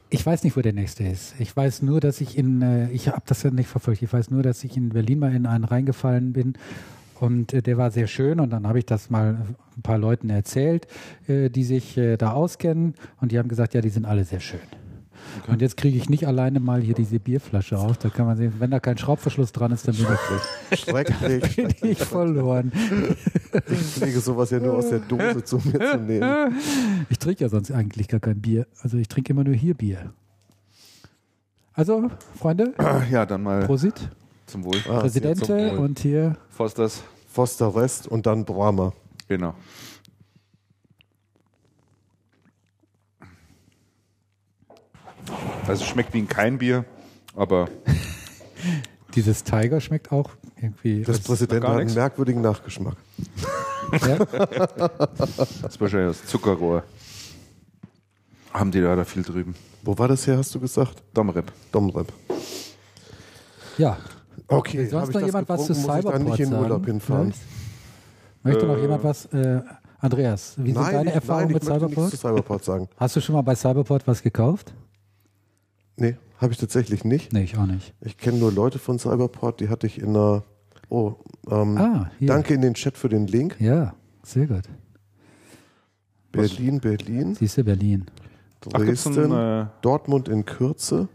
Ich weiß nicht, wo der nächste ist. Ich weiß nur, dass ich in, ich habe das ja nicht verfolgt, ich weiß nur, dass ich in Berlin mal in einen reingefallen bin und der war sehr schön und dann habe ich das mal ein paar Leuten erzählt, die sich da auskennen und die haben gesagt, ja, die sind alle sehr schön. Okay. Und jetzt kriege ich nicht alleine mal hier diese Bierflasche auf. Da kann man sehen, wenn da kein Schraubverschluss dran ist, dann bin ich schrecklich. Da bin ich verloren. Ich kriege sowas ja nur aus der Dose zu mir zu nehmen. Ich trinke ja sonst eigentlich gar kein Bier. Also ich trinke immer nur hier Bier. Also, Freunde. Ja, dann mal. Prosit. Zum Wohl. Presidente zum Wohl. Und hier. Fosters. Foster West und dann Brahma. Genau. Also schmeckt wie ein Keinbier, aber... Dieses Tiger schmeckt auch irgendwie... Das Präsident hat einen merkwürdigen Nachgeschmack. Ja? Das ist wahrscheinlich das Zuckerrohr. Haben die da viel drüben. Wo war das her, hast du gesagt? Domrep. Domrep. Ja. Okay. Will sonst noch jemand was zu Cyberport sagen? Muss ich dann nicht in den Urlaub hinfahren? Möchte noch jemand was... Andreas, wie sind deine Erfahrungen mit Cyberport? Ich möchte nichts zu Cyberport sagen. Hast du schon mal bei Cyberport was gekauft? Nee, habe ich tatsächlich nicht. Nee, ich auch nicht. Ich kenne nur Leute von Cyberport, die hatte ich in einer... Oh, hier. Danke in den Chat für den Link. Ja, sehr gut. Berlin, Berlin. Siehst du, Berlin. Dresden, Dortmund in Kürze,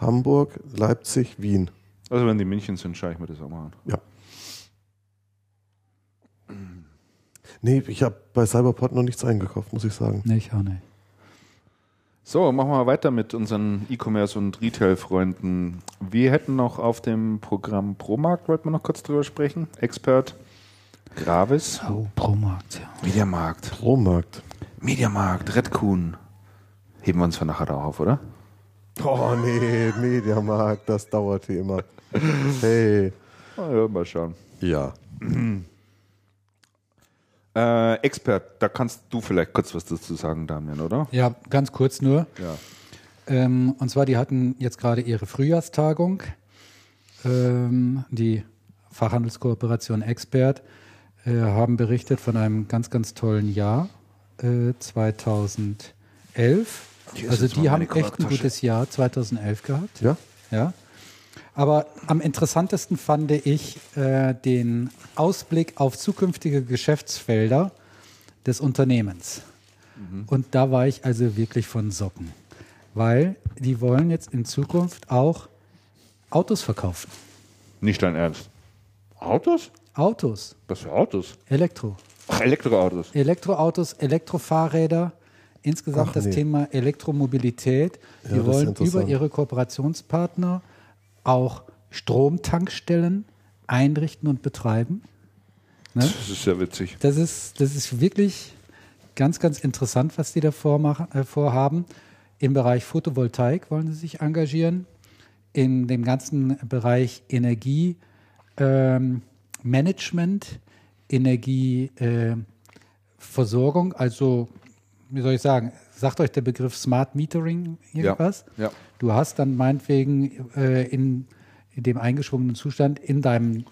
Hamburg, Leipzig, Wien. Also wenn die München sind, schaue ich mir das auch mal an. Ja. Nee, ich habe bei Cyberport noch nichts eingekauft, muss ich sagen. Nee, ich auch nicht. So, machen wir weiter mit unseren E-Commerce- und Retail-Freunden. Wir hätten noch auf dem Programm ProMarkt, wollten wir noch kurz drüber sprechen. Expert, Gravis. Oh, ProMarkt, ja. Mediamarkt. ProMarkt. Mediamarkt, Redcoon. Heben wir uns von nachher auf, oder? Oh nee, Mediamarkt, das dauert hier immer. Hey. Ja, mal schauen. Ja. Expert, da kannst du vielleicht kurz was dazu sagen, Damian, oder? Ja, ganz kurz nur. Ja. Und zwar, die hatten jetzt gerade ihre Frühjahrstagung die Fachhandelskooperation Expert, haben berichtet von einem ganz, ganz tollen Jahr 2011. Also die haben echt ein gutes Jahr 2011 gehabt. Ja. Ja. Aber am interessantesten fand ich den Ausblick auf zukünftige Geschäftsfelder des Unternehmens. Mhm. Und da war ich also wirklich von Socken. Weil die wollen jetzt in Zukunft auch Autos verkaufen. Nicht dein Ernst. Autos? Autos. Was für Autos? Elektro. Ach, Elektroautos. Elektroautos, Elektrofahrräder. Insgesamt das Thema Elektromobilität. Ja, die wollen über ihre Kooperationspartner auch Stromtankstellen einrichten und betreiben. Ne? Das ist ja witzig. Das ist wirklich ganz, ganz interessant, was die da vorhaben. Im Bereich Photovoltaik wollen sie sich engagieren. In dem ganzen Bereich Energiemanagement, Energieversorgung, also wie soll ich sagen, sagt euch der Begriff Smart Metering irgendwas? Ja, ja. Du hast dann meinetwegen in dem eingeschwungenen Zustand in deinem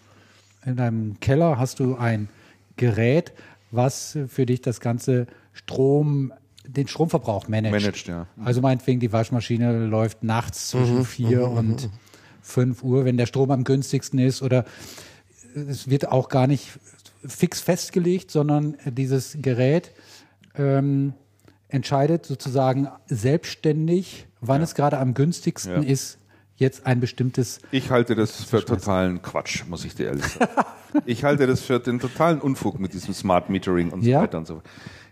Keller hast du ein Gerät, was für dich das ganze den Stromverbrauch managt. Ja. Also meinetwegen die Waschmaschine läuft nachts zwischen 4 und 5 Uhr, wenn der Strom am günstigsten ist, oder es wird auch gar nicht fix festgelegt, sondern dieses Gerät entscheidet sozusagen selbstständig, wann es gerade am günstigsten ist, jetzt ein bestimmtes... Ich halte das für totalen Quatsch, muss ich dir ehrlich sagen. Ich halte das für den totalen Unfug mit diesem Smart Metering und so weiter und so fort.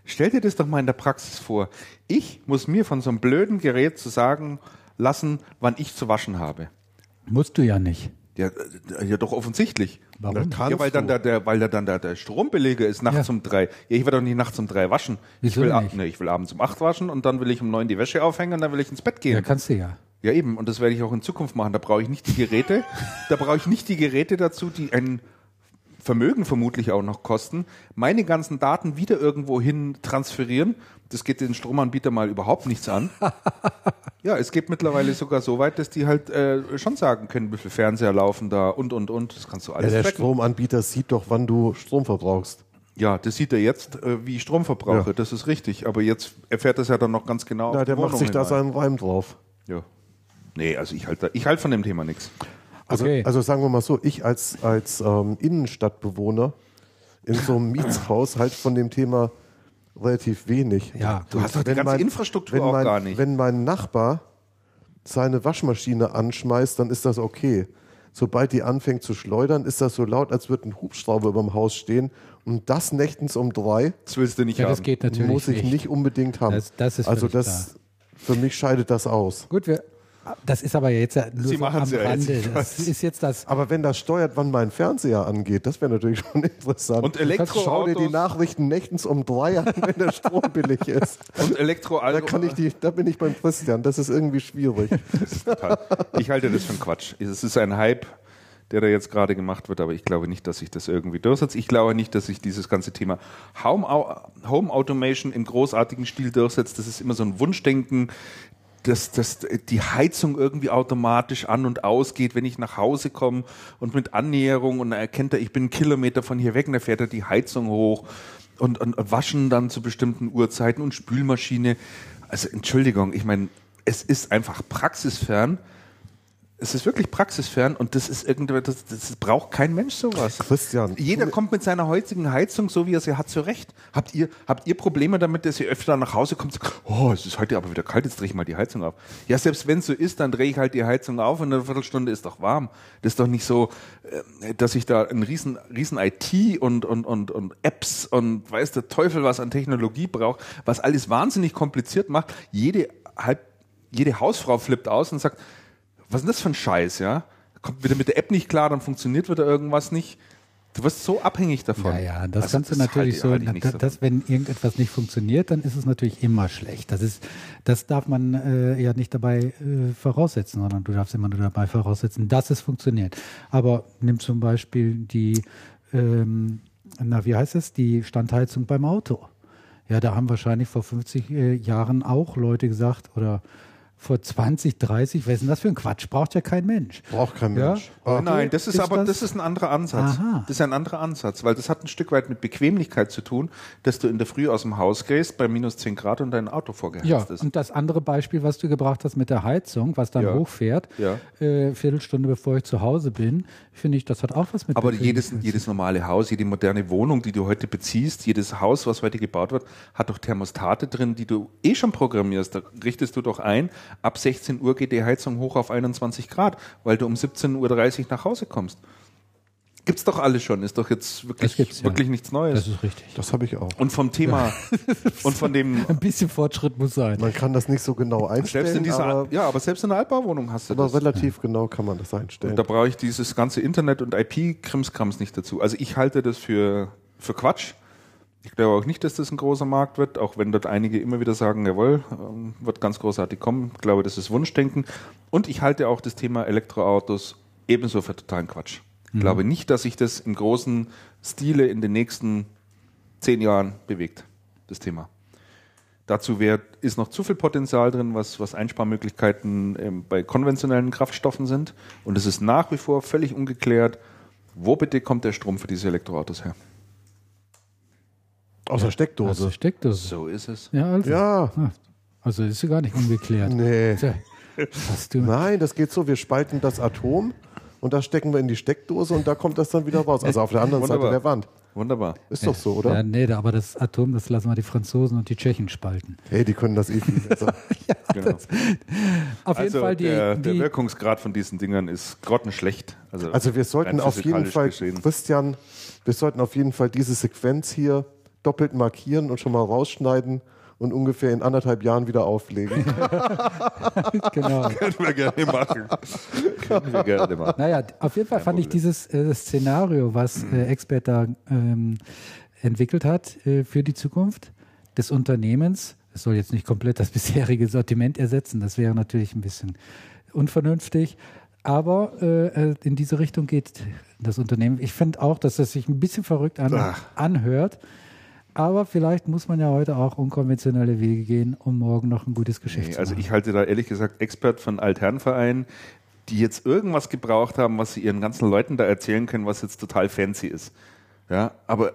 Stell dir das doch mal in der Praxis vor. Ich muss mir von so einem blöden Gerät zu sagen lassen, wann ich zu waschen habe. Musst du ja nicht. Ja, doch offensichtlich. Warum? Ja, weil dann der Strom billiger ist, nachts um 3. Ja, ich will doch nicht nachts um 3 waschen. Ich will abends um 8 waschen und dann will ich um 9 die Wäsche aufhängen und dann will ich ins Bett gehen. Ja, kannst du ja. Ja, eben. Und das werde ich auch in Zukunft machen. Da brauche ich nicht die Geräte dazu, die ein Vermögen vermutlich auch noch kosten, meine ganzen Daten wieder irgendwo hin transferieren. Das geht den Stromanbieter mal überhaupt nichts an. Ja, es geht mittlerweile sogar so weit, dass die halt schon sagen können, wie viel Fernseher laufen da und. Das kannst du alles tracken. Der Stromanbieter sieht doch, wann du Strom verbrauchst. Ja, das sieht er jetzt, wie ich Strom verbrauche. Ja. Das ist richtig. Aber jetzt erfährt das ja dann noch ganz genau. Ja, der macht sich da seinen Reim drauf. Ja. Nee, also ich halte von dem Thema nichts. Okay. Also sagen wir mal so, ich als Innenstadtbewohner in so einem Mietshaus halt von dem Thema relativ wenig. Ja, du hast doch die ganze Infrastruktur auch gar nicht. Wenn mein Nachbar seine Waschmaschine anschmeißt, dann ist das okay. Sobald die anfängt zu schleudern, ist das so laut, als würde ein Hubschrauber über dem Haus stehen. Und das nächtens um 3. Das willst du nicht haben. Das geht natürlich muss ich nicht unbedingt haben. Für mich scheidet das aus. Gut, das ist aber jetzt nur Sie so am Rande. Das ist jetzt das. Aber wenn das steuert, wann mein Fernseher angeht, das wäre natürlich schon interessant. Und Elektroautos. Schau dir die Nachrichten nächtens um 3 an, wenn der Strom billig ist. Und Elektroautos. Da bin ich beim Christian. Das ist irgendwie schwierig. Das ist total. Ich halte das für einen Quatsch. Es ist ein Hype, der da jetzt gerade gemacht wird, aber ich glaube nicht, dass sich das irgendwie durchsetzt. Ich glaube nicht, dass sich dieses ganze Thema Home Automation im großartigen Stil durchsetzt. Das ist immer so ein Wunschdenken, dass die Heizung irgendwie automatisch an- und ausgeht, wenn ich nach Hause komme und mit Annäherung und dann erkennt er, ich bin einen Kilometer von hier weg und dann fährt er die Heizung hoch und waschen dann zu bestimmten Uhrzeiten und Spülmaschine. Also Entschuldigung, ich meine, es ist einfach praxisfern. Es ist wirklich praxisfern und das ist irgendwie, das braucht kein Mensch sowas. Christian. Jeder kommt mit seiner heutigen Heizung, so wie er sie hat, zurecht. Habt ihr Probleme damit, dass ihr öfter nach Hause kommt? Oh, es ist heute aber wieder kalt, jetzt drehe ich mal die Heizung auf. Ja, selbst wenn es so ist, dann drehe ich halt die Heizung auf und in einer Viertelstunde ist doch warm. Das ist doch nicht so, dass ich da ein riesen IT und Apps und weiß der Teufel was an Technologie braucht, was alles wahnsinnig kompliziert macht. Jede Hausfrau flippt aus und sagt, was ist denn das für ein Scheiß, ja? Kommt wieder mit der App nicht klar, dann funktioniert wieder irgendwas nicht. Du wirst so abhängig davon. Naja, das also kannst du natürlich so, wenn irgendetwas nicht funktioniert, dann ist es natürlich immer schlecht. Das darf man ja nicht dabei voraussetzen, sondern du darfst immer nur dabei voraussetzen, dass es funktioniert. Aber nimm zum Beispiel die, die Standheizung beim Auto. Ja, da haben wahrscheinlich vor 50 Jahren auch Leute gesagt, oder vor 20, 30, was ist denn das für ein Quatsch? Braucht ja kein Mensch. Braucht kein Mensch. Ja? Okay. Nein, das ist aber das ist ein anderer Ansatz. Aha. Das ist ein anderer Ansatz, weil das hat ein Stück weit mit Bequemlichkeit zu tun, dass du in der Früh aus dem Haus gehst bei minus 10 Grad und dein Auto vorgeheizt ist. Und das andere Beispiel, was du gebracht hast mit der Heizung, was dann hochfährt, Viertelstunde bevor ich zu Hause bin, finde ich, das hat auch was mit Bequemlichkeit zu tun. Aber jedes normale Haus, jede moderne Wohnung, die du heute beziehst, jedes Haus, was heute gebaut wird, hat doch Thermostate drin, die du eh schon programmierst. Da richtest du doch ein, ab 16 Uhr geht die Heizung hoch auf 21 Grad, weil du um 17.30 Uhr nach Hause kommst. Gibt's doch alles schon, ist doch jetzt wirklich nichts Neues. Das ist richtig. Das habe ich auch. Und vom Thema und von dem... Ein bisschen Fortschritt muss sein. Man kann das nicht so genau einstellen. Selbst in dieser aber selbst in einer Altbauwohnung hast du das. Aber relativ genau kann man das einstellen. Und da brauche ich dieses ganze Internet- und IP-Krimskrams nicht dazu. Also ich halte das für Quatsch. Ich glaube auch nicht, dass das ein großer Markt wird, auch wenn dort einige immer wieder sagen, jawohl, wird ganz großartig kommen. Ich glaube, das ist Wunschdenken. Und ich halte auch das Thema Elektroautos ebenso für totalen Quatsch. Ich glaube nicht, dass sich das im großen Stile in den nächsten 10 Jahren bewegt, das Thema. Dazu ist noch zu viel Potenzial drin, was Einsparmöglichkeiten bei konventionellen Kraftstoffen sind. Und es ist nach wie vor völlig ungeklärt, wo bitte kommt der Strom für diese Elektroautos her? Aus der Steckdose. Aus der Steckdose. So ist es. Ja, also. Ja. Also ist ja gar nicht ungeklärt. Nee. Nein, das geht so, wir spalten das Atom und das stecken wir in die Steckdose und da kommt das dann wieder raus. Also auf der anderen Seite der Wand. Wunderbar. Ist doch so, oder? Ja, nee, aber das Atom, das lassen wir die Franzosen und die Tschechen spalten. Hey, die können das eh viel besser. Genau. Auf jeden Fall der Wirkungsgrad von diesen Dingern ist grottenschlecht. Also wir sollten auf jeden Fall, Christian, diese Sequenz hier doppelt markieren und schon mal rausschneiden und ungefähr in 1,5 Jahren wieder auflegen. Genau. Können wir gerne machen. Naja, auf jeden Fall fand ich dieses Szenario, was Expert da entwickelt hat für die Zukunft des Unternehmens. Es soll jetzt nicht komplett das bisherige Sortiment ersetzen. Das wäre natürlich ein bisschen unvernünftig. Aber in diese Richtung geht das Unternehmen. Ich finde auch, dass das sich ein bisschen verrückt anhört. Aber vielleicht muss man ja heute auch unkonventionelle Wege gehen, um morgen noch ein gutes Geschäft zu machen. Also ich halte da ehrlich gesagt Expert von Altherrenvereinen, die jetzt irgendwas gebraucht haben, was sie ihren ganzen Leuten da erzählen können, was jetzt total fancy ist. Ja, aber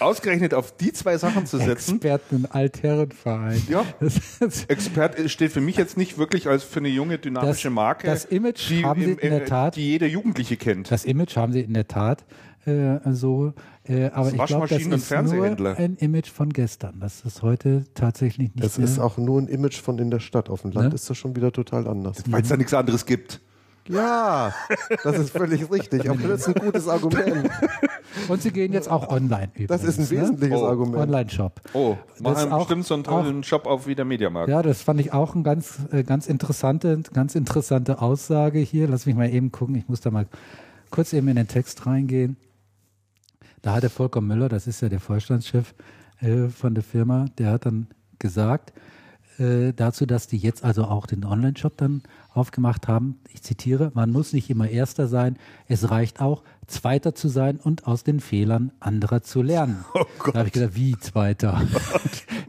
ausgerechnet auf die zwei Sachen zu setzen. Experten im Altherrenverein. Ja. Expert steht für mich jetzt nicht wirklich als für eine junge, dynamische Marke. Das Image haben sie in der Tat. Die jeder Jugendliche kennt. Das Image haben sie in der Tat. Aber ich glaube, das ist nur ein Image von gestern. Das ist heute tatsächlich nicht. Das ist auch nur ein Image von in der Stadt. Auf dem Land ist das schon wieder total anders. Weil es da nichts anderes gibt. Ja, das ist völlig richtig. Aber das ist ein gutes Argument. Und sie gehen jetzt auch online übrigens. Das ist ein wesentliches Argument. Online-Shop. Oh, machen bestimmt so einen tollen Shop auf wie der Mediamarkt. Ja, das fand ich auch eine ganz interessante Aussage hier. Lass mich mal eben gucken. Ich muss da mal kurz eben in den Text reingehen. Da hat der Volker Müller, das ist ja der Vorstandschef von der Firma, der hat dann gesagt dazu, dass die jetzt also auch den Online-Shop dann aufgemacht haben. Ich zitiere, man muss nicht immer Erster sein, es reicht auch, Zweiter zu sein und aus den Fehlern anderer zu lernen. Oh Gott. Da habe ich gesagt, wie Zweiter?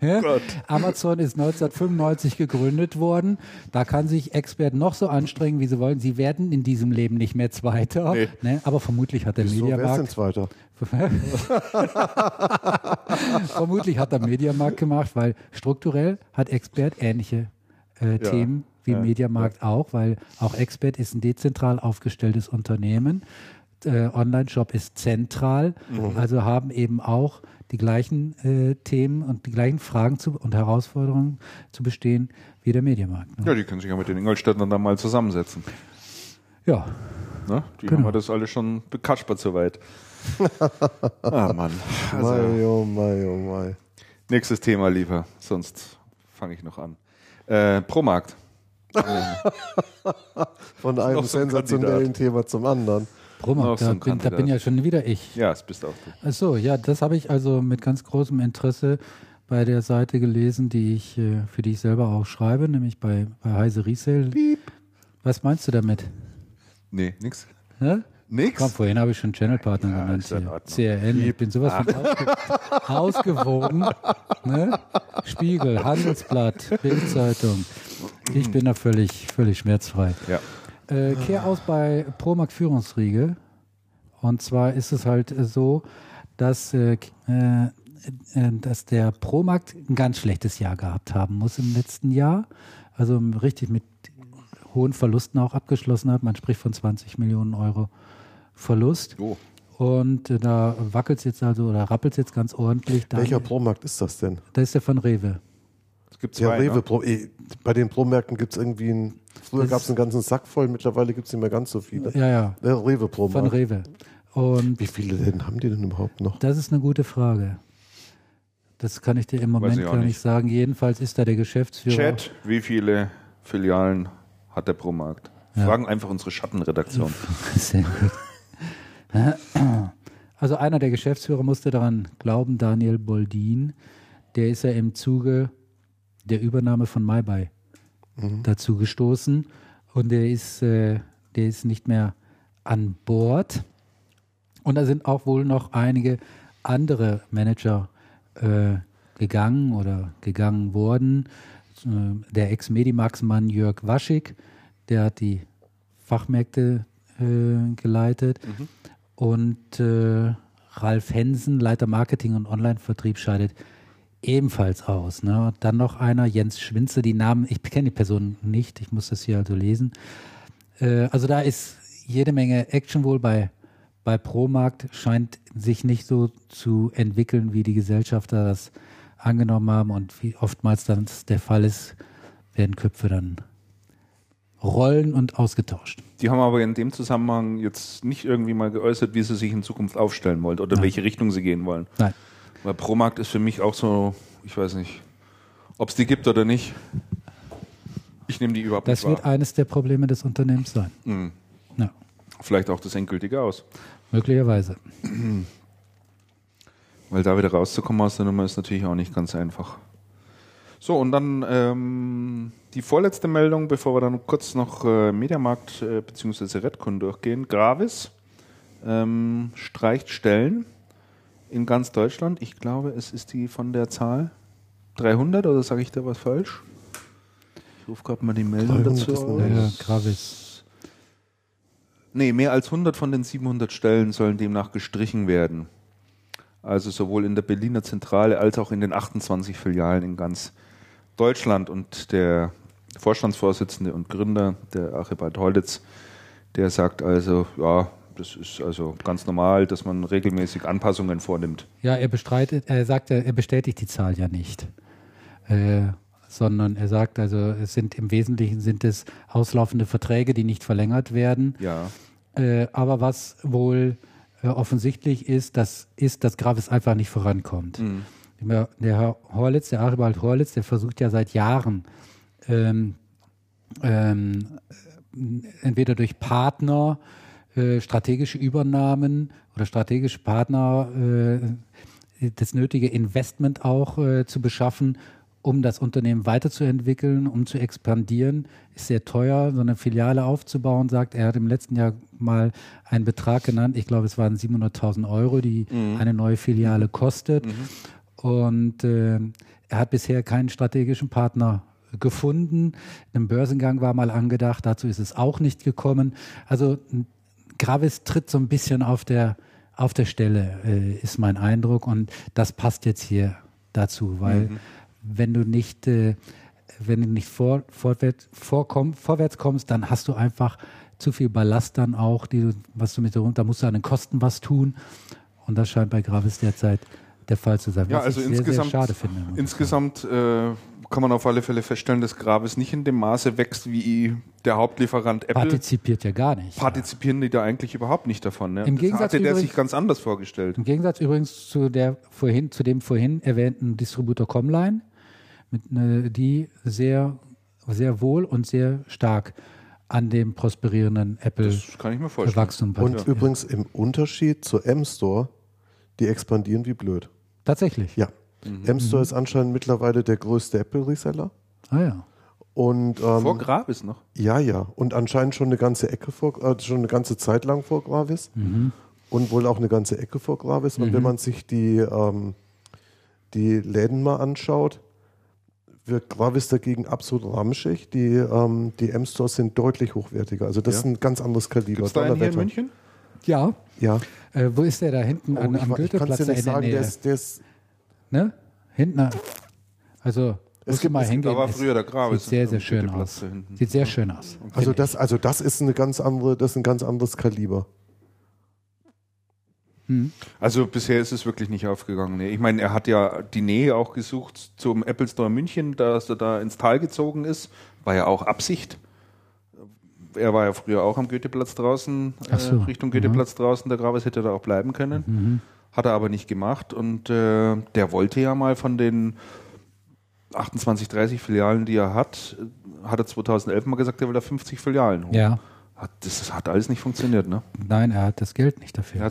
Ja? Gott. Amazon ist 1995 gegründet worden. Da kann sich Experten noch so anstrengen, wie sie wollen. Sie werden in diesem Leben nicht mehr Zweiter. Nee. Ne? Aber vermutlich hat der Mediamarkt... Zweiter? Vermutlich hat der Mediamarkt gemacht, weil strukturell hat Expert ähnliche Themen wie Mediamarkt auch, weil auch Expert ist ein dezentral aufgestelltes Unternehmen. Online-Shop ist zentral, also haben eben auch die gleichen Themen und die gleichen Fragen und Herausforderungen zu bestehen wie der Mediamarkt. Ne? Ja, die können sich ja mit den Ingolstädtern dann mal zusammensetzen. Ja. Ne? Die haben wir das alle schon bekaspert soweit. Ah, Mann. Also, Mai. Nächstes Thema lieber, sonst fange ich noch an. Promarkt. Von einem sensationellen Thema zum anderen. Promarkt, da bin ja schon wieder ich. Ja, das bist auch du. Achso, ja, das habe ich also mit ganz großem Interesse bei der Seite gelesen, für die ich selber auch schreibe, nämlich bei Heise Resale. Piep. Was meinst du damit? Nee, nix. Ja? Nix? Komm, vorhin habe ich schon Channelpartner genannt. CRN, ich bin sowas von ausgewogen. Ne? Spiegel, Handelsblatt, Bildzeitung. Ich bin da völlig schmerzfrei. Ja. Kehr aus bei Promark Führungsriege. Und zwar ist es halt so, dass der Promarkt ein ganz schlechtes Jahr gehabt haben muss im letzten Jahr. Also richtig mit hohen Verlusten auch abgeschlossen hat. Man spricht von 20 Millionen Euro Verlust. Oh. Und da wackelt es jetzt rappelt es jetzt ganz ordentlich. Dann, welcher Promarkt ist das denn? Das ist der von Rewe. Es gibt ja Rewe. Bei den Promärkten gibt es irgendwie früher gab es einen ganzen Sack voll, mittlerweile gibt es nicht mehr ganz so viele. Ja, ja. Der Rewe-Promarkt. Von Rewe. Und wie viele Läden haben die denn überhaupt noch? Das ist eine gute Frage. Das kann ich dir im Moment gar nicht sagen. Jedenfalls ist da der Geschäftsführer. Chat, wie viele Filialen hat der Promarkt? Ja. Fragen einfach unsere Schattenredaktion. Sehr gut. Also einer der Geschäftsführer musste daran glauben, Daniel Boldin, der ist ja im Zuge der Übernahme von MyBuy dazu gestoßen und der ist nicht mehr an Bord. Und da sind auch wohl noch einige andere Manager gegangen worden. Der Ex-Medimax-Mann Jörg Waschig, der hat die Fachmärkte geleitet. Mhm. Und Ralf Hensen, Leiter Marketing und Online-Vertrieb, scheidet ebenfalls aus. Ne? Dann noch einer, Jens Schwinze, die Namen, ich kenne die Person nicht, ich muss das hier also lesen. Also da ist jede Menge Action wohl bei Promarkt, scheint sich nicht so zu entwickeln, wie die Gesellschafter das angenommen haben, und wie oftmals dann der Fall ist, werden Köpfe dann rollen und ausgetauscht. Die haben aber in dem Zusammenhang jetzt nicht irgendwie mal geäußert, wie sie sich in Zukunft aufstellen wollen oder in welche Richtung sie gehen wollen. Nein. Weil Promarkt ist für mich auch so, ich weiß nicht, ob es die gibt oder nicht. Ich nehme die überhaupt nicht wahr. Das wird eines der Probleme des Unternehmens sein. Mhm. Ja. Vielleicht auch das endgültige Aus. Möglicherweise. Weil da wieder rauszukommen aus der Nummer ist natürlich auch nicht ganz einfach. So, und dann die vorletzte Meldung, bevor wir dann kurz noch Mediamarkt bzw. Redcoon durchgehen. Gravis streicht Stellen in ganz Deutschland. Ich glaube, es ist die von der Zahl 300, oder sage ich da was falsch? Ich rufe gerade mal die Meldung dazu aus. Ja, Gravis. Nee, mehr als 100 von den 700 Stellen sollen demnach gestrichen werden. Also sowohl in der Berliner Zentrale als auch in den 28 Filialen in ganz Deutschland. Und der Vorstandsvorsitzende und Gründer, der Archibald Holditz, der sagt also, ja, das ist also ganz normal, dass man regelmäßig Anpassungen vornimmt. Ja, er bestätigt die Zahl ja nicht, sondern er sagt also, es sind im Wesentlichen auslaufende Verträge, die nicht verlängert werden. Ja. Aber was wohl offensichtlich ist, dass Gravis einfach nicht vorankommt. Mhm. Der Herr Horlitz, der Archibald Horlitz, der versucht ja seit Jahren entweder durch Partner strategische Übernahmen oder strategische Partner das nötige Investment auch zu beschaffen, um das Unternehmen weiterzuentwickeln, um zu expandieren. Ist sehr teuer, so eine Filiale aufzubauen, sagt er. Er hat im letzten Jahr mal einen Betrag genannt. Ich glaube, es waren 700.000 Euro, die eine neue Filiale kostet. Mhm. Und er hat bisher keinen strategischen Partner gefunden. Ein Börsengang war mal angedacht, dazu ist es auch nicht gekommen. Also Gravis tritt so ein bisschen auf der Stelle, ist mein Eindruck. Und das passt jetzt hier dazu, weil wenn du nicht vorwärts kommst, dann hast du einfach zu viel Ballast dann auch, was du mit runter, da musst du an den Kosten was tun. Und das scheint bei Gravis derzeit der Fall zu sein. Ja, was also ich insgesamt sehr, sehr schade finde. Insgesamt kann man auf alle Fälle feststellen, dass Gravis nicht in dem Maße wächst, wie der Hauptlieferant Apple. Partizipiert ja gar nicht. Partizipieren die da eigentlich überhaupt nicht davon. Ne? Im Gegensatz hatte der übrigens, sich ganz anders vorgestellt. Im Gegensatz übrigens zu dem vorhin erwähnten Distributor Comline, die sehr, sehr wohl und sehr stark an dem prosperierenden Apple-Wachstum partizipieren. Und übrigens im Unterschied zur M-Store, die expandieren wie blöd. Tatsächlich? Ja. M-Store ist anscheinend mittlerweile der größte Apple-Reseller. Ah ja. Und, vor Gravis noch? Ja, ja. Und anscheinend schon eine ganze Ecke schon eine ganze Zeit lang vor Gravis. Mhm. Und wohl auch eine ganze Ecke vor Gravis. Und wenn man sich die Läden mal anschaut, wirkt Gravis dagegen absolut ramschig. Die M-Stores sind deutlich hochwertiger. Also das ist ein ganz anderes Kaliber. Gibt's da einen hier in München? Ja. Ja. Wo ist der da hinten am Goetheplatz? Ich kann es dir nicht sagen, der ist... Ne? Hinten... Also... Da war früher der Gravis. Sieht sehr, sehr schön aus. Sieht sehr schön aus. Also das ist ein ganz anderes Kaliber. Hm. Also bisher ist es wirklich nicht aufgegangen. Ich meine, er hat ja die Nähe auch gesucht zum Apple Store München, dass er da ins Tal gezogen ist. War ja auch Absicht. Er war ja früher auch am Goetheplatz draußen, Richtung Goetheplatz draußen. Der Gravis hätte da auch bleiben können. Mhm. Hat er aber nicht gemacht. Und der wollte ja mal von den 28, 30 Filialen, die er hat, hat er 2011 mal gesagt, er will da 50 Filialen holen. Ja. Das hat alles nicht funktioniert, ne? Nein, er hat das Geld nicht dafür.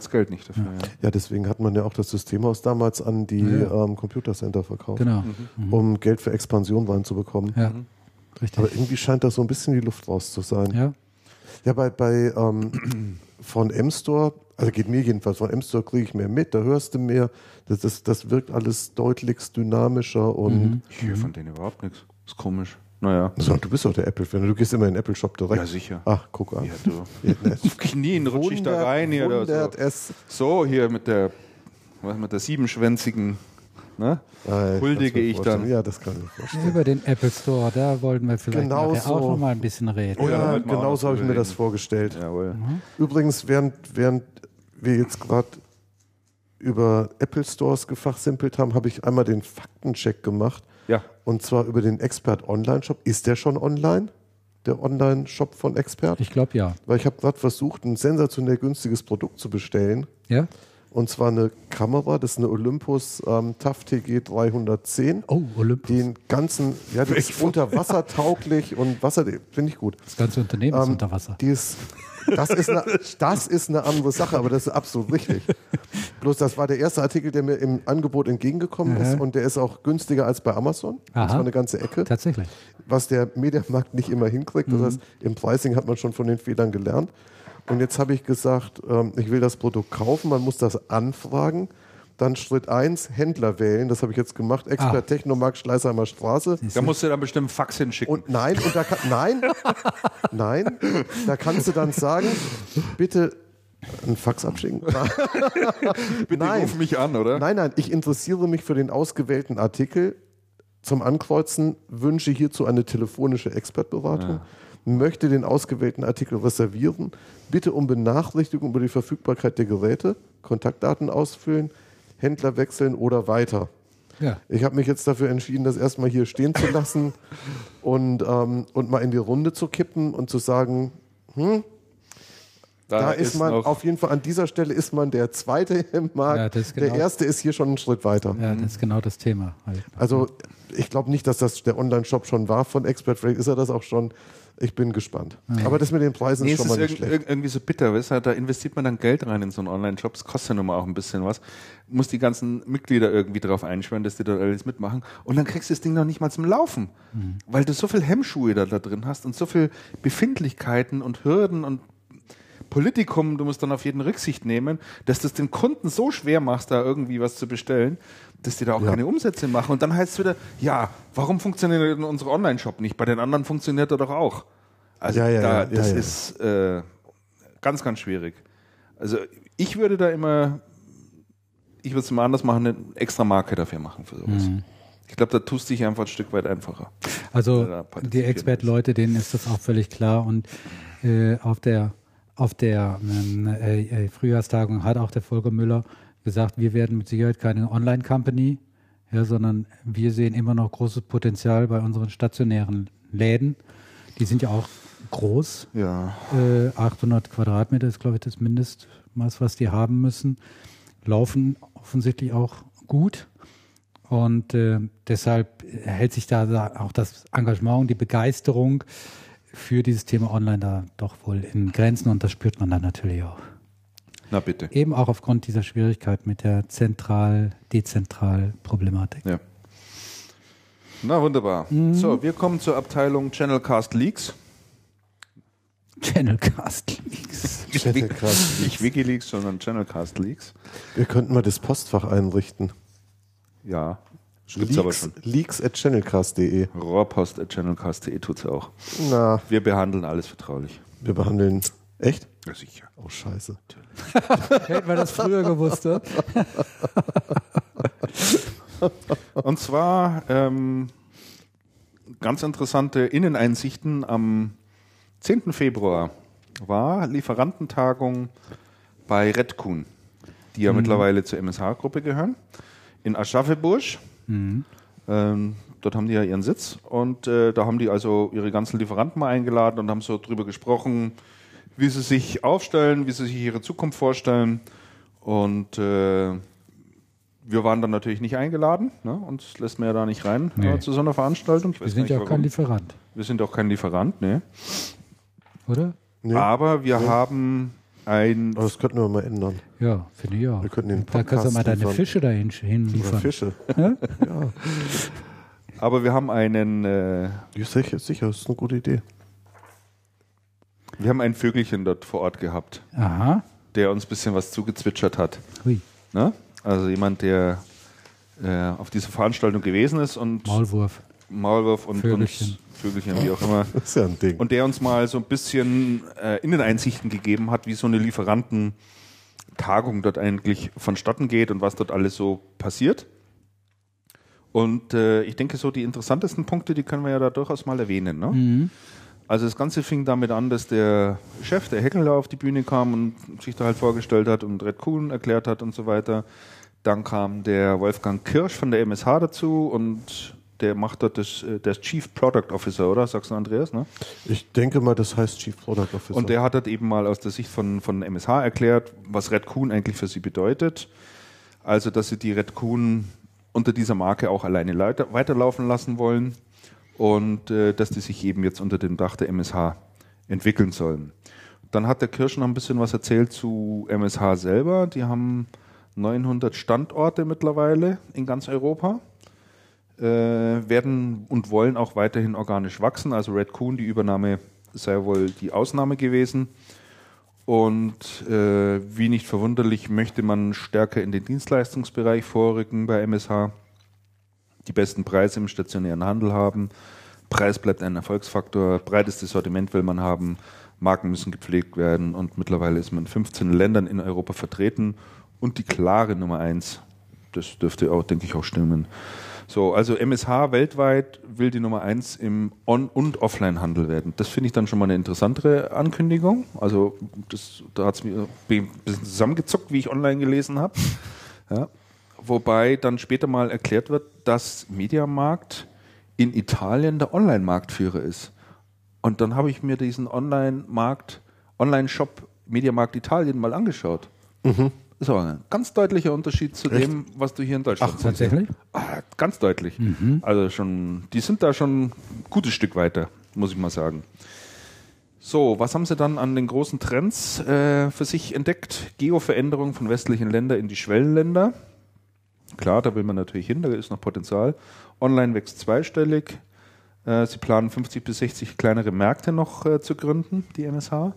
Ja, deswegen hat man ja auch das Systemhaus damals an die Computercenter verkauft, um Geld für Expansion reinzubekommen. Ja. Mhm. Richtig. Aber irgendwie scheint da so ein bisschen die Luft raus zu sein. Ja, bei von M-Store, also geht mir jedenfalls, von M-Store kriege ich mehr mit, da hörst du mehr, das wirkt alles deutlichst dynamischer und... Ich höre von denen überhaupt nichts, ist komisch. Naja. Also, du bist doch der Apple-Fan, du gehst immer in den Apple-Shop direkt. Ja, sicher. Ach, guck an. Ja, du. Auf Knien rutsche ich da rein. Hier oder so. So, hier mit der siebenschwänzigen... Ne? Huldige ich dann. Ja, das kann ich vorstellen. Über den Apple Store, da wollten wir vielleicht auch noch mal ein bisschen reden. Oh ja, genau so habe ich mir das vorgestellt. Jawohl. Mhm. Übrigens, während wir jetzt gerade über Apple Stores gefachsimpelt haben, habe ich einmal den Faktencheck gemacht. Ja. Und zwar über den Expert Online-Shop. Ist der schon online? Der Online-Shop von Expert? Ich glaube ja. Weil ich habe gerade versucht, ein sensationell günstiges Produkt zu bestellen. Ja. Und zwar eine Kamera, das ist eine Olympus TAF TG 310. Oh, Olympus. Den ganzen, ja, die ist unterwassertauglich und Wasser, finde ich gut. Das ganze Unternehmen ist unter Wasser. Das ist eine andere Sache, aber das ist absolut richtig. Bloß das war der erste Artikel, der mir im Angebot entgegengekommen ist und der ist auch günstiger als bei Amazon. Aha. Das war eine ganze Ecke. Tatsächlich. Was der Mediamarkt nicht immer hinkriegt. Das heißt, im Pricing hat man schon von den Fehlern gelernt. Und jetzt habe ich gesagt, ich will das Produkt kaufen, man muss das anfragen. Dann Schritt 1, Händler wählen, das habe ich jetzt gemacht, Expert Technomarkt, Schleißheimer Straße. Da musst du dann bestimmt einen Fax hinschicken. Da kannst du dann sagen, bitte einen Fax abschicken. Bitte ruf mich an, oder? Nein, ich interessiere mich für den ausgewählten Artikel. Zum Ankreuzen wünsche hierzu eine telefonische Expertberatung. Ja. Möchte den ausgewählten Artikel reservieren, bitte um Benachrichtigung über die Verfügbarkeit der Geräte, Kontaktdaten ausfüllen, Händler wechseln oder weiter. Ja. Ich habe mich jetzt dafür entschieden, das erstmal hier stehen zu lassen und mal in die Runde zu kippen und zu sagen, da ist man auf jeden Fall, an dieser Stelle ist man der Zweite im Markt, der Erste ist hier schon einen Schritt weiter. Ja, das ist genau das Thema. Also ich glaube nicht, dass das der Online-Shop schon war von Expert, vielleicht ist er das auch schon. Ich bin gespannt. Aber das mit den Preisen ist schon mal nicht schlecht. Irgendwie so bitter, weißt du? Da investiert man dann Geld rein in so einen Online-Shop. Das kostet ja nun mal auch ein bisschen was. Muss die ganzen Mitglieder irgendwie drauf einschwören, dass die da alles mitmachen. Und dann kriegst du das Ding noch nicht mal zum Laufen. Mhm. Weil du so viel Hemmschuhe da drin hast und so viel Befindlichkeiten und Hürden und Politikum, du musst dann auf jeden Rücksicht nehmen, dass du es den Kunden so schwer machst, da irgendwie was zu bestellen, dass die da auch keine Umsätze machen. Und dann heißt es wieder, warum funktioniert denn unser Online-Shop nicht? Bei den anderen funktioniert er doch auch. Also das ist ganz, ganz schwierig. Also ich würde da immer, ich würde es mal anders machen, eine extra Marke dafür machen für sowas. Mhm. Ich glaube, da tust du dich einfach ein Stück weit einfacher. Also die Expert-Leute, denen ist das auch völlig klar. Und auf der Frühjahrstagung hat auch der Volker Müller gesagt, wir werden mit Sicherheit keine Online-Company, sondern wir sehen immer noch großes Potenzial bei unseren stationären Läden. Die sind ja auch groß. Ja. 800 Quadratmeter ist, glaube ich, das Mindestmaß, was die haben müssen. Laufen offensichtlich auch gut. Und deshalb hält sich da auch das Engagement und die Begeisterung für dieses Thema Online da doch wohl in Grenzen und das spürt man dann natürlich auch. Na bitte. Eben auch aufgrund dieser Schwierigkeit mit der Zentral-Dezentral-Problematik. Ja. Na wunderbar. Mhm. So, wir kommen zur Abteilung Channelcast Leaks. Channelcast Leaks. Nicht WikiLeaks, sondern Channelcast Leaks. Wir könnten mal das Postfach einrichten. Ja. Gibt's aber schon. Leaks@Channelcast.de. Rohrpost@Channelcast.de tut's auch. Na. Wir behandeln alles vertraulich. Wir behandeln. Echt? Ja, sicher. Oh, scheiße. Hätten wir das früher gewusst, ne? Und zwar ganz interessante Inneneinsichten. Am 10. Februar war Lieferantentagung bei Redcoon, die ja mittlerweile zur MSH-Gruppe gehören, in Aschaffenburg. Dort haben die ja ihren Sitz und da haben die also ihre ganzen Lieferanten mal eingeladen und haben so drüber gesprochen, wie sie sich aufstellen, wie sie sich ihre Zukunft vorstellen. Und wir waren dann natürlich nicht eingeladen. Ne? Uns lässt man ja da nicht rein, nee, zu so einer Veranstaltung. Wir sind ja auch kein Lieferant. Wir sind auch kein Lieferant, ne? Oder? Nee. Aber wir haben ein... Oh, das könnten wir mal ändern. Ja, finde ich auch. Wir könnten den Podcast da kannst du mal deine liefern. Fische dahin liefern. Oder Fische. Ja? Ja. Aber wir haben einen... ja, sicher, das ist eine gute Idee. Wir haben ein Vögelchen dort vor Ort gehabt, aha, der uns ein bisschen was zugezwitschert hat. Hui. Ne? Also jemand, der auf dieser Veranstaltung gewesen ist und Maulwurf und Vögelchen, wie auch immer. Das ist ja ein Ding. Und der uns mal so ein bisschen Inneneinsichten gegeben hat, wie so eine Lieferantentagung dort eigentlich vonstatten geht und was dort alles so passiert. Und ich denke so, die interessantesten Punkte, die können wir ja da durchaus mal erwähnen, ne? Mhm. Also das Ganze fing damit an, dass der Chef, der Heckeler, auf die Bühne kam und sich da halt vorgestellt hat und Redcoon erklärt hat und so weiter. Dann kam der Wolfgang Kirsch von der MSH dazu und der macht dort das Chief Product Officer, oder? Sagst du, Andreas? Ne? Ich denke mal, das heißt Chief Product Officer. Und der hat dort eben mal aus der Sicht von MSH erklärt, was Redcoon eigentlich für sie bedeutet. Also, dass sie die Redcoon unter dieser Marke auch alleine weiterlaufen lassen wollen. Und dass die sich eben jetzt unter dem Dach der MSH entwickeln sollen. Dann hat der Kirsch noch ein bisschen was erzählt zu MSH selber. Die haben 900 Standorte mittlerweile in ganz Europa, werden und wollen auch weiterhin organisch wachsen. Also Redcoon, die Übernahme sei wohl die Ausnahme gewesen. Und wie nicht verwunderlich möchte man stärker in den Dienstleistungsbereich vorrücken bei MSH. Die besten Preise im stationären Handel haben. Preis bleibt ein Erfolgsfaktor. Breitestes Sortiment will man haben. Marken müssen gepflegt werden. Und mittlerweile ist man in 15 Ländern in Europa vertreten. Und die klare Nummer 1. Das dürfte auch, denke ich, auch stimmen. So, also MSH weltweit will die Nummer 1 im On- und Offline-Handel werden. Das finde ich dann schon mal eine interessantere Ankündigung. Also da hat es mir ein bisschen zusammengezuckt, wie ich online gelesen habe. Ja. Wobei dann später mal erklärt wird, dass Mediamarkt in Italien der Online-Marktführer ist. Und dann habe ich mir diesen Online-Shop Mediamarkt Italien mal angeschaut. Mhm. Das ist aber ein ganz deutlicher Unterschied zu dem, was du hier in Deutschland siehst. Ach, tatsächlich? Ah, ganz deutlich. Mhm. Also die sind da schon ein gutes Stück weiter, muss ich mal sagen. So, was haben Sie dann an den großen Trends für sich entdeckt? Geo-Veränderung von westlichen Ländern in die Schwellenländer. Klar, da will man natürlich hin, da ist noch Potenzial. Online wächst zweistellig. Sie planen 50 bis 60 kleinere Märkte noch zu gründen, die MSH.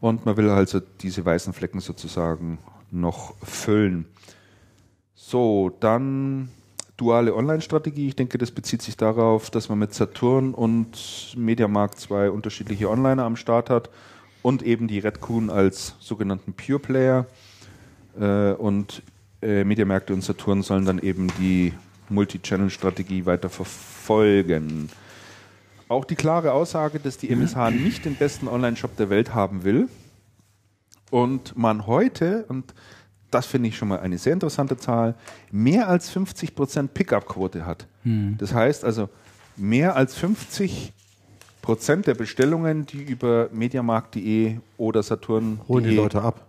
Und man will also diese weißen Flecken sozusagen noch füllen. So, dann duale Online-Strategie. Ich denke, das bezieht sich darauf, dass man mit Saturn und Mediamarkt zwei unterschiedliche Onliner am Start hat und eben die Redcoon als sogenannten Pure Player und Mediamärkte und Saturn sollen dann eben die Multi-Channel-Strategie weiter verfolgen. Auch die klare Aussage, dass die MSH nicht den besten Online-Shop der Welt haben will und man heute, und das finde ich schon mal eine sehr interessante Zahl, mehr als 50% Pickup-Quote hat. Hm. Das heißt also, mehr als 50% der Bestellungen, die über mediamarkt.de oder Saturn holen die Leute ab.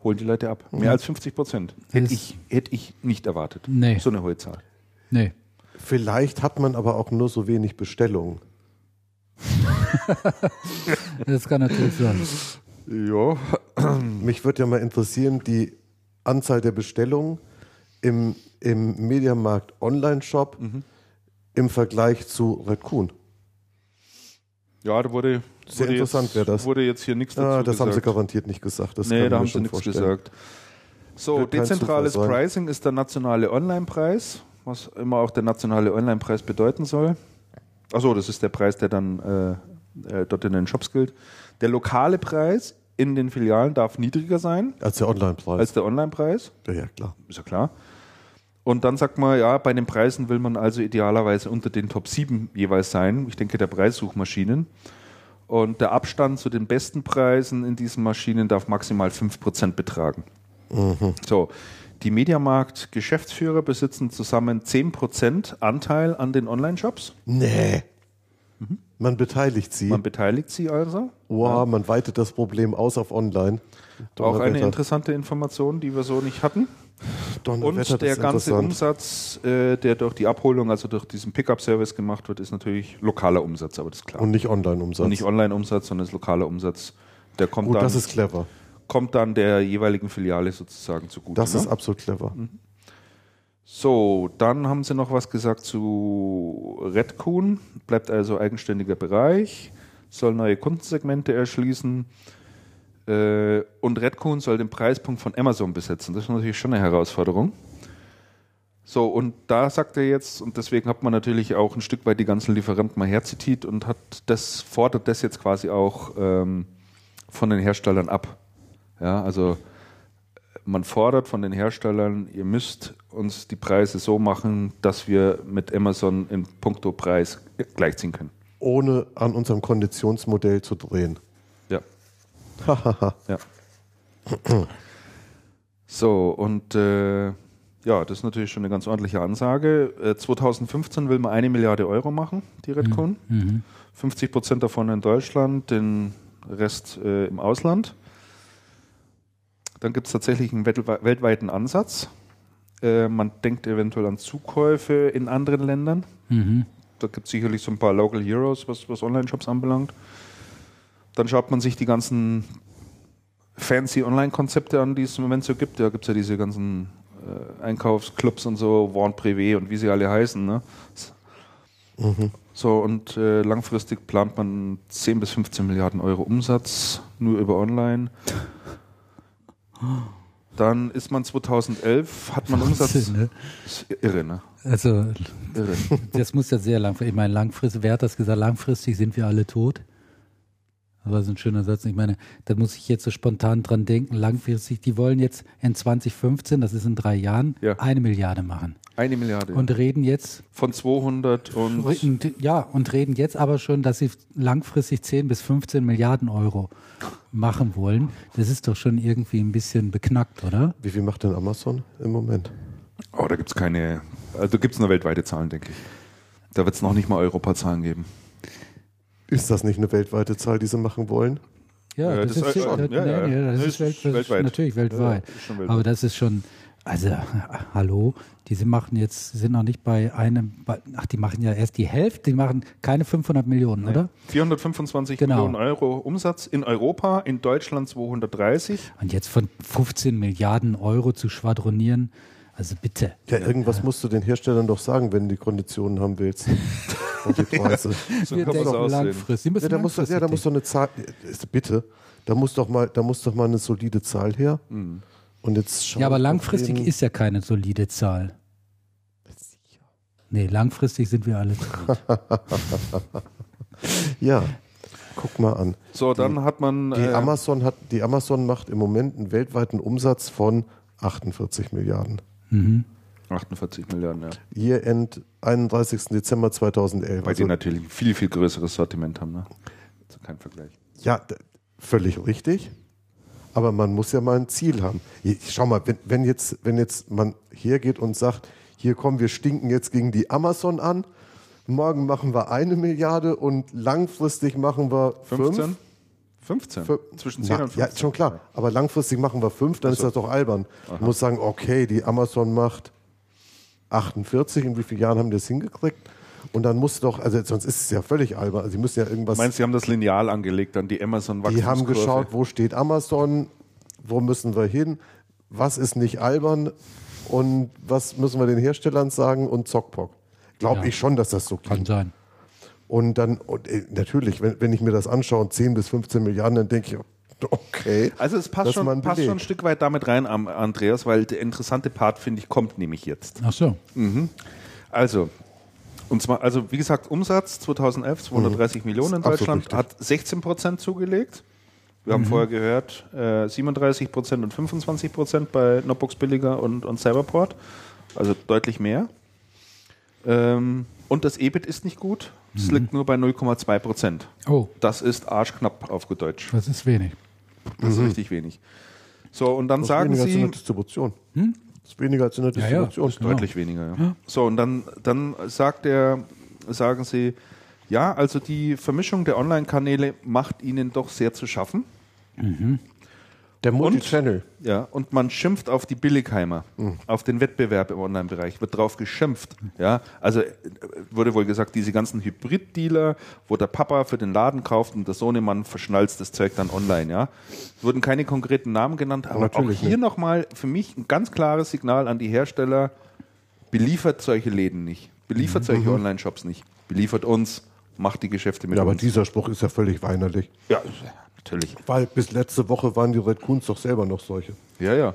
Mhm. Mehr als 50%. Hätte ich nicht erwartet. Nee. So eine hohe Zahl. Nee. Vielleicht hat man aber auch nur so wenig Bestellungen. Das kann natürlich sein. Ja. Mich würde ja mal interessieren, die Anzahl der Bestellungen im Mediamarkt Online-Shop im Vergleich zu Redcoon. Ja, da wurde sehr interessant, wäre das. Wurde jetzt hier nichts dazu gesagt. Das haben sie garantiert nicht gesagt. Das nee, da haben sie nichts gesagt. So, dezentrales Pricing ist der nationale Online-Preis. was immer auch der nationale Online-Preis bedeuten soll. Achso, das ist der Preis, der dann dort in den Shops gilt. Der lokale Preis in den Filialen darf niedriger sein. Als der Online-Preis. Als der Online-Preis. Ja, klar. Ist ja klar. Und dann sagt man, ja, bei den Preisen will man also idealerweise unter den Top 7 jeweils sein. Ich denke, der Preissuchmaschinen. Und der Abstand zu den besten Preisen in diesen Maschinen darf maximal 5% betragen. Mhm. So, die Mediamarkt-Geschäftsführer besitzen zusammen 10% Anteil an den Online-Shops. Nee. Mhm. Man beteiligt sie. Man beteiligt sie also. Wow, ja. Man weitet das Problem aus auf online. Auch eine interessante Information, die wir so nicht hatten. Und der ganze Umsatz, der durch die Abholung, also durch diesen Pickup-Service gemacht wird, ist natürlich lokaler Umsatz, aber das ist klar. Und nicht Online-Umsatz. Und nicht Online-Umsatz, sondern ist lokaler Umsatz. Der kommt gut, dann, das ist clever. Kommt dann der jeweiligen Filiale sozusagen zugute. Das ist absolut clever. Mhm. So, dann haben Sie noch was gesagt zu Redcoon. Bleibt also eigenständiger Bereich, soll neue Kundensegmente erschließen und Redcoon soll den Preispunkt von Amazon besetzen. Das ist natürlich schon eine Herausforderung. So, und da sagt er jetzt, und deswegen hat man natürlich auch ein Stück weit die ganzen Lieferanten mal herzitiert und hat das, fordert das jetzt quasi auch von den Herstellern ab. Ja, also man fordert von den Herstellern, ihr müsst uns die Preise so machen, dass wir mit Amazon in puncto Preis gleichziehen können. Ohne an unserem Konditionsmodell zu drehen. Ja. Ja. So, und ja, das ist natürlich schon eine ganz ordentliche Ansage. 2015 will man 1 Milliarde Euro machen, die Redcoon. Mhm. 50% davon in Deutschland, den Rest im Ausland. Dann gibt es tatsächlich einen weltweiten Ansatz. Man denkt eventuell an Zukäufe in anderen Ländern. Mhm. Da gibt es sicherlich so ein paar Local Heroes, was Online-Shops anbelangt. Dann schaut man sich die ganzen fancy Online-Konzepte an, die es im Moment so gibt. Da gibt es ja diese ganzen Einkaufsclubs und so, Warn Privé und wie sie alle heißen. Ne? Mhm. So, und langfristig plant man 10 bis 15 Milliarden Euro Umsatz nur über Online. Dann ist man 2011, hat man Umsatz. Ne? Ist irre, ne? Also, irre. Das muss ja sehr langfristig. Ich meine, langfristig, wer hat das gesagt? Langfristig sind wir alle tot. Das war so ein schöner Satz. Ich meine, da muss ich jetzt so spontan dran denken. Langfristig, die wollen jetzt in 2015, das ist in 3 Jahren, ja. 1 Milliarde machen. 1 Milliarde. Und reden jetzt. Von 200 und. Ja, und reden jetzt aber schon, dass sie langfristig 10 bis 15 Milliarden Euro machen wollen. Das ist doch schon irgendwie ein bisschen beknackt, oder? Wie viel macht denn Amazon im Moment? Oh, da gibt es keine. Also gibt es nur weltweite Zahlen, denke ich. Da wird es noch nicht mal Europa-Zahlen geben. Ist das nicht eine weltweite Zahl, die sie machen wollen? Ja, das ist weltweit. Natürlich weltweit. Ja, ist weltweit. Aber das ist schon. Also, hallo, diese machen jetzt, sind noch nicht bei einem, ach, die machen ja erst die Hälfte, die machen keine 500 Millionen, oder? 425 genau. Millionen Euro Umsatz in Europa, in Deutschland 230. Und jetzt von 15 Milliarden Euro zu schwadronieren, also bitte. Ja, irgendwas musst du den Herstellern doch sagen, wenn du die Konditionen haben willst. Und die Preise. Ja, so kann man das aussehen. Ja, da muss doch eine Zahl, bitte, da muss doch mal eine solide Zahl her. Mhm. Und jetzt ja, aber langfristig ist ja keine solide Zahl. Nee, langfristig sind wir alle tot. Ja, guck mal an. So, dann hat man. Die Amazon macht im Moment einen weltweiten Umsatz von 48 Milliarden. Mhm. 48 Milliarden, ja. Year End 31. Dezember 2011. Weil sie also natürlich ein viel, viel größeres Sortiment haben, ne? Also kein Vergleich. Ja, völlig richtig. Aber man muss ja mal ein Ziel haben. Schau mal, wenn jetzt man hergeht und sagt, hier kommen wir stinken jetzt gegen die Amazon an, morgen machen wir 1 Milliarde und langfristig machen wir 15? 15? Zwischen 10 und 15? Ja, schon klar. Aber langfristig machen wir 5, dann ist das doch albern. Aha. Man muss sagen, okay, die Amazon macht 48, in wie vielen Jahren haben die das hingekriegt? Und dann muss doch, also sonst ist es ja völlig albern. Also sie müssen ja irgendwas. Meinst du, sie haben das Lineal angelegt an die Amazon-Wachstumskurve? Die haben geschaut, wo steht Amazon, wo müssen wir hin, was ist nicht albern und was müssen wir den Herstellern sagen und zockpock. Glaube ja. Ich schon, dass das so kann sein. Und dann, natürlich, wenn ich mir das anschaue, 10 bis 15 Milliarden, dann denke ich, Okay. Also es passt schon ein Stück weit damit rein, Andreas, weil der interessante Part, finde ich, kommt nämlich jetzt. Ach so. Mhm. Also, und zwar, also wie gesagt, Umsatz 2011, 230 Millionen in Deutschland, hat 16% zugelegt. Wir haben vorher gehört, 37% und 25% bei notebooksbilliger und Cyberport. Also deutlich mehr. Und das EBIT ist nicht gut. Es liegt nur bei 0,2%. Oh. Das ist arschknapp auf gut Deutsch. Das ist wenig. Das ist richtig wenig. So, und dann das sagen sie... Das Distribution. Hm? Das ist weniger als in der Distribution. Ja, ja, genau. Deutlich weniger, ja. Ja. So, und dann sagen sie... Ja, also die Vermischung der Online-Kanäle macht ihnen doch sehr zu schaffen. Mhm. Der Multi-Channel. Und man schimpft auf die Billigheimer, auf den Wettbewerb im Online-Bereich, wird drauf geschimpft. Ja, also wurde wohl gesagt, diese ganzen Hybrid-Dealer, wo der Papa für den Laden kauft und der Sohnemann verschnalzt das Zeug dann online. Ja, es wurden keine konkreten Namen genannt, aber auch hier nochmal für mich ein ganz klares Signal an die Hersteller, beliefert solche Läden nicht, beliefert solche Online-Shops nicht, beliefert uns. Macht die Geschäfte mit uns. Ja, aber dieser Spruch ist ja völlig weinerlich. Ja, natürlich. Weil bis letzte Woche waren die Redcoons doch selber noch solche. Ja, ja.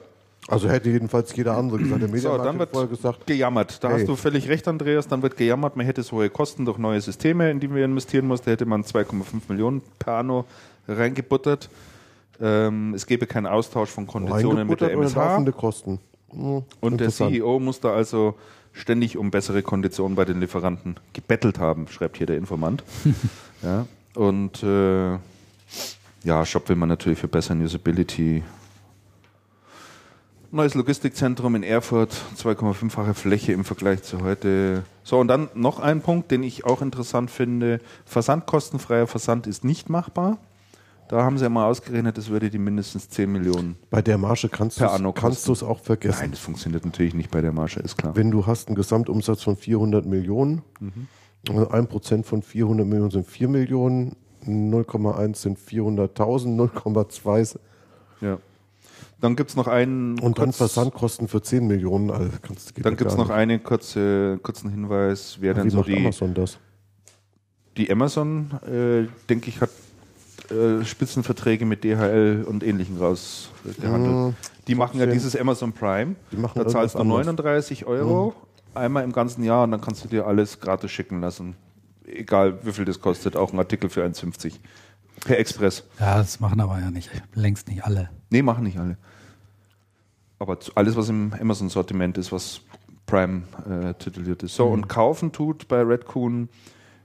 Also hätte jedenfalls jeder andere gesagt. Der Mediamarkt dann wird vorher gesagt, gejammert. Da hast du völlig recht, Andreas. Dann wird gejammert, man hätte so hohe Kosten durch neue Systeme, in die wir investieren mussten. Da hätte man 2,5 Millionen per anno reingebuttert. Es gäbe keinen Austausch von Konditionen mit der MSH. Laufende Kosten. Und der CEO muss da also ständig um bessere Konditionen bei den Lieferanten gebettelt haben, schreibt hier der Informant. Ja, und Shop will man natürlich für bessere Usability. Neues Logistikzentrum in Erfurt, 2,5-fache Fläche im Vergleich zu heute. So, und dann noch ein Punkt, den ich auch interessant finde. Versandkostenfreier Versand ist nicht machbar. Da haben sie ja mal ausgerechnet, das würde die mindestens 10 Millionen. Bei der Marge kannst du es auch vergessen. Nein, das funktioniert natürlich nicht bei der Marge, ist klar. Wenn du hast einen Gesamtumsatz von 400 Millionen, 1% von 400 Millionen sind 4 Millionen, 0,1 sind 400.000, 0,2. Ja. Dann gibt es noch einen... Und dann Versandkosten für 10 Millionen. Also dann gibt es noch einen kurzen Hinweis. Wer denn wie so macht Amazon das? Die Amazon, denke ich, hat Spitzenverträge mit DHL und Ähnlichen rausgehandelt. Die machen ja dieses Amazon Prime. Da zahlst du 39 Euro einmal im ganzen Jahr und dann kannst du dir alles gratis schicken lassen. Egal, wie viel das kostet. Auch ein Artikel für 1,50 per Express. Ja, das machen aber ja nicht. Längst nicht alle. Nee, machen nicht alle. Aber alles, was im Amazon-Sortiment ist, was Prime tituliert ist. So, und kaufen tut bei Redcoon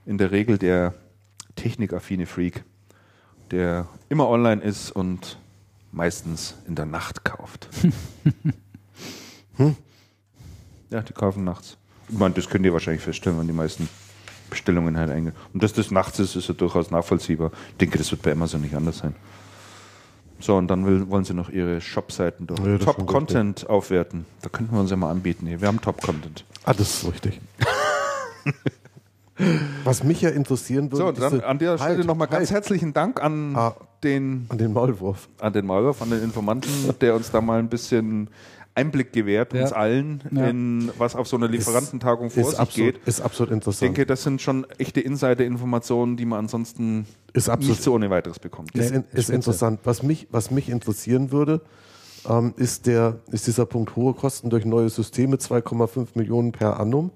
in der Regel der technikaffine Freak, der immer online ist und meistens in der Nacht kauft. Ja, die kaufen nachts. Ich meine, das könnt ihr wahrscheinlich feststellen, wenn die meisten Bestellungen halt eingehen. Und dass das nachts ist, ist ja durchaus nachvollziehbar. Ich denke, das wird bei Amazon nicht anders sein. So, und dann wollen sie noch ihre Shop-Seiten durch Top-Content aufwerten. Da könnten wir uns ja mal anbieten. Hier. Wir haben Top-Content. Ah, das ist richtig. Was mich ja interessieren würde... So, und dann an dieser Stelle nochmal ganz herzlichen Dank an den Maulwurf. An den Maulwurf, an den Informanten, der uns da mal ein bisschen Einblick gewährt, uns allen, in was auf so einer Lieferantentagung vor sich geht. Ist absolut interessant. Ich denke, das sind schon echte Insider-Informationen, die man ansonsten nicht so ohne weiteres bekommt. Ist interessant. Was mich interessieren würde, ist dieser Punkt hohe Kosten durch neue Systeme, 2,5 Millionen per annum.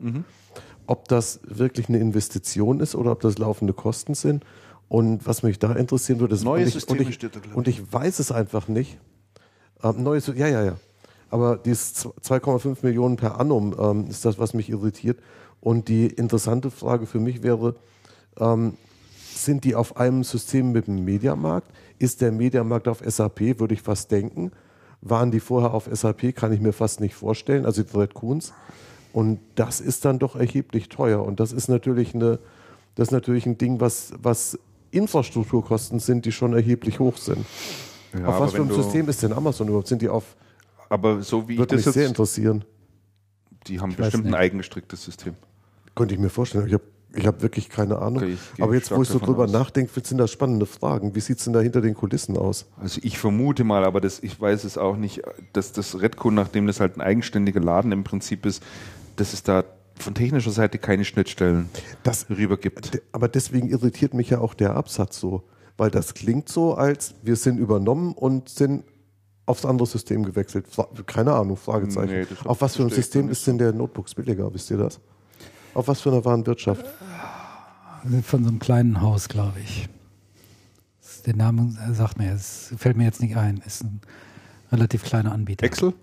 Ob das wirklich eine Investition ist oder ob das laufende Kosten sind. Und was mich da interessieren würde, ist... Neue Systeme steht da, glaube ich. Und ich weiß es einfach nicht. Aber dieses 2,5 Millionen per annum ist das, was mich irritiert. Und die interessante Frage für mich wäre, sind die auf einem System mit dem Mediamarkt? Ist der Mediamarkt auf SAP? Würde ich fast denken. Waren die vorher auf SAP? Kann ich mir fast nicht vorstellen. Also die Redcoons. Und das ist dann doch erheblich teuer. Und das ist natürlich ein Ding, was Infrastrukturkosten sind, die schon erheblich hoch sind. Ja, auf was für ein System ist denn Amazon überhaupt? Sind die auf... Aber so wie ich das jetzt... sehr interessieren. Die haben bestimmt ein eigengestricktes System. Könnte ich mir vorstellen. Ich hab wirklich keine Ahnung. Okay, aber jetzt, wo ich so drüber nachdenke, sind das spannende Fragen. Wie sieht es denn da hinter den Kulissen aus? Also ich vermute mal, aber ich weiß es auch nicht, dass das Redcoon, nachdem das halt ein eigenständiger Laden im Prinzip ist, dass es da von technischer Seite keine Schnittstellen rüber gibt. Aber deswegen irritiert mich ja auch der Absatz so. weil das klingt so, als wir sind übernommen und sind aufs andere System gewechselt. Keine Ahnung, Fragezeichen. Nee, auf was für ein System ist denn der Notebooksbilliger, wisst ihr das? Auf was für einer Warenwirtschaft? Von so einem kleinen Haus, glaube ich. Der Name sagt mir, es fällt mir jetzt nicht ein. Ist ein relativ kleiner Anbieter. Excel?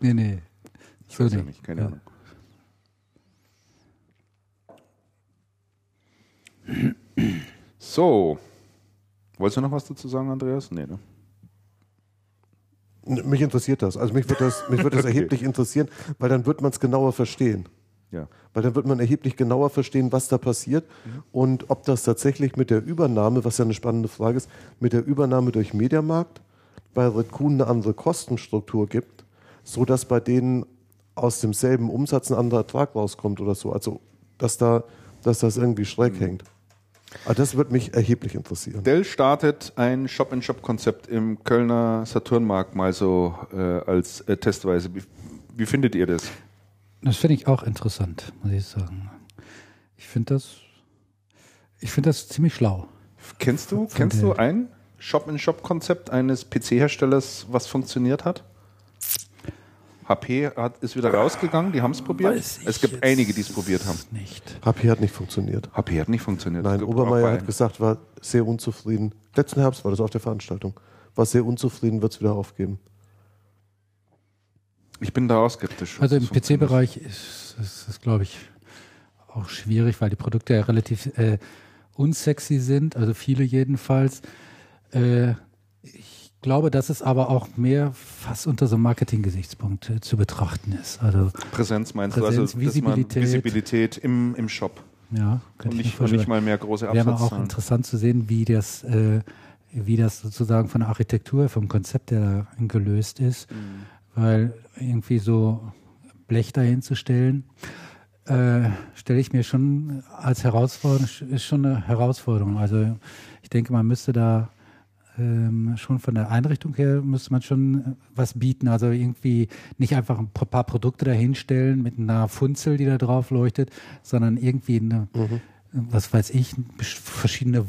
nee. Ich weiß ja nicht, keine Ahnung. So. Wolltest du noch was dazu sagen, Andreas? Nee, ne? Mich interessiert das. Also mich würde das okay. Erheblich interessieren, weil dann wird man es genauer verstehen. Ja. Weil dann wird man erheblich genauer verstehen, was da passiert und ob das tatsächlich mit der Übernahme, was ja eine spannende Frage ist, mit der Übernahme durch Mediamarkt bei Redcoon eine andere Kostenstruktur gibt, sodass bei denen aus demselben Umsatz ein anderer Ertrag rauskommt oder so. Also dass das irgendwie schräg hängt. Aber das wird mich erheblich interessieren. Dell startet ein Shop-in-Shop-Konzept im Kölner Saturnmarkt mal so als Testweise. Wie findet ihr das? Das finde ich auch interessant, muss ich sagen. Ich finde das ziemlich schlau. Kennst du ein Shop-in-Shop-Konzept eines PC-Herstellers, was funktioniert hat? HP ist wieder rausgegangen, die haben es probiert. Es gibt einige, die es probiert haben. Nicht. HP hat nicht funktioniert. Nein, Obermeier hat gesagt, war sehr unzufrieden. Letzten Herbst war das auf der Veranstaltung. War sehr unzufrieden, wird es wieder aufgeben. Ich bin da auch skeptisch. Also im PC-Bereich ist es, glaube ich, auch schwierig, weil die Produkte ja relativ unsexy sind, also viele jedenfalls. Ich glaube, dass es aber auch mehr fast unter so einem Marketing-Gesichtspunkt zu betrachten ist. Also Präsenz meinst du? Also Visibilität im Shop. Ja, könnte ich mir vorstellen. Und nicht mal mehr große Absatzzahlen. Wäre auch interessant zu sehen, wie das sozusagen von der Architektur, vom Konzept, der da gelöst ist. Mhm. Weil irgendwie so Blech dahinzustellen, stelle ich mir schon als Herausforderung, ist schon eine Herausforderung. Also ich denke, man müsste da schon von der Einrichtung her, müsste man schon was bieten. Also irgendwie nicht einfach ein paar Produkte dahinstellen mit einer Funzel, die da drauf leuchtet, sondern irgendwie eine, was weiß ich, verschiedene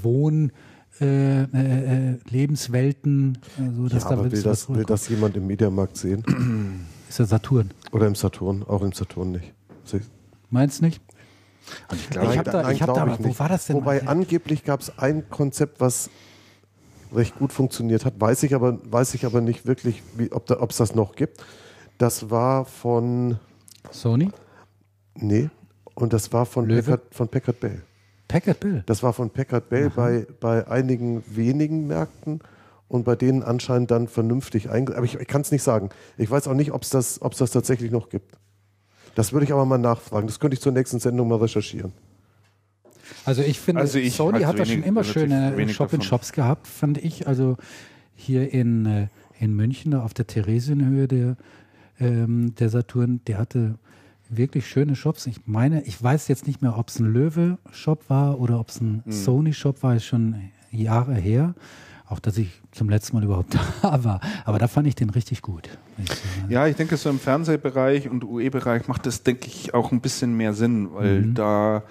Lebenswelten, so dass ja, da aber will das jemand im Mediamarkt sehen? Ist ja Saturn. Oder im Saturn, auch im Saturn nicht. Meinst nicht? Also ich glaube, wo war das denn? Wobei angeblich gab es ein Konzept, was recht gut funktioniert hat, weiß ich aber nicht wirklich, ob es das noch gibt. Das war von Sony? Nee, und das war von Packard Bell. Das war von Packard Bell bei einigen wenigen Märkten und bei denen anscheinend dann vernünftig eingesetzt. Aber ich kann es nicht sagen. Ich weiß auch nicht, ob es das tatsächlich noch gibt. Das würde ich aber mal nachfragen. Das könnte ich zur nächsten Sendung mal recherchieren. Also ich finde, Sony hat da schon immer schöne Shop-in-Shops gehabt, fand ich. Also hier in München, auf der Theresienhöhe der Saturn, der hatte wirklich schöne Shops. Ich meine, ich weiß jetzt nicht mehr, ob es ein Löwe-Shop war oder ob es ein Sony-Shop war, ist schon Jahre her. Auch, dass ich zum letzten Mal überhaupt da war. Aber da fand ich den richtig gut. Ja, ich denke, so im Fernsehbereich und UE-Bereich macht das, denke ich, auch ein bisschen mehr Sinn, weil da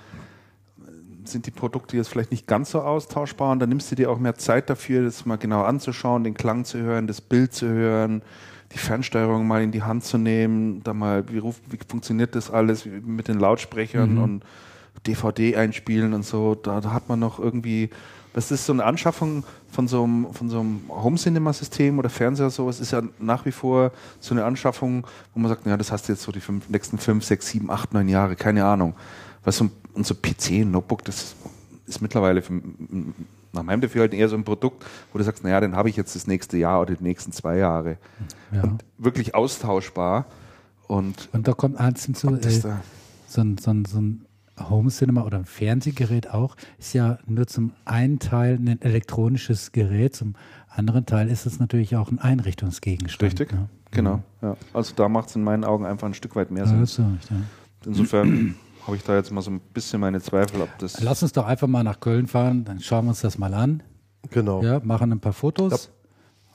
sind die Produkte jetzt vielleicht nicht ganz so austauschbar und da nimmst du dir auch mehr Zeit dafür, das mal genau anzuschauen, den Klang zu hören, das Bild zu hören, die Fernsteuerung mal in die Hand zu nehmen, da mal, wie funktioniert das alles mit den Lautsprechern und DVD einspielen und so, da hat man noch irgendwie, das ist so eine Anschaffung von so einem Home-Cinema-System oder Fernseher, sowas ist ja nach wie vor so eine Anschaffung, wo man sagt, ja, das hast du jetzt so die nächsten 5, 6, 7, 8, 9 Jahre, keine Ahnung. Weißt du, und so PC, Notebook, das ist mittlerweile nach meinem Gefühl halt eher so ein Produkt, wo du sagst, naja, den habe ich jetzt das nächste Jahr oder die nächsten 2 Jahre. Ja. Und wirklich austauschbar. Und da kommt eins hinzu, so ein Home-Cinema oder ein Fernsehgerät auch, ist ja nur zum einen Teil ein elektronisches Gerät, zum anderen Teil ist es natürlich auch ein Einrichtungsgegenstand. Richtig, ne? Genau. Ja. Also da macht es in meinen Augen einfach ein Stück weit mehr Sinn. So, ja. Insofern habe ich da jetzt mal so ein bisschen meine Zweifel, ob das... Lass uns doch einfach mal nach Köln fahren, dann schauen wir uns das mal an. Genau. Ja, machen ein paar Fotos.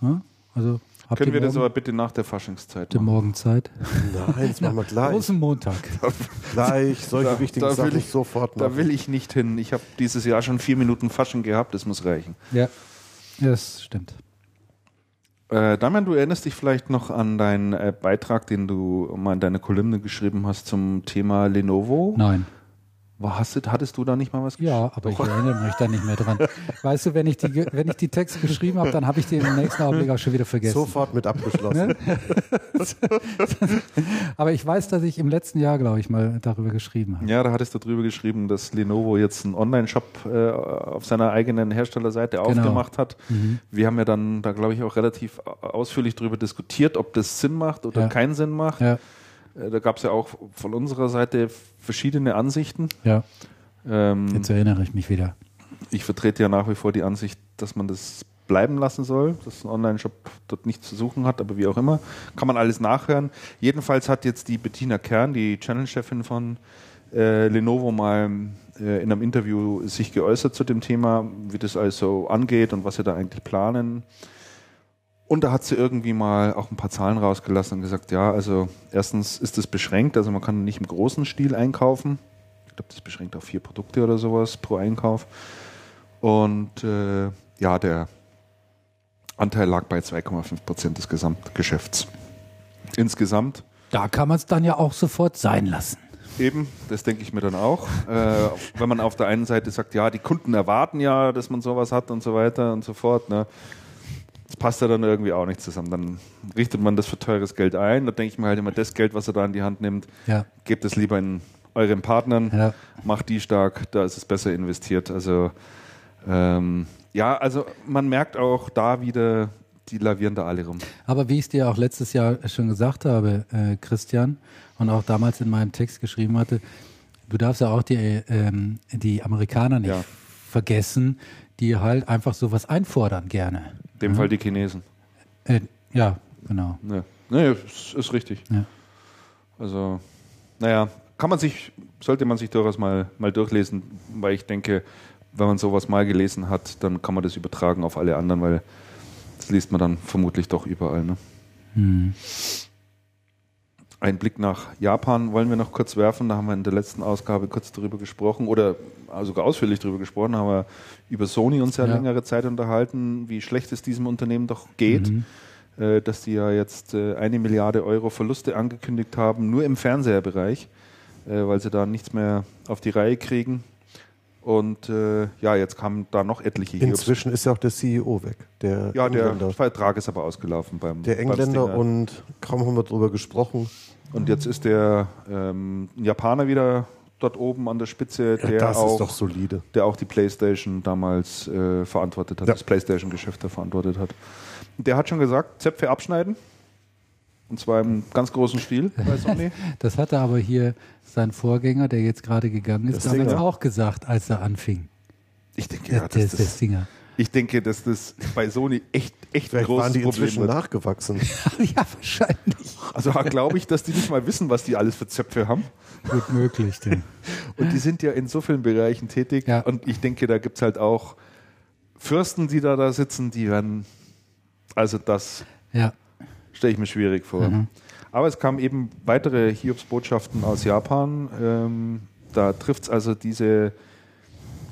Ja. Ja, also Können wir das aber bitte nach der Faschingszeit machen? Die Morgenzeit? Nein, das machen wir gleich. Großen Montag. Gleich, solche wichtigen Sachen sofort machen. Da will ich nicht hin. Ich habe dieses Jahr schon 4 Minuten Fasching gehabt, das muss reichen. Ja, das stimmt. Damian, du erinnerst dich vielleicht noch an deinen Beitrag, den du mal in deiner Kolumne geschrieben hast zum Thema Lenovo? Nein. Hattest du da nicht mal was geschrieben? Ja, aber ich erinnere mich da nicht mehr dran. Weißt du, wenn ich die Texte geschrieben habe, dann habe ich die im nächsten Augenblick auch schon wieder vergessen. Sofort mit abgeschlossen. Aber ich weiß, dass ich im letzten Jahr, glaube ich, mal darüber geschrieben habe. Ja, da hattest du darüber geschrieben, dass Lenovo jetzt einen Online-Shop auf seiner eigenen Herstellerseite aufgemacht hat. Mhm. Wir haben ja dann da, glaube ich, auch relativ ausführlich darüber diskutiert, ob das Sinn macht oder keinen Sinn macht. Ja. Da gab es ja auch von unserer Seite verschiedene Ansichten. Ja. Jetzt erinnere ich mich wieder. Ich vertrete ja nach wie vor die Ansicht, dass man das bleiben lassen soll, dass ein Online-Shop dort nichts zu suchen hat, aber wie auch immer. Kann man alles nachhören. Jedenfalls hat jetzt die Bettina Kern, die Channel-Chefin von Lenovo, mal in einem Interview sich geäußert zu dem Thema, wie das alles so angeht und was sie da eigentlich planen. Und da hat sie irgendwie mal auch ein paar Zahlen rausgelassen und gesagt, ja, also erstens ist es beschränkt, also man kann nicht im großen Stil einkaufen. Ich glaube, das beschränkt auf 4 Produkte oder sowas pro Einkauf. Und ja, der Anteil lag bei 2,5% des Gesamtgeschäfts. Insgesamt. Da kann man es dann ja auch sofort sein lassen. Eben, das denke ich mir dann auch. Wenn man auf der einen Seite sagt, ja, die Kunden erwarten ja, dass man sowas hat und so weiter und so fort, ne? Das passt ja dann irgendwie auch nicht zusammen. Dann richtet man das für teures Geld ein. Da denke ich mir halt immer, das Geld, was ihr da in die Hand nimmt, gebt es lieber in euren Partnern, macht die stark, da ist es besser investiert. Also ja, also man merkt auch da wieder, die lavieren da alle rum. Aber wie ich es dir auch letztes Jahr schon gesagt habe, Christian, und auch damals in meinem Text geschrieben hatte, du darfst ja auch die Amerikaner nicht vergessen, die halt einfach sowas einfordern gerne. In dem Fall die Chinesen. Ja, genau. Ja. Nee, ist richtig. Ja. Also, naja, sollte man sich durchaus mal durchlesen, weil ich denke, wenn man sowas mal gelesen hat, dann kann man das übertragen auf alle anderen, weil das liest man dann vermutlich doch überall. Ne? Mhm. Einen Blick nach Japan wollen wir noch kurz werfen. Da haben wir in der letzten Ausgabe kurz drüber gesprochen oder sogar ausführlich drüber gesprochen. Da haben wir über Sony uns ja längere Zeit unterhalten, wie schlecht es diesem Unternehmen doch geht, dass die ja jetzt 1 Milliarde Euro Verluste angekündigt haben, nur im Fernseherbereich, weil sie da nichts mehr auf die Reihe kriegen. Und ja, jetzt kamen da noch etliche Jobs. Inzwischen ist ja auch der CEO weg. Der Vertrag ist aber ausgelaufen beim der Engländer und kaum haben wir drüber gesprochen. Und jetzt ist der Japaner wieder dort oben an der Spitze, der, das auch, ist doch solide. Der auch die PlayStation damals verantwortet hat, das PlayStation-Geschäft da verantwortet hat. Der hat schon gesagt, Zöpfe abschneiden. Und zwar im ganz großen Stil bei Sony. Das hatte aber hier sein Vorgänger, der jetzt gerade gegangen ist, damals auch gesagt, als er anfing. Ich denke, dass das bei Sony echt großes Problem ist. Waren die inzwischen nachgewachsen? Ja, wahrscheinlich. Also glaube ich, dass die nicht mal wissen, was die alles für Zöpfe haben. Gut möglich. Denn. Und die sind ja in so vielen Bereichen tätig. Ja. Und ich denke, da gibt es halt auch Fürsten, die da sitzen, die werden... Also das... Ja. Stelle ich mir schwierig vor. Mhm. Aber es kamen eben weitere Hiobsbotschaften aus Japan. Da trifft es also diese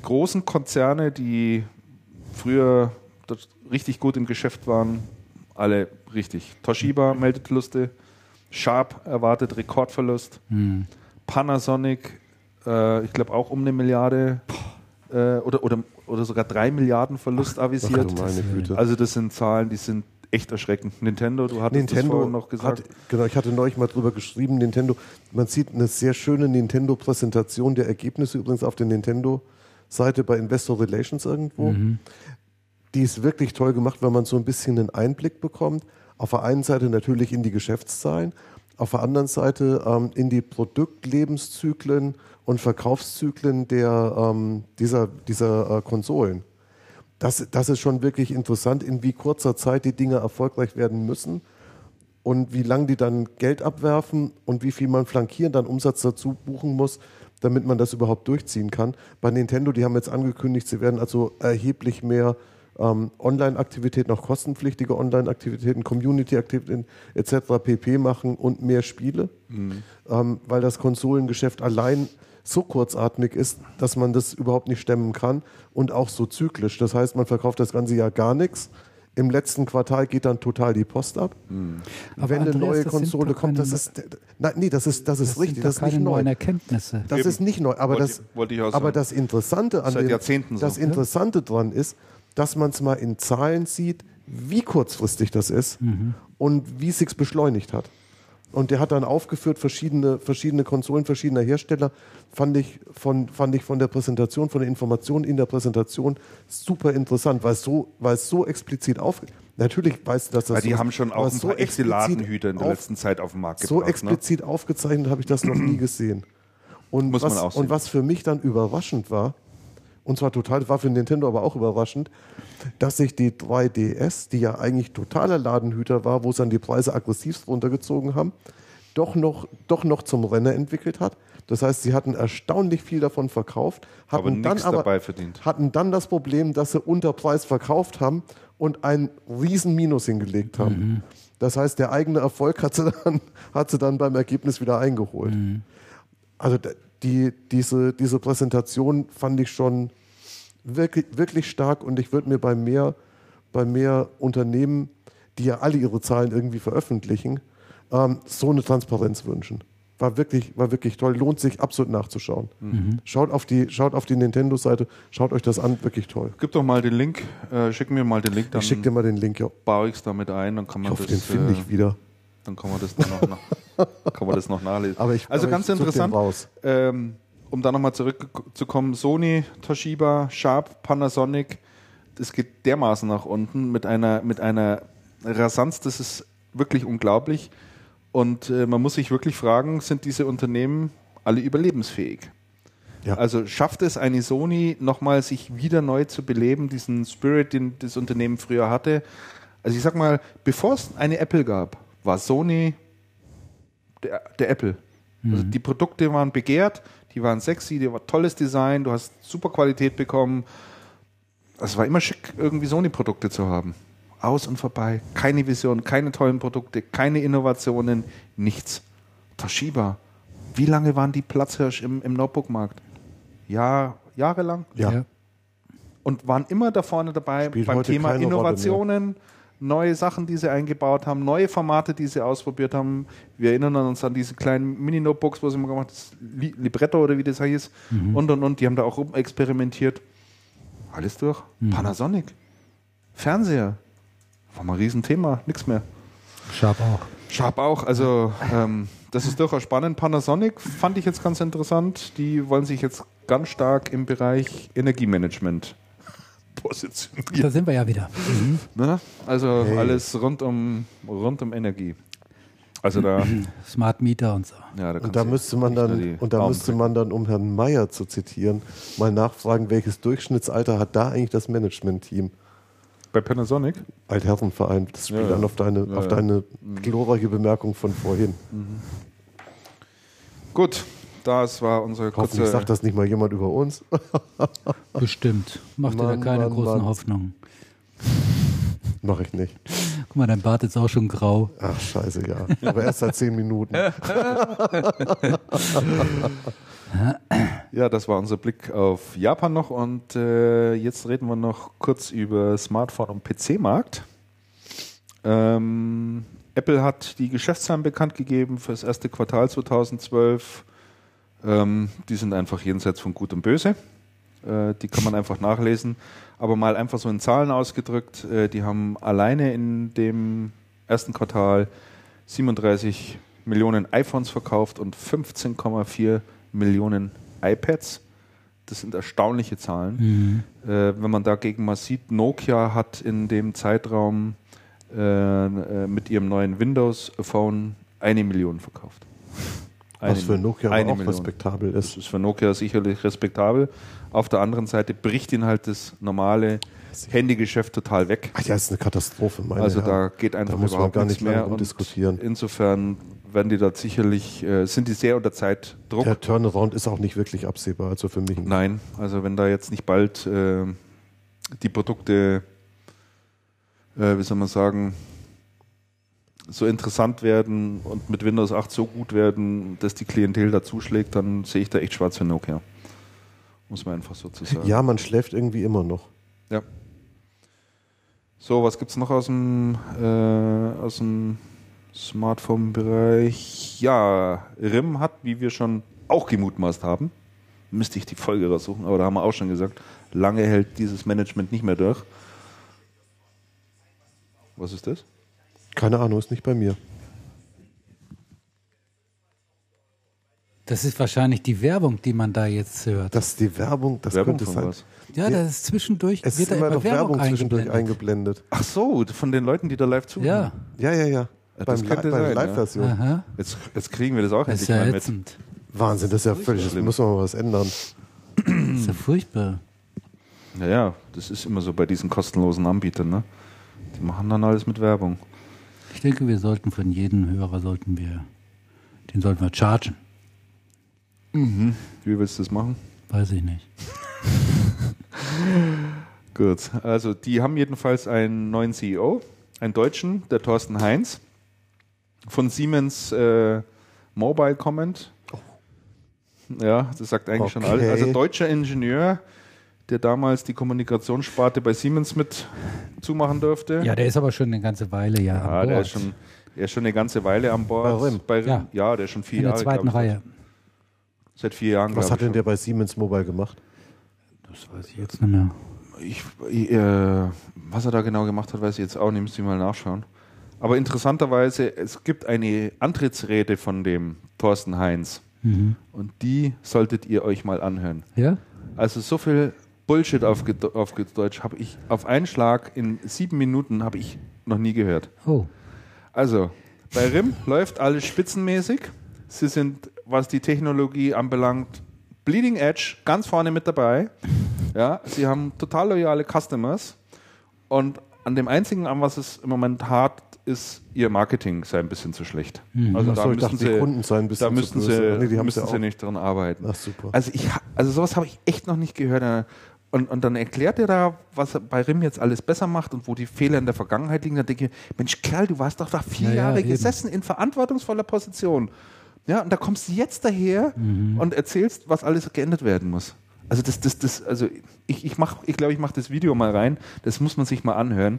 großen Konzerne, die früher richtig gut im Geschäft waren, alle richtig. Toshiba meldet Verluste, Sharp erwartet Rekordverlust, Panasonic, ich glaube auch um 1 Milliarde oder sogar 3 Milliarden Verlust avisiert. Ach, meine Güte. Also das sind Zahlen, die sind echt erschreckend. Nintendo, du hattest Nintendo das vorhin noch gesagt. Genau, ich hatte neulich mal drüber geschrieben, Nintendo. Man sieht eine sehr schöne Nintendo-Präsentation der Ergebnisse übrigens auf der Nintendo-Seite bei Investor Relations irgendwo. Mhm. Die ist wirklich toll gemacht, weil man so ein bisschen einen Einblick bekommt. Auf der einen Seite natürlich in die Geschäftszahlen, auf der anderen Seite in die Produktlebenszyklen und Verkaufszyklen dieser Konsolen. Das ist schon wirklich interessant, in wie kurzer Zeit die Dinge erfolgreich werden müssen und wie lange die dann Geld abwerfen und wie viel man flankierend dann Umsatz dazu buchen muss, damit man das überhaupt durchziehen kann. Bei Nintendo, die haben jetzt angekündigt, sie werden also erheblich mehr Online-Aktivitäten, auch kostenpflichtige Online-Aktivitäten, Community-Aktivitäten etc. pp. machen und mehr Spiele, weil das Konsolengeschäft allein so kurzatmig ist, dass man das überhaupt nicht stemmen kann und auch so zyklisch. Das heißt, man verkauft das ganze Jahr gar nichts. Im letzten Quartal geht dann total die Post ab. Aber wenn Andreas, eine neue Konsole kommt, das ist richtig. Das sind keine neuen Erkenntnisse. Das ist nicht neu. Aber das Interessante an dem, das Interessante dran ist, dass man es mal in Zahlen sieht, wie kurzfristig das ist und wie es sich beschleunigt hat. Und der hat dann aufgeführt, verschiedene Konsolen verschiedener Hersteller, fand ich von der Präsentation, von den Informationen in der Präsentation super interessant, weil es so explizit aufgeht. Natürlich weiß das, dass die haben schon auch ein paar echte Ladenhüter in der letzten Zeit auf den Markt gebracht. So explizit aufgezeichnet habe ich das noch nie gesehen. Und was für mich dann überraschend war, und zwar total, war für Nintendo aber auch überraschend, dass sich die 3DS, die ja eigentlich totaler Ladenhüter war, wo es dann die Preise aggressivst runtergezogen haben, doch noch zum Renner entwickelt hat. Das heißt, sie hatten erstaunlich viel davon verkauft, hatten dann das Problem, dass sie unter Preis verkauft haben und einen riesen Minus hingelegt haben. Das heißt, der eigene Erfolg hat sie dann beim Ergebnis wieder eingeholt. Also diese Präsentation fand ich schon wirklich, wirklich stark und ich würde mir bei mehr Unternehmen, die ja alle ihre Zahlen irgendwie veröffentlichen, so eine Transparenz wünschen. War wirklich toll, lohnt sich absolut nachzuschauen. Schaut auf die Nintendo-Seite, schaut euch das an, wirklich toll. Gib doch mal den Link, schick mir mal den Link, dann schick dir mal den Link, ja. Baue ich es damit ein, dann kann man das. Den finde ich wieder. Dann kann man das dann noch nachlesen. Ganz interessant, um da nochmal zurückzukommen, Sony, Toshiba, Sharp, Panasonic, das geht dermaßen nach unten mit einer Rasanz, das ist wirklich unglaublich. Und man muss sich wirklich fragen, sind diese Unternehmen alle überlebensfähig? Ja. Also schafft es eine Sony nochmal, sich wieder neu zu beleben, diesen Spirit, den das Unternehmen früher hatte? Also ich sag mal, bevor es eine Apple gab, war Sony der Apple. Also die Produkte waren begehrt, die waren sexy, die war tolles Design, du hast super Qualität bekommen. Es war immer schick, irgendwie Sony-Produkte zu haben. Aus und vorbei, keine Vision, keine tollen Produkte, keine Innovationen, nichts. Toshiba, wie lange waren die Platzhirsch im Notebook-Markt? Jahrelang? Ja. Und waren immer da vorne dabei beim Thema Innovationen, neue Sachen, die sie eingebaut haben, neue Formate, die sie ausprobiert haben. Wir erinnern uns an diese kleinen Mini-Notebooks, wo sie immer gemacht haben, das Libretto oder wie das heißt. Und. Die haben da auch rumexperimentiert. Alles durch. Panasonic. Fernseher. War mal ein Riesenthema. Nichts mehr. Sharp auch. Also das ist durchaus spannend. Panasonic fand ich jetzt ganz interessant. Die wollen sich jetzt ganz stark im Bereich Energiemanagement positionieren. Da sind wir ja wieder. Ne? Also hey. Alles rund um Energie. Also da Smart Meter und so. Ja, da müsste man dann, um Herrn Meier zu zitieren, mal nachfragen, welches Durchschnittsalter hat da eigentlich das Management-Team? Bei Panasonic? Altherrenverein. Das spielt dann auf deine glorreiche Bemerkung von vorhin. Gut. Das war unsere kurze... Hoffentlich sagt das nicht mal jemand über uns. Bestimmt. Macht dir da keine großen Hoffnungen. Mach ich nicht. Guck mal, dein Bart ist auch schon grau. Ach, scheiße, ja. Aber erst seit 10 Minuten. Ja, das war unser Blick auf Japan noch. Und jetzt reden wir noch kurz über Smartphone- und PC-Markt. Apple hat die Geschäftszahlen bekannt gegeben für das erste Quartal 2012. Die sind einfach jenseits von Gut und Böse. Die kann man einfach nachlesen. Aber mal einfach so in Zahlen ausgedrückt, die haben alleine in dem ersten Quartal 37 Millionen iPhones verkauft und 15,4 Millionen iPads. Das sind erstaunliche Zahlen. Wenn man dagegen mal sieht, Nokia hat in dem Zeitraum mit ihrem neuen Windows-Phone 1 Million verkauft. Was für Nokia auch Million. Respektabel ist. Das ist für Nokia sicherlich respektabel. Auf der anderen Seite bricht ihnen halt das normale Handygeschäft total weg. Ach ja, das ist eine Katastrophe, meine ich. Also da geht einfach überhaupt nichts mehr. Und diskutieren. Insofern werden die da sicherlich, sind die sehr unter Zeitdruck. Der Turnaround ist auch nicht wirklich absehbar, also für mich. Nein, also wenn da jetzt nicht bald die Produkte wie soll man sagen, so interessant werden und mit Windows 8 so gut werden, dass die Klientel da zuschlägt, dann sehe ich da echt schwarz genug, ja. Muss man einfach so zu sagen. Ja, man schläft irgendwie immer noch. Ja. So, was gibt es noch aus dem Smartphone-Bereich? Ja, RIM hat, wie wir schon auch gemutmaßt haben, müsste ich die Folge raussuchen, aber da haben wir auch schon gesagt, lange hält dieses Management nicht mehr durch. Was ist das? Keine Ahnung, ist nicht bei mir. Das ist wahrscheinlich die Werbung, die man da jetzt hört. Das ist die Werbung, das Werbung könnte sein. Ja, das ist zwischendurch, es wird da immer noch Werbung zwischendurch eingeblendet. Ach so, von den Leuten, die da live zuhören. Ja, ja, ja, ja. Das könnte bei der Live-Version. Ja. Jetzt kriegen wir das auch endlich mal mit. Wahnsinn, das ist ja völlig, da müssen wir mal was ändern. Das ist ja furchtbar. Naja, das ist immer so bei diesen kostenlosen Anbietern, ne? Die machen dann alles mit Werbung. Ich denke, wir sollten von jedem Hörer, den sollten wir chargen. Mhm. Wie willst du das machen? Weiß ich nicht. Gut, also die haben jedenfalls einen neuen CEO, einen Deutschen, der Thorsten Heinz, von Siemens Mobile Comment. Oh. Ja, das sagt eigentlich schon alles. Also deutscher Ingenieur, der damals die Kommunikationssparte bei Siemens mit zumachen dürfte. Ja, der ist aber schon eine ganze Weile an Bord. Der ist schon eine ganze Weile an Bord. Bei RIM? Bei RIM. Ja, der ist schon 4 Jahre. In der zweiten Reihe. Seit 4 Jahren. Was hat denn der bei Siemens Mobile gemacht? Das weiß ich jetzt nicht mehr. Was er da genau gemacht hat, weiß ich jetzt auch nicht. Müssen wir mal nachschauen. Aber interessanterweise, es gibt eine Antrittsrede von dem Thorsten Heinz. Mhm. Und die solltet ihr euch mal anhören. Ja? Also so viel Bullshit auf Deutsch habe ich auf einen Schlag in 7 Minuten habe ich noch nie gehört. Oh. Also, bei RIM läuft alles spitzenmäßig. Sie sind, was die Technologie anbelangt, Bleeding Edge, ganz vorne mit dabei. Ja, sie haben total loyale Customers. Und an dem einzigen, an was es im Moment hart ist, ihr Marketing sei ein bisschen zu schlecht. Mhm. Also da müssen sie nicht dran arbeiten. Ach, super. Also sowas habe ich echt noch nicht gehört. Und dann erklärt er da, was er bei RIM jetzt alles besser macht und wo die Fehler in der Vergangenheit liegen. Da denke ich, Mensch Kerl, du warst doch da 4 Jahre gesessen in verantwortungsvoller Position. Ja, und da kommst du jetzt daher und erzählst, was alles geändert werden muss. Also ich glaube, ich mache das Video mal rein. Das muss man sich mal anhören.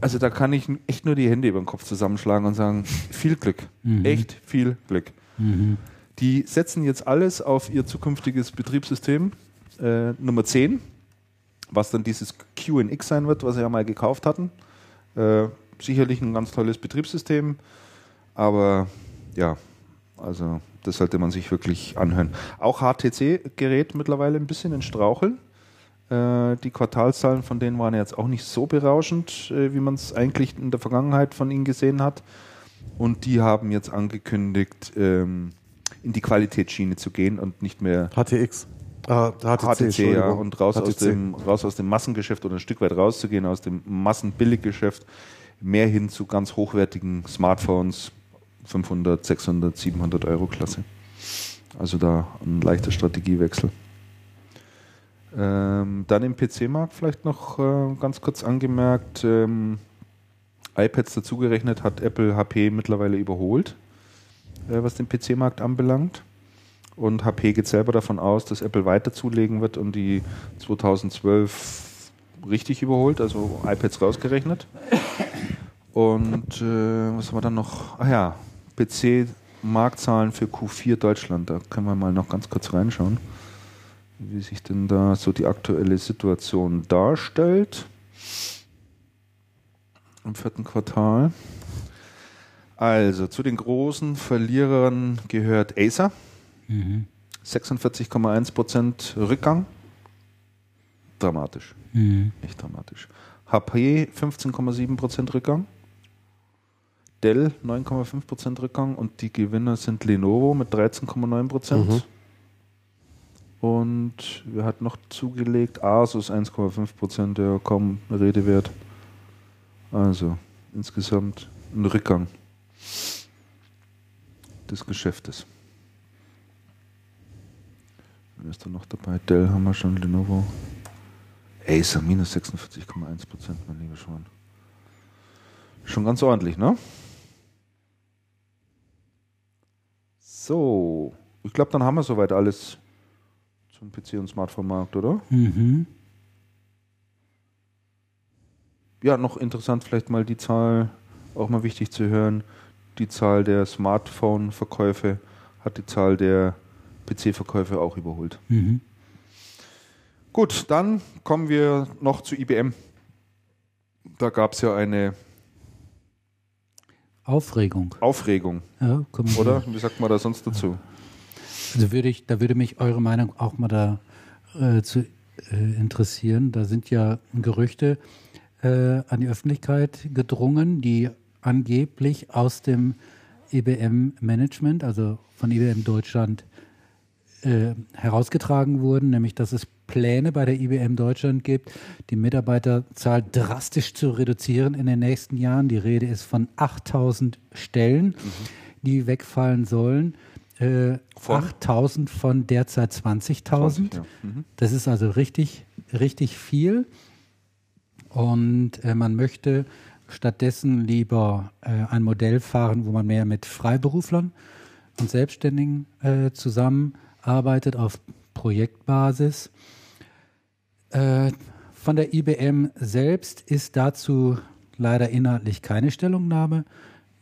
Also da kann ich echt nur die Hände über den Kopf zusammenschlagen und sagen, viel Glück. Mhm. Echt viel Glück. Mhm. Die setzen jetzt alles auf ihr zukünftiges Betriebssystem Nummer 10, was dann dieses QNX sein wird, was sie ja mal gekauft hatten. Sicherlich ein ganz tolles Betriebssystem, aber ja, also das sollte man sich wirklich anhören. Auch HTC gerät mittlerweile ein bisschen in Straucheln. Die Quartalszahlen von denen waren jetzt auch nicht so berauschend, wie man es eigentlich in der Vergangenheit von ihnen gesehen hat. Und die haben jetzt angekündigt, in die Qualitätsschiene zu gehen und nicht mehr HTC, und raus aus dem Massengeschäft oder ein Stück weit rauszugehen, aus dem Massenbilliggeschäft, mehr hin zu ganz hochwertigen Smartphones, 500, 600, 700 Euro Klasse. Also da ein leichter Strategiewechsel. Dann im PC-Markt vielleicht noch ganz kurz angemerkt, iPads dazugerechnet hat Apple HP mittlerweile überholt, was den PC-Markt anbelangt. Und HP geht selber davon aus, dass Apple weiter zulegen wird und die 2012 richtig überholt, also iPads rausgerechnet. Und was haben wir dann noch? Ach ja, PC-Marktzahlen für Q4 Deutschland. Da können wir mal noch ganz kurz reinschauen, wie sich denn da so die aktuelle Situation darstellt im 4. Quartal. Also zu den großen Verlierern gehört Acer. 46,1% Rückgang. Dramatisch. Echt dramatisch. HP 15,7% Rückgang. Dell 9,5% Rückgang. Und die Gewinner sind Lenovo mit 13,9%. Und wer hat noch zugelegt? Asus 1,5%, ja kaum Rede wert. Also insgesamt ein Rückgang des Geschäftes. Wer ist da noch dabei? Dell haben wir schon, Lenovo. Acer, minus 46,1%, mein lieber Schwan. Schon ganz ordentlich, ne? So, ich glaube, dann haben wir soweit alles zum PC- und Smartphone-Markt, oder? Mhm. Ja, noch interessant vielleicht mal die Zahl, auch mal wichtig zu hören, die Zahl der Smartphone-Verkäufe hat die Zahl der PC-Verkäufe auch überholt. Mhm. Gut, dann kommen wir noch zu IBM. Da gab es ja eine Aufregung. Ja, oder? Wie sagt man da sonst dazu? Also würde mich eure Meinung auch mal da interessieren. Da sind ja Gerüchte an die Öffentlichkeit gedrungen, die angeblich aus dem IBM-Management, also von IBM Deutschland, herausgetragen wurden, nämlich dass es Pläne bei der IBM Deutschland gibt, die Mitarbeiterzahl drastisch zu reduzieren in den nächsten Jahren. Die Rede ist von 8000 Stellen, die wegfallen sollen. 8000 von derzeit 20.000. Ja. Das ist also richtig, richtig viel. Und man möchte stattdessen lieber ein Modell fahren, wo man mehr mit Freiberuflern und Selbstständigen zusammenarbeitet auf Projektbasis. Von der IBM selbst ist dazu leider inhaltlich keine Stellungnahme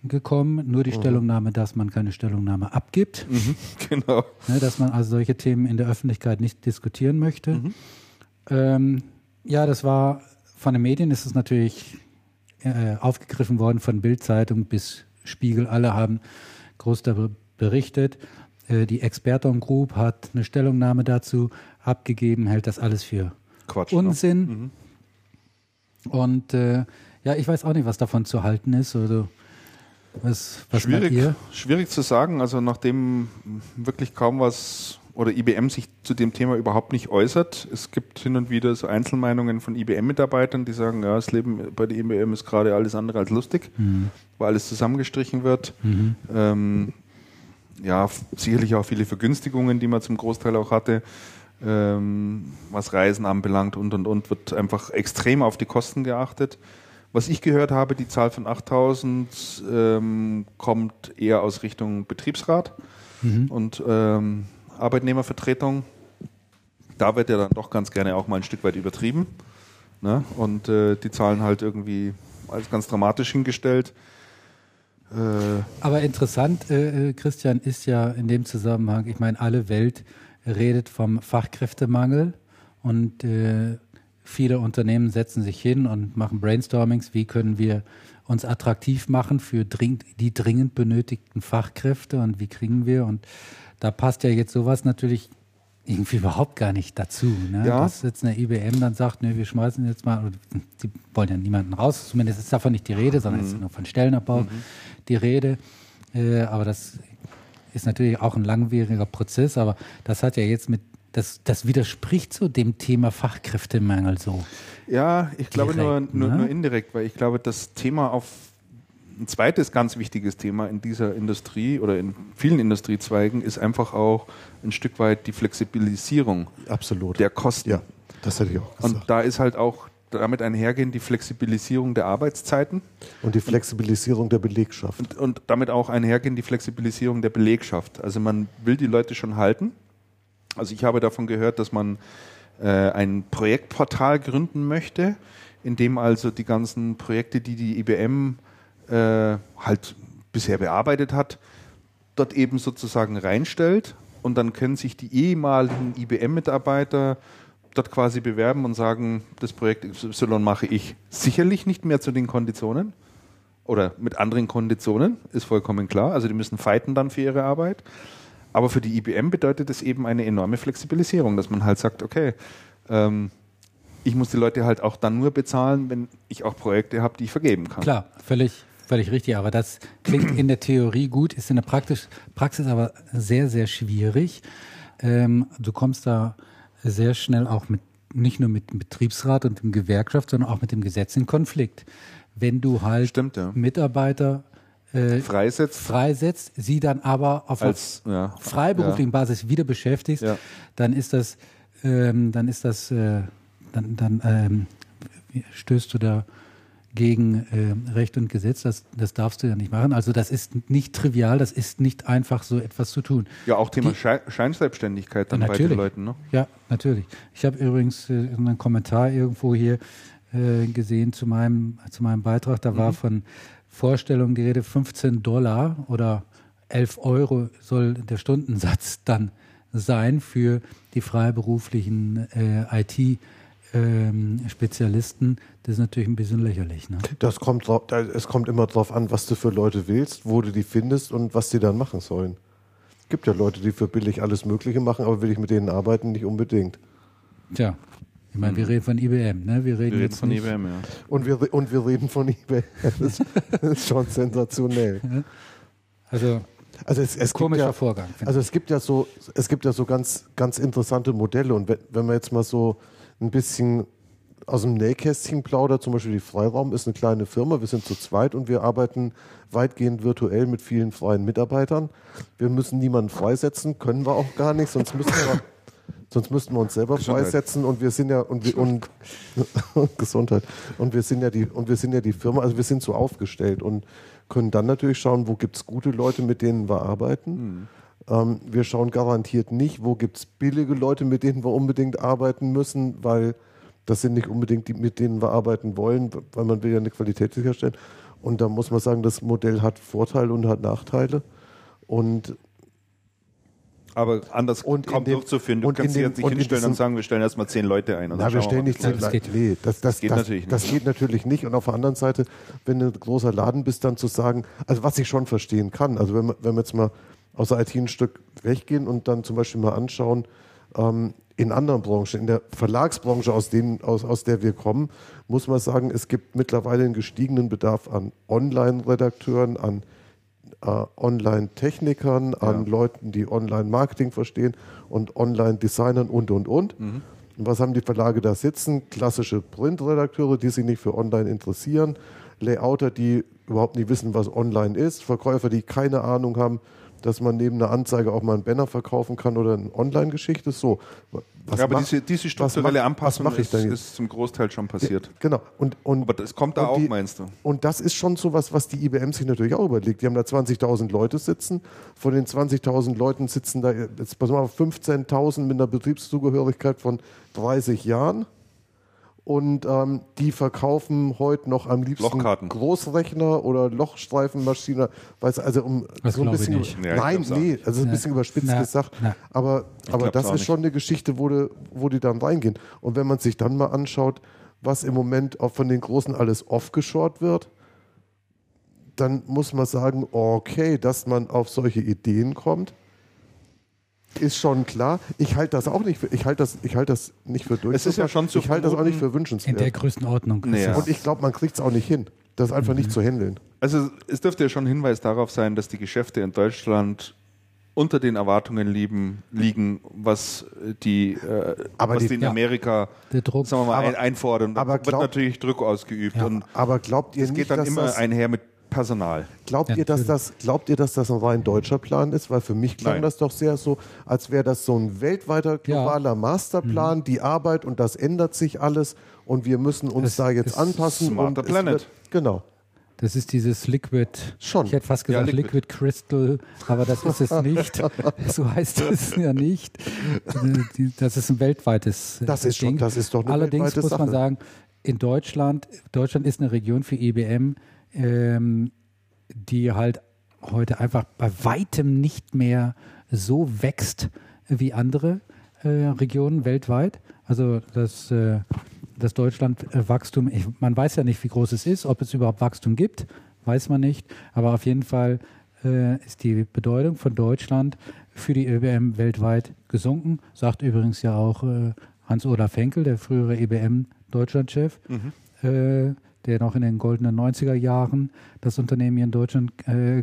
gekommen, nur die Stellungnahme, dass man keine Stellungnahme abgibt. Mhm, genau. Ne, dass man also solche Themen in der Öffentlichkeit nicht diskutieren möchte. Mhm. Ja, das war von den Medien, ist es natürlich aufgegriffen worden, von Bild-Zeitung bis Spiegel, alle haben groß darüber berichtet. Die Experton Group hat eine Stellungnahme dazu abgegeben, hält das alles für Quatsch, Unsinn. Ne? Mhm. Und ja, ich weiß auch nicht, was davon zu halten ist. Also, was schwierig, ihr? Schwierig zu sagen. Also nachdem wirklich kaum was oder IBM sich zu dem Thema überhaupt nicht äußert. Es gibt hin und wieder so Einzelmeinungen von IBM-Mitarbeitern, die sagen, ja, das Leben bei der IBM ist gerade alles andere als lustig, weil alles zusammengestrichen wird. Mhm. Ja, sicherlich auch viele Vergünstigungen, die man zum Großteil auch hatte, was Reisen anbelangt und wird einfach extrem auf die Kosten geachtet. Was ich gehört habe, die Zahl von 8000 kommt eher aus Richtung Betriebsrat und Arbeitnehmervertretung. Da wird ja dann doch ganz gerne auch mal ein Stück weit übertrieben, ne? Und die Zahlen halt irgendwie als ganz dramatisch hingestellt. Aber interessant, Christian, ist ja in dem Zusammenhang, ich meine, alle Welt redet vom Fachkräftemangel und viele Unternehmen setzen sich hin und machen Brainstormings, wie können wir uns attraktiv machen für die dringend benötigten Fachkräfte und wie kriegen wir, und da passt ja jetzt sowas natürlich irgendwie überhaupt gar nicht dazu, ne? Ja. Dass jetzt eine IBM dann sagt, nö, wir schmeißen jetzt mal, die wollen ja niemanden raus, zumindest ist davon nicht die Rede, sondern es ist nur von Stellenabbau die Rede, aber das ist natürlich auch ein langwieriger Prozess, aber das hat ja jetzt mit, das widerspricht so dem Thema Fachkräftemangel so. Ja, ich glaube nur indirekt, weil ich glaube, das Thema ein zweites ganz wichtiges Thema in dieser Industrie oder in vielen Industriezweigen ist einfach auch ein Stück weit die Flexibilisierung der Kosten. Ja, das hätte ich auch gesagt. Und da ist halt auch damit einhergehend die Flexibilisierung der Arbeitszeiten. Und die Flexibilisierung der Belegschaft. Und damit auch einhergehend die Flexibilisierung der Belegschaft. Also man will die Leute schon halten. Also ich habe davon gehört, dass man ein Projektportal gründen möchte, in dem also die ganzen Projekte, die IBM halt bisher bearbeitet hat, dort eben sozusagen reinstellt, und dann können sich die ehemaligen IBM-Mitarbeiter dort quasi bewerben und sagen, das Projekt Y mache ich sicherlich nicht mehr zu den Konditionen oder mit anderen Konditionen, ist vollkommen klar, also die müssen fighten dann für ihre Arbeit, aber für die IBM bedeutet es eben eine enorme Flexibilisierung, dass man halt sagt, okay, ich muss die Leute halt auch dann nur bezahlen, wenn ich auch Projekte habe, die ich vergeben kann. Klar, völlig richtig. Aber das klingt in der Theorie gut, ist in der Praxis aber sehr, sehr schwierig. Du kommst da sehr schnell auch nicht nur mit dem Betriebsrat und dem Gewerkschaft, sondern auch mit dem Gesetz in Konflikt. Wenn du halt Mitarbeiter freisetzt, sie dann aber auf einer freiberuflichen Basis wieder beschäftigst, dann stößt du da gegen Recht und Gesetz, das darfst du ja nicht machen. Also das ist nicht trivial, das ist nicht einfach so etwas zu tun. Ja, auch Thema Scheinselbstständigkeit dann bei den Leuten, ne? Ja, natürlich. Ich habe übrigens einen Kommentar irgendwo hier gesehen zu meinem Beitrag, da war von Vorstellung die Rede, $15 oder 11 Euro soll der Stundensatz dann sein für die freiberuflichen IT-Spezialisten. Das ist natürlich ein bisschen lächerlich, ne? Es kommt immer drauf an, was du für Leute willst, wo du die findest und was die dann machen sollen. Es gibt ja Leute, die für billig alles Mögliche machen, aber will ich mit denen arbeiten? Nicht unbedingt. Tja. Ich meine, wir reden von IBM, ne? Wir reden jetzt von nicht. IBM, ja. Und wir reden von IBM. Das ist schon sensationell. Also es komischer Vorgang. Also es gibt ja so ganz interessante Modelle. Und wenn man jetzt mal so ein bisschen aus dem Nähkästchen plaudert, zum Beispiel die Freiraum ist eine kleine Firma, wir sind zu zweit und wir arbeiten weitgehend virtuell mit vielen freien Mitarbeitern. Wir müssen niemanden freisetzen, können wir auch gar nicht, sonst müssten wir uns selber freisetzen und wir sind ja die Firma, also wir sind so aufgestellt und können dann natürlich schauen, wo gibt es gute Leute, mit denen wir arbeiten. Wir schauen garantiert nicht, wo gibt es billige Leute, mit denen wir unbedingt arbeiten müssen, weil das sind nicht unbedingt die, mit denen wir arbeiten wollen, weil man will ja eine Qualität sicherstellen. Und da muss man sagen, das Modell hat Vorteile und hat Nachteile. Aber anders und kaum durchzuführen. Du kannst jetzt nicht hinstellen und sagen, wir stellen erstmal 10 Leute ein. Nein, wir stellen nicht 10 Leute. Nee, das geht natürlich nicht. Und auf der anderen Seite, wenn du ein großer Laden bist, dann zu sagen, also was ich schon verstehen kann, also wenn wir jetzt mal aus der IT ein Stück weggehen und dann zum Beispiel mal anschauen, in anderen Branchen, in der Verlagsbranche, aus der wir kommen, muss man sagen, es gibt mittlerweile einen gestiegenen Bedarf an Online-Redakteuren, an Online-Technikern, an Leuten, die Online-Marketing verstehen und Online-Designern und. Und was haben die Verlage da sitzen? Klassische Printredakteure, die sich nicht für Online interessieren, Layouter, die überhaupt nicht wissen, was Online ist, Verkäufer, die keine Ahnung haben, dass man neben einer Anzeige auch mal einen Banner verkaufen kann oder eine Online-Geschichte. So. Diese strukturelle Anpassung ist zum Großteil schon passiert. Ja, genau. Aber das kommt da auch, meinst du? Und das ist schon so was die IBM sich natürlich auch überlegt. Die haben da 20.000 Leute sitzen. Von den 20.000 Leuten sitzen da jetzt, pass mal auf, 15.000 mit einer Betriebszugehörigkeit von 30 Jahren. Und die verkaufen heute noch am liebsten Großrechner oder Lochstreifenmaschine. Ein bisschen überspitzt gesagt. Na. Aber das ist schon eine Geschichte, wo die dann reingehen. Und wenn man sich dann mal anschaut, was im Moment auch von den Großen alles offgeshort wird, dann muss man sagen, okay, dass man auf solche Ideen kommt, ist schon klar. Ich halte das auch nicht für, ich halte das nicht für durch. Es ist ja schon zu, ich halte das auch nicht für wünschenswert. In der Größenordnung. Naja. Und ich glaube, man kriegt es auch nicht hin. Das ist einfach nicht zu handeln. Also es dürfte ja schon ein Hinweis darauf sein, dass die Geschäfte in Deutschland unter den Erwartungen liegen, was die, in Amerika, sagen wir mal, einfordern. Da wird natürlich Druck ausgeübt. Ja. Aber glaubt ihr nicht, dass das... Es geht dann immer einher mit Personal. Glaubt ihr, dass das ein rein deutscher Plan ist? Weil für mich klang das doch sehr so, als wäre das so ein weltweiter globaler Masterplan, die Arbeit und das ändert sich alles und wir müssen uns da jetzt anpassen. Smarter Planet. Genau. Das ist dieses Liquid, schon. Ich hätte fast gesagt Liquid Crystal, aber das ist es nicht. So heißt es ja nicht. Das ist ein weltweites Ding. Das ist doch eine Allerdings muss man sagen, in Deutschland ist eine Region für IBM, die halt heute einfach bei weitem nicht mehr so wächst wie andere Regionen weltweit. Also das Deutschland-Wachstum, man weiß ja nicht, wie groß es ist, ob es überhaupt Wachstum gibt, weiß man nicht. Aber auf jeden Fall ist die Bedeutung von Deutschland für die IBM weltweit gesunken. Sagt übrigens ja auch Hans-Olaf Henkel, der frühere IBM-Deutschland-Chef, der noch in den goldenen 90er Jahren das Unternehmen hier in Deutschland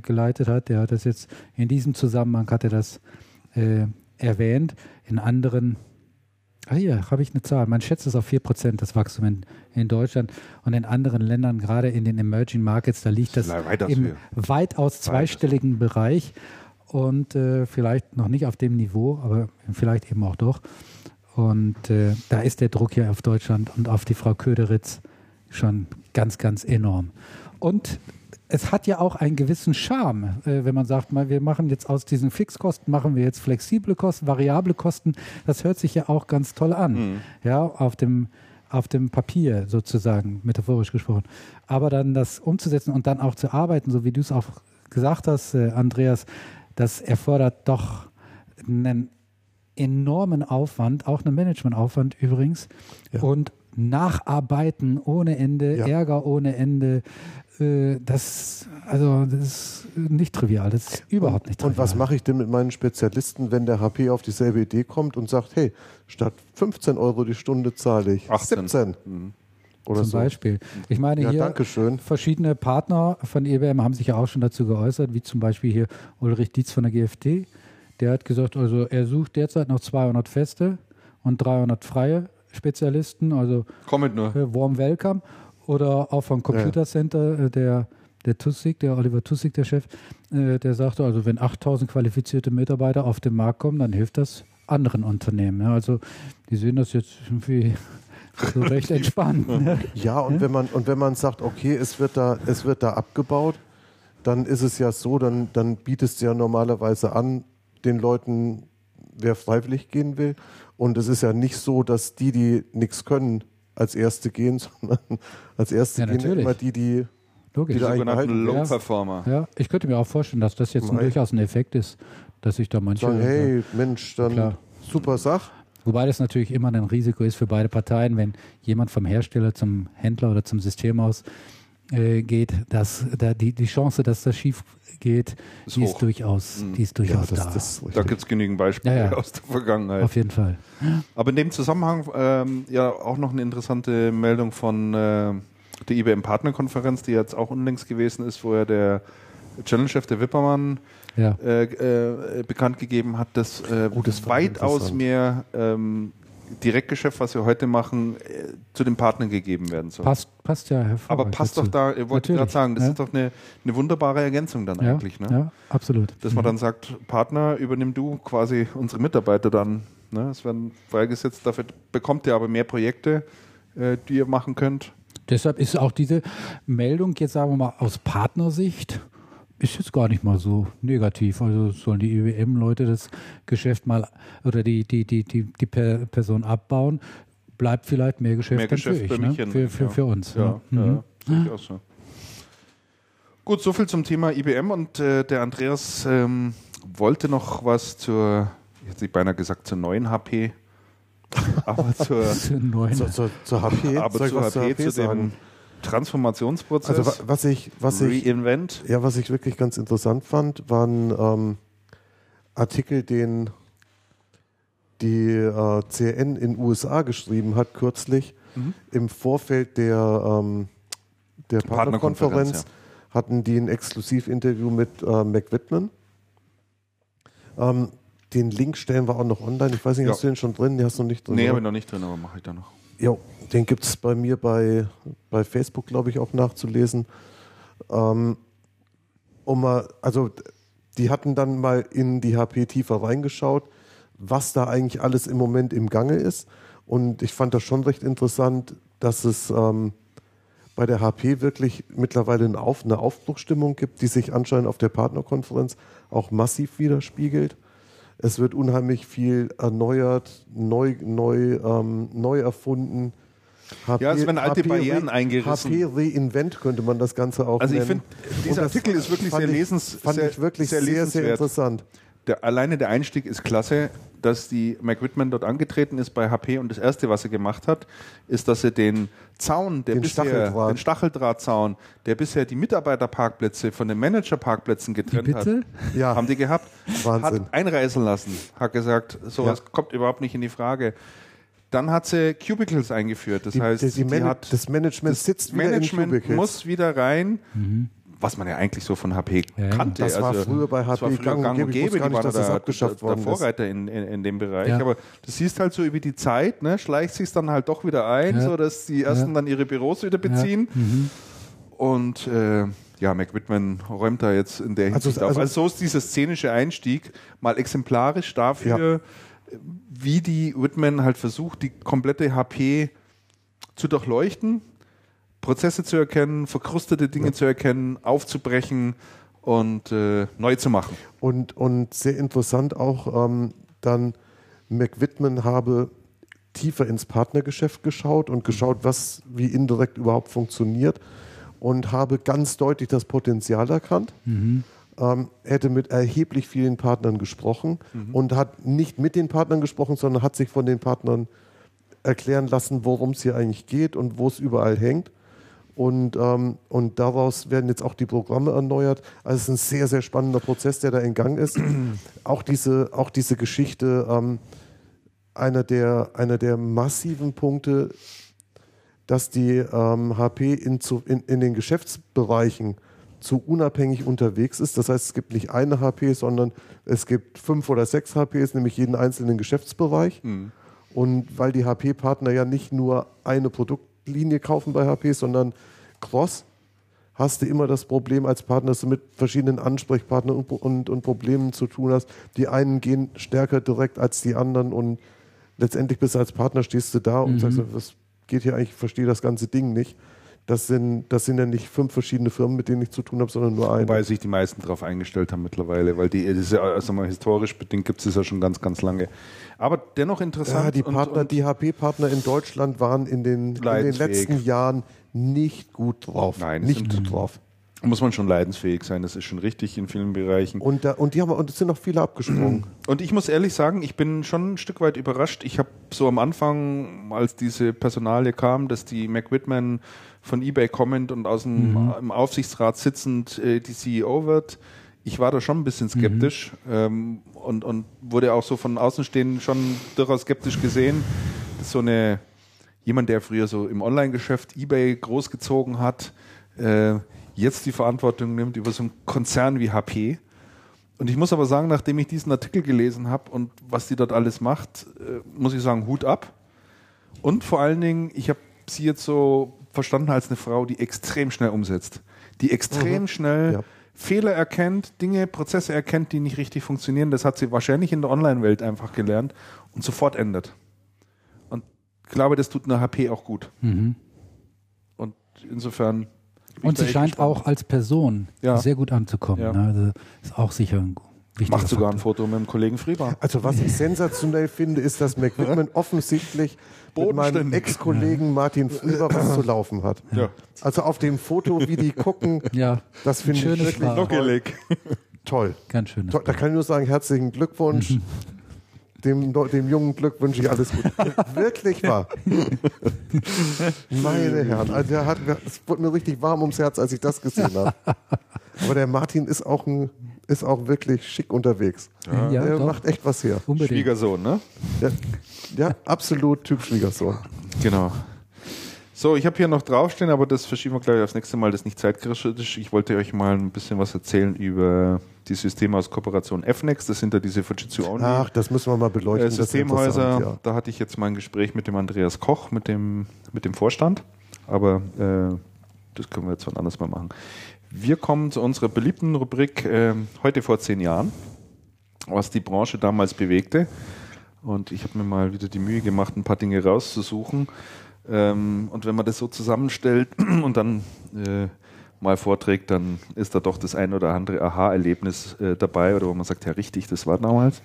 geleitet hat. Der hat das jetzt in diesem Zusammenhang erwähnt. In anderen, hier habe ich eine Zahl, man schätzt es auf 4% das Wachstum in Deutschland und in anderen Ländern, gerade in den Emerging Markets, da liegt das im weitaus zweistelligen Bereich und vielleicht noch nicht auf dem Niveau, aber vielleicht eben auch doch. Und da ist der Druck hier auf Deutschland und auf die Frau Köderitz schon ganz, ganz enorm. Und es hat ja auch einen gewissen Charme, wenn man sagt, wir machen jetzt aus diesen Fixkosten, machen wir jetzt flexible Kosten, variable Kosten. Das hört sich ja auch ganz toll an, ja, auf dem Papier sozusagen, metaphorisch gesprochen. Aber dann das umzusetzen und dann auch zu arbeiten, so wie du es auch gesagt hast, Andreas, das erfordert doch einen enormen Aufwand, auch einen Managementaufwand übrigens, ja. Und Nacharbeiten ohne Ende, ja. Ärger ohne Ende, das ist nicht trivial, das ist überhaupt nicht trivial. Und was mache ich denn mit meinen Spezialisten, wenn der HP auf dieselbe Idee kommt und sagt, hey, statt 15 Euro die Stunde zahle ich 18. 17 oder zum Beispiel. Ich meine, ja, hier Dankeschön. Verschiedene Partner von IBM haben sich ja auch schon dazu geäußert, wie zum Beispiel hier Ulrich Dietz von der GfT, der hat gesagt, also er sucht derzeit noch 200 Feste und 300 freie Spezialisten, also komm mit nur. Warm Welcome. Oder auch vom Computer Center, der Tussig, der Oliver Tussig, der Chef, der sagte, also wenn 8.000 qualifizierte Mitarbeiter auf den Markt kommen, dann hilft das anderen Unternehmen. Ja, also die sehen das jetzt irgendwie so recht entspannt. Ne? Ja, und wenn man sagt, okay, es wird da abgebaut, dann ist es ja so, dann bietest du ja normalerweise an, den Leuten, wer freiwillig gehen will. Und es ist ja nicht so, dass die nichts können, als Erste gehen, sondern als Erste gehen immer die da eingehalten werden. Low-Performer. Ja, ich könnte mir auch vorstellen, dass das jetzt durchaus ein Effekt ist, dass ich da manche... Sagen, hey, Mensch, dann klar. Super Sache. Wobei das natürlich immer ein Risiko ist für beide Parteien, wenn jemand vom Hersteller zum Händler oder zum Systemhaus geht, dass da die Chance, dass das schief geht, die ist durchaus da. Da gibt es genügend Beispiele aus der Vergangenheit. Auf jeden Fall. Aber in dem Zusammenhang auch noch eine interessante Meldung von der IBM-Partnerkonferenz, die jetzt auch unlängst gewesen ist, wo ja der Channelchef, der Wippermann, bekannt gegeben hat, dass das weitaus mehr Direktgeschäft, was wir heute machen, zu den Partnern gegeben werden soll. Passt ja hervorragend. Aber passt dazu. Doch da, ich wollte gerade sagen, das ist doch eine wunderbare Ergänzung dann eigentlich. Ne? Ja, absolut. Dass man dann sagt, Partner, übernimm du quasi unsere Mitarbeiter dann. Ne? Es werden freigesetzt, dafür bekommt ihr aber mehr Projekte, die ihr machen könnt. Deshalb ist auch diese Meldung, jetzt sagen wir mal aus Partnersicht, ist jetzt gar nicht mal so negativ. Also sollen die IBM-Leute das Geschäft mal oder die Person abbauen, bleibt vielleicht mehr Geschäft, für uns. Ja, ja, so. Gut, soviel zum Thema IBM und der Andreas wollte noch was zur neuen HP. Aber zur HP, zu dem Transformationsprozess. Also was ich wirklich ganz interessant fand, waren Artikel, den die CN in USA geschrieben hat kürzlich. Im Vorfeld der Partnerkonferenz hatten die ein Exklusivinterview mit Mac Whitman. Den Link stellen wir auch noch online. Ich weiß nicht, hast du den schon drin? Den hast du noch nicht drin? Nee, habe ich noch nicht drin, aber mache ich da noch. Jo, den gibt es bei mir bei Facebook, glaube ich, auch nachzulesen. Die hatten dann mal in die HP tiefer reingeschaut, was da eigentlich alles im Moment im Gange ist. Und ich fand das schon recht interessant, dass es bei der HP wirklich mittlerweile eine Aufbruchsstimmung gibt, die sich anscheinend auf der Partnerkonferenz auch massiv widerspiegelt. Es wird unheimlich viel erneuert, neu erfunden. HP, ja, es werden alte Barrieren eingerissen. HP Reinvent könnte man das Ganze auch nennen. Also ich finde, dieser Artikel ist wirklich sehr interessant. Alleine der Einstieg ist klasse, dass die Mac Whitman dort angetreten ist bei HP und das Erste, was sie gemacht hat, ist, dass sie den Zaun, den Stacheldrahtzaun, der bisher die Mitarbeiterparkplätze von den Managerparkplätzen getrennt hat, haben die gehabt, Wahnsinn. Hat einreißen lassen, hat gesagt, sowas kommt überhaupt nicht in die Frage. Dann hat sie Cubicles eingeführt, das Management sitzt wieder in Cubicles. Das Management muss wieder rein, was man ja eigentlich so von HP kannte. Das war früher bei HP gang und gäbe, die waren der Vorreiter in dem Bereich. Ja. Aber das siehst halt so über die Zeit, ne, schleicht sich dann halt doch wieder ein, sodass die Ersten dann ihre Büros wieder beziehen. Ja. Und Mac Whitman räumt da jetzt in der Hinsicht auf. Also so ist dieser szenische Einstieg mal exemplarisch dafür, wie die Whitman halt versucht, die komplette HP zu durchleuchten, Prozesse zu erkennen, verkrustete Dinge zu erkennen, aufzubrechen und neu zu machen. Und sehr interessant auch dann McWhitman habe tiefer ins Partnergeschäft geschaut und geschaut, was wie indirekt überhaupt funktioniert und habe ganz deutlich das Potenzial erkannt. Mhm. Hätte mit erheblich vielen Partnern gesprochen und hat nicht mit den Partnern gesprochen, sondern hat sich von den Partnern erklären lassen, worum es hier eigentlich geht und wo es überall hängt. Und daraus werden jetzt auch die Programme erneuert. Also es ist ein sehr, sehr spannender Prozess, der da in Gang ist. Auch diese Geschichte, einer der massiven Punkte, dass die HP in den Geschäftsbereichen zu unabhängig unterwegs ist. Das heißt, es gibt nicht eine HP, sondern es gibt 5 oder 6 HPs, nämlich jeden einzelnen Geschäftsbereich. Mhm. Und weil die HP-Partner ja nicht nur eine Produktlinie kaufen bei HP, sondern cross, hast du immer das Problem als Partner, dass du mit verschiedenen Ansprechpartnern und Problemen zu tun hast. Die einen gehen stärker direkt als die anderen und letztendlich bist du als Partner, stehst du da und sagst, was geht hier eigentlich, ich verstehe das ganze Ding nicht. Das sind ja nicht 5 verschiedene Firmen, mit denen ich zu tun habe, sondern nur eine. Wobei sich die meisten darauf eingestellt haben mittlerweile, weil die, das ist ja, also mal historisch bedingt, gibt es das ja schon ganz, ganz lange. Aber dennoch interessant. Ja, die HP-Partner in Deutschland waren in den letzten Jahren nicht gut drauf. Nein, nicht gut drauf. Muss man schon leidensfähig sein, das ist schon richtig in vielen Bereichen. Und es sind auch viele abgesprungen. Und ich muss ehrlich sagen, ich bin schon ein Stück weit überrascht. Ich habe so am Anfang, als diese Personalie kam, dass die McWhitman von eBay kommend und aus dem im Aufsichtsrat sitzend die CEO wird, ich war da schon ein bisschen skeptisch und wurde auch so von Außenstehenden schon durchaus skeptisch gesehen, dass so jemand, der früher so im Online-Geschäft eBay großgezogen hat, jetzt die Verantwortung nimmt über so einen Konzern wie HP. Und ich muss aber sagen, nachdem ich diesen Artikel gelesen habe und was die dort alles macht, muss ich sagen, Hut ab. Und vor allen Dingen, ich habe sie jetzt so verstanden als eine Frau, die extrem schnell umsetzt. Die extrem schnell Fehler erkennt, Dinge, Prozesse erkennt, die nicht richtig funktionieren. Das hat sie wahrscheinlich in der Online-Welt einfach gelernt und sofort ändert. Und ich glaube, das tut eine HP auch gut. Mhm. Und insofern... Und sie scheint auch als Person sehr gut anzukommen. Ja. Ne? Also ist auch sicher ein wichtiger Macht sogar Faktor. Ein Foto mit dem Kollegen Frieber. Also was ich sensationell finde, ist, dass McWhitman offensichtlich mit meinem Ex-Kollegen Martin Frieber was zu laufen hat. Ja. Also auf dem Foto, wie die gucken, das finde ich wirklich lockelig. Toll. Ganz schön. Da kann ich nur sagen, herzlichen Glückwunsch. Dem jungen Glück wünsche ich alles Gute. Wirklich wahr. Meine Herren, also es wurde mir richtig warm ums Herz, als ich das gesehen habe. Aber der Martin ist auch wirklich schick unterwegs. Ja, der macht echt was her. Unbedingt. Schwiegersohn, ne? Ja, absolut Typ Schwiegersohn. Genau. So, ich habe hier noch draufstehen, aber das verschieben wir gleich aufs nächste Mal, das ist nicht zeitkritisch. Ich wollte euch mal ein bisschen was erzählen über die Systemhaus-Kooperation FNext, das sind ja diese Fujitsu-Only. Ach, das müssen wir mal beleuchten. Systemhäuser, Da hatte ich jetzt mal ein Gespräch mit dem Andreas Koch, mit dem Vorstand, aber das können wir jetzt wann anders mal machen. Wir kommen zu unserer beliebten Rubrik heute vor 10 Jahren, was die Branche damals bewegte. Und ich habe mir mal wieder die Mühe gemacht, ein paar Dinge rauszusuchen. Und wenn man das so zusammenstellt und dann mal vorträgt, dann ist da doch das ein oder andere Aha-Erlebnis dabei, oder wo man sagt, ja richtig, das war damals.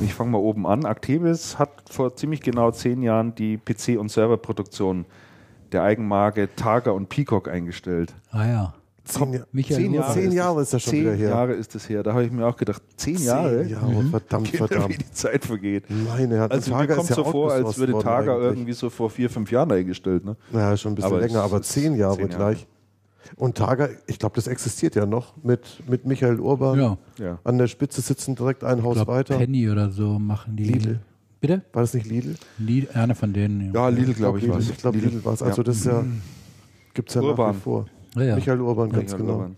Ich fange mal oben an. Actebis hat vor ziemlich genau 10 Jahren die PC- und Serverproduktion der Eigenmarke Targa und Peacock eingestellt. Ah ja. 10 Jahre ist das schon wieder her. 10 Jahre ist das her. Da habe ich mir auch gedacht, 10 Jahre? 10 Jahre, verdammt. Wie die Zeit vergeht. Meine Herren, also mir kommt so vor, als würde Targa irgendwie so vor 4, 5 Jahren eingestellt. Ne? Ja, schon ein bisschen länger, aber 10 Jahre gleich. Und Targa, ich glaube, das existiert ja noch mit Michael Urban. Ja. An der Spitze sitzen direkt ein Haus weiter. Penny oder so machen die. Lidl. Bitte? War das nicht Lidl? Lidl, einer von denen. Ja, Lidl, glaube ich, war es. Ich glaube, Lidl war es. Also das gibt es ja nach wie vor. Ja. Michael Urban, ganz genau.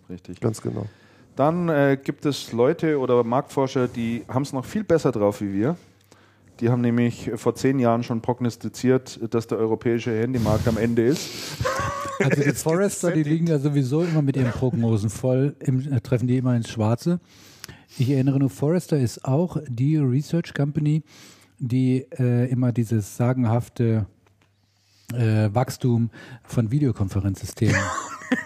Dann gibt es Leute oder Marktforscher, die haben es noch viel besser drauf wie wir. Die haben nämlich vor 10 Jahren schon prognostiziert, dass der europäische Handymarkt am Ende ist. Also die Forrester, die liegen ja sowieso immer mit ihren Prognosen voll, treffen die immer ins Schwarze. Ich erinnere nur, Forrester ist auch die Research Company, die immer dieses sagenhafte Wachstum von Videokonferenzsystemen.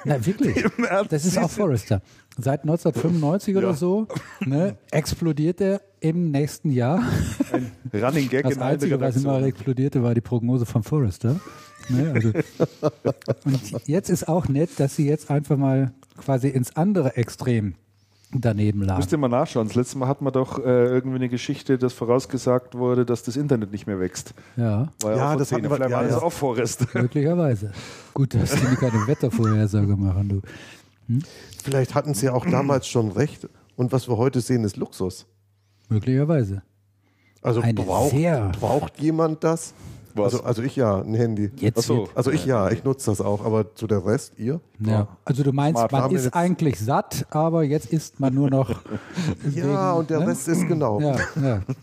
Na wirklich, das ist auch Forrester. Seit 1995 oder so, ne, explodierte im nächsten Jahr. Ein Running Gag in allen Redaktionen. Das Einzige, was immer explodierte, war die Prognose von Forrester. Ne, also. Und jetzt ist auch nett, dass sie jetzt einfach mal quasi ins andere Extrem daneben lagen. Müsst ihr mal nachschauen. Das letzte Mal hat man doch irgendwie eine Geschichte, dass vorausgesagt wurde, dass das Internet nicht mehr wächst. Ja, ja, das hatten wir. Vielleicht war das auch Forrest. Möglicherweise. Gut, dass die keine Wettervorhersage machen, du. Hm? Vielleicht hatten sie ja auch damals schon recht. Und was wir heute sehen, ist Luxus. Möglicherweise. Also braucht jemand das? Also ich ja, ein Handy. Jetzt also ich ja, ich nutze das auch, aber zu der Rest, ihr? Ja. Also du meinst, man ist eigentlich satt, aber jetzt isst man nur noch... ja, und der Rest ist genau.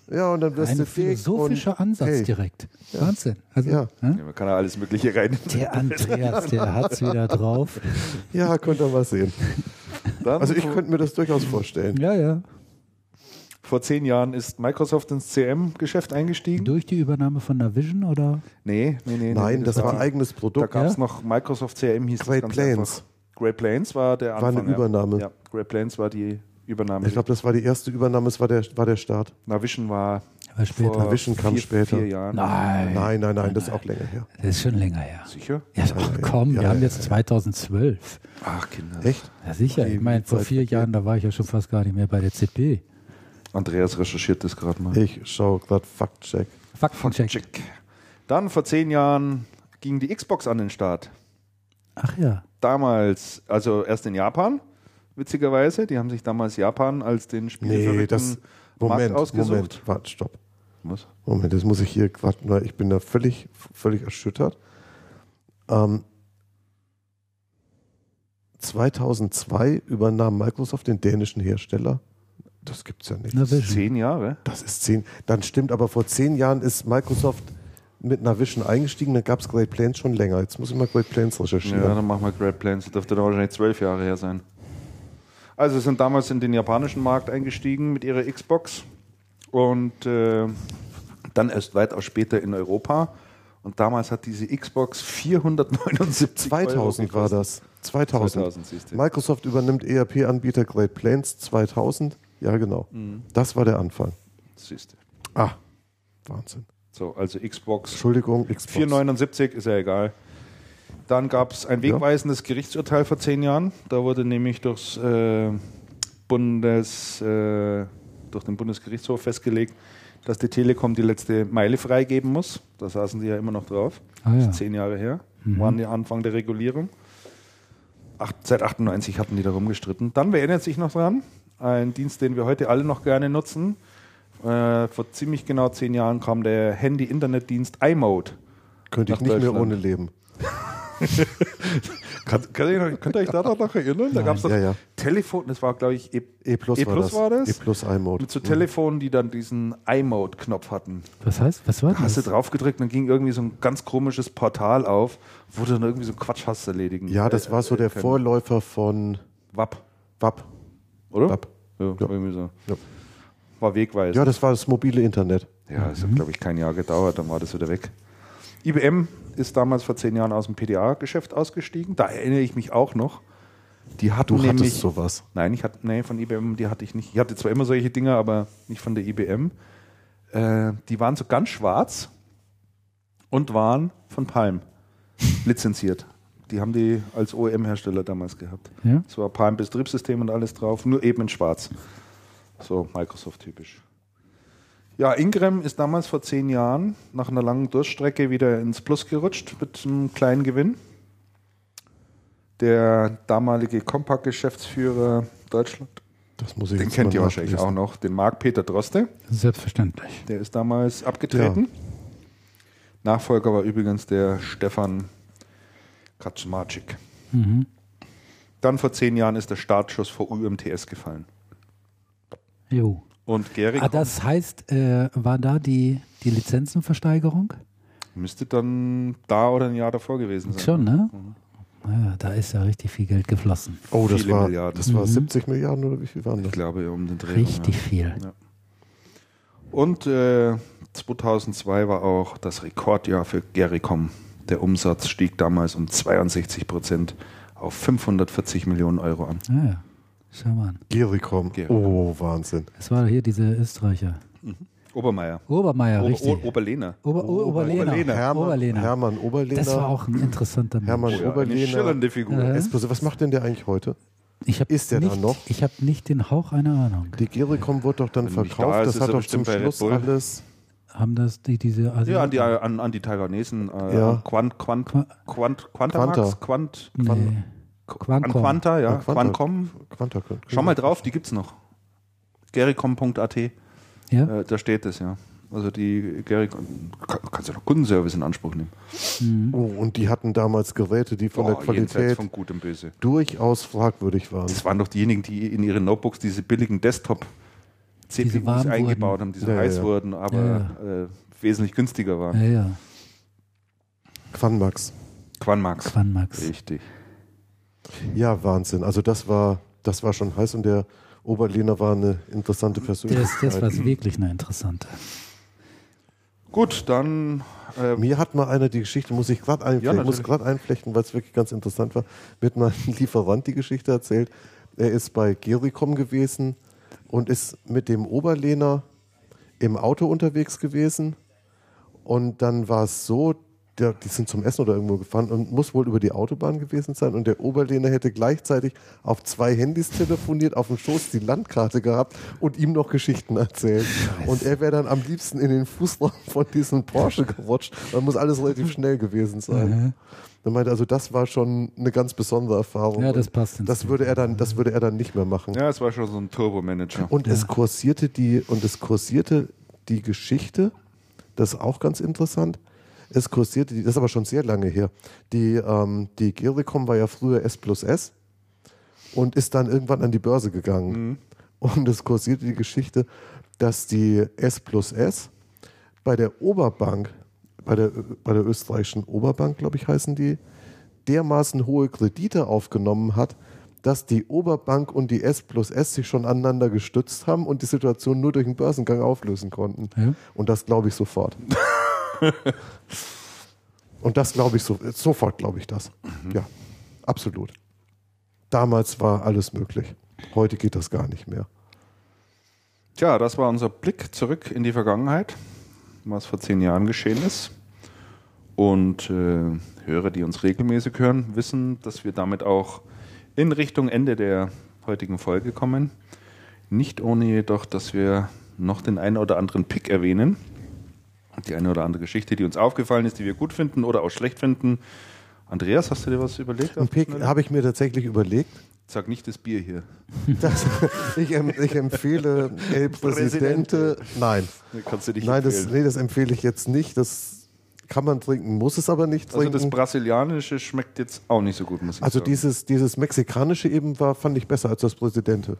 Ja, und dann wirst du philosophischer Ansatz direkt. Ja. Wahnsinn. Also, ja. Man kann ja alles Mögliche rein. Der Andreas, der hat's wieder drauf. Ja, könnt ihr was sehen. Also ich könnte mir das durchaus vorstellen. Ja, ja. Vor 10 Jahren ist Microsoft ins CM-Geschäft eingestiegen. Durch die Übernahme von Navision oder? Nee. Nein, das war ein eigenes Produkt. Da gab es noch Microsoft CM, hieß Great Plains. Great Plains war der Anfang. War eine Übernahme. Ja, Great Plains war die Übernahme. Ich glaube, das war die erste Übernahme, es war der Start. Navision war später. Navision kam später. 4 Jahren. Nein, das ist auch länger her. Das ist schon länger her. Sicher? Ja, wir haben jetzt 2012. Ach, Kinder. Echt? Ja, sicher. Ich meine, vor 4 Jahren, da war ich ja schon fast gar nicht mehr bei der ZB. Andreas recherchiert das gerade mal. Ich schaue gerade Faktcheck. Faktcheck. Dann vor 10 Jahren ging die Xbox an den Start. Ach ja. Damals, also erst in Japan, witzigerweise. Die haben sich damals Japan als den Spielverrückten Markt ausgesucht. Moment, warte, stopp. Was? Moment, das muss ich hier warten, weil ich bin da völlig erschüttert. 2002 übernahm Microsoft den dänischen Hersteller. Das gibt's ja nicht. Das ist 10 Jahre. Das ist 10. Dann stimmt, aber vor 10 Jahren ist Microsoft mit Navision eingestiegen, dann gab es Great Plains schon länger. Jetzt muss ich mal Great Plains recherchieren. Ja, dann machen wir Great Plains. Das dürfte doch wahrscheinlich 12 Jahre her sein. Also sie sind damals in den japanischen Markt eingestiegen mit ihrer Xbox und dann erst weitaus später in Europa. Und damals hat diese Xbox 479 Euro gekostet. 2000 war das. 2000. Microsoft übernimmt ERP-Anbieter Great Plains 2000. Ja, genau. Mhm. Das war der Anfang. Siehste. Ah, Wahnsinn. So, also Xbox. Entschuldigung, Xbox. 479, ist ja egal. Dann gab es ein wegweisendes Gerichtsurteil vor 10 Jahren. Da wurde nämlich durch den Bundesgerichtshof festgelegt, dass die Telekom die letzte Meile freigeben muss. Da saßen die ja immer noch drauf. Ah, ja. Das ist 10 Jahre her. Mhm. Waren der Anfang der Regulierung. Seit 98 hatten die da rumgestritten. Dann, wer erinnert sich noch dran? Ein Dienst, den wir heute alle noch gerne nutzen. Vor ziemlich genau 10 Jahren kam der Handy-Internet-Dienst iMode. Könnte ich nicht mehr ohne leben. Könnt ihr euch da noch erinnern? Nein, da gab es das Telefon, das war glaube ich E-Plus war das. E-Plus iMode. Mit so Telefonen, die dann diesen iMode-Knopf hatten. Was war das? Da hast du drauf gedrückt, dann ging irgendwie so ein ganz komisches Portal auf, wo du dann irgendwie so Quatsch hast erledigen. Ja, das war so der Vorläufer von WAP. Oder? WAP. Ja, irgendwie so. Ja. War wegweisend. Ja, das war das mobile Internet. Ja, das hat glaube ich kein Jahr gedauert, dann war das wieder weg. IBM ist damals vor 10 Jahren aus dem PDA-Geschäft ausgestiegen. Da erinnere ich mich auch noch. Die hatten du hattest sowas? Nein, von IBM, die hatte ich nicht. Ich hatte zwar immer solche Dinger, aber nicht von der IBM. Die waren so ganz schwarz und waren von Palm lizenziert. Die haben die als OEM-Hersteller damals gehabt. Ja? Das war Palm-Betriebssystem und alles drauf, nur eben in schwarz. So Microsoft-typisch. Ja, Ingram ist damals vor 10 Jahren nach einer langen Durststrecke wieder ins Plus gerutscht mit einem kleinen Gewinn. Der damalige Compaq-Geschäftsführer Deutschland, den kennt ihr wahrscheinlich auch noch, den Marc-Peter Droste. Selbstverständlich. Der ist damals abgetreten. Ja. Nachfolger war übrigens der Stefan Kaczmarczyk. Mhm. Dann vor 10 Jahren ist der Startschuss vor UMTS gefallen. Jo. Und Gericom. Ah, das heißt, war da die Lizenzenversteigerung? Müsste dann da oder ein Jahr davor gewesen sein. Schon, ne? Mhm. Ja, da ist ja richtig viel Geld geflossen. Oh, das war Milliarden. Das war 70 Milliarden oder wie viel waren das? Ich glaube, um den Dreh. Richtig viel. Ja. Und 2002 war auch das Rekordjahr für Gericom. Der Umsatz stieg damals um 62% auf 540 Millionen Euro an. Ah ja, schau mal an. Gericom. Oh, Wahnsinn. Es war hier dieser Österreicher. Mhm. Obermeier, richtig. Oberlehner. Hermann Oberlehner. Das war auch ein interessanter Mensch. Hermann Oberlehner. Eine schillernde Figur. Was macht denn der eigentlich heute? Ich habe nicht den Hauch einer Ahnung. Die Gericom wurde doch dann verkauft. Das hat doch zum Schluss alles... Haben das diese Asiaten? Ja, an die Taiwanesen. Ja. Quantcom. Schau mal drauf, die gibt's noch. Gericom.at. Ja? Da steht es, ja. Also die Gericom, kannst ja noch Kundenservice in Anspruch nehmen. Mhm. Oh, und die hatten damals Geräte, die von der Qualität von Gut und Böse durchaus fragwürdig waren. Das waren doch diejenigen, die in ihren Notebooks diese billigen Desktop CPUs eingebaut haben, die so heiß wurden, aber wesentlich günstiger waren. Ja. Quanmax. Richtig. Ja, Wahnsinn. Also das war schon heiß und der Oberlehner war eine interessante Persönlichkeit. Das war wirklich eine interessante. Gut, dann... Mir hat mal einer die Geschichte, muss ich gerade einflechten, weil es wirklich ganz interessant war, mir hat mal ein Lieferant die Geschichte erzählt. Er ist bei Gericom gewesen und ist mit dem Oberlehner im Auto unterwegs gewesen. Und dann war es so, die sind zum Essen oder irgendwo gefahren und muss wohl über die Autobahn gewesen sein. Und der Oberlehner hätte gleichzeitig auf 2 Handys telefoniert, auf dem Schoß die Landkarte gehabt und ihm noch Geschichten erzählt. Und er wäre dann am liebsten in den Fußraum von diesem Porsche gerutscht. Da muss alles relativ schnell gewesen sein. Dann meinte, also das war schon eine ganz besondere Erfahrung. Ja, das passt. Das würde er dann nicht mehr machen. Ja, es war schon so ein Turbo-Manager. Und es kursierte die Geschichte, das ist auch ganz interessant. Es kursierte, das ist aber schon sehr lange her. Die Gericom war ja früher S+S und ist dann irgendwann an die Börse gegangen. Mhm. Und es kursierte die Geschichte, dass die S+S bei der Oberbank, bei der österreichischen Oberbank, glaube ich, heißen die, dermaßen hohe Kredite aufgenommen hat, dass die Oberbank und die S+S sich schon aneinander gestützt haben und die Situation nur durch einen Börsengang auflösen konnten. Ja. Und das glaube ich sofort. Und das glaube ich sofort, glaube ich das. Mhm. Ja, absolut. Damals war alles möglich. Heute geht das gar nicht mehr. Tja, das war unser Blick zurück in die Vergangenheit, was vor 10 Jahren geschehen ist. Und Hörer, die uns regelmäßig hören, wissen, dass wir damit auch in Richtung Ende der heutigen Folge kommen. Nicht ohne jedoch, dass wir noch den einen oder anderen Pick erwähnen. Die eine oder andere Geschichte, die uns aufgefallen ist, die wir gut finden oder auch schlecht finden. Andreas, hast du dir was überlegt? Ein Pick habe ich mir tatsächlich überlegt. Sag nicht das Bier hier. Ich empfehle El Presidente. Nein. Kannst du dich empfehlen? Das empfehle ich jetzt nicht. Das kann man trinken, muss es aber nicht trinken. Also das Brasilianische schmeckt jetzt auch nicht so gut, muss ich sagen. Also dieses Mexikanische eben fand ich besser als das Presidente.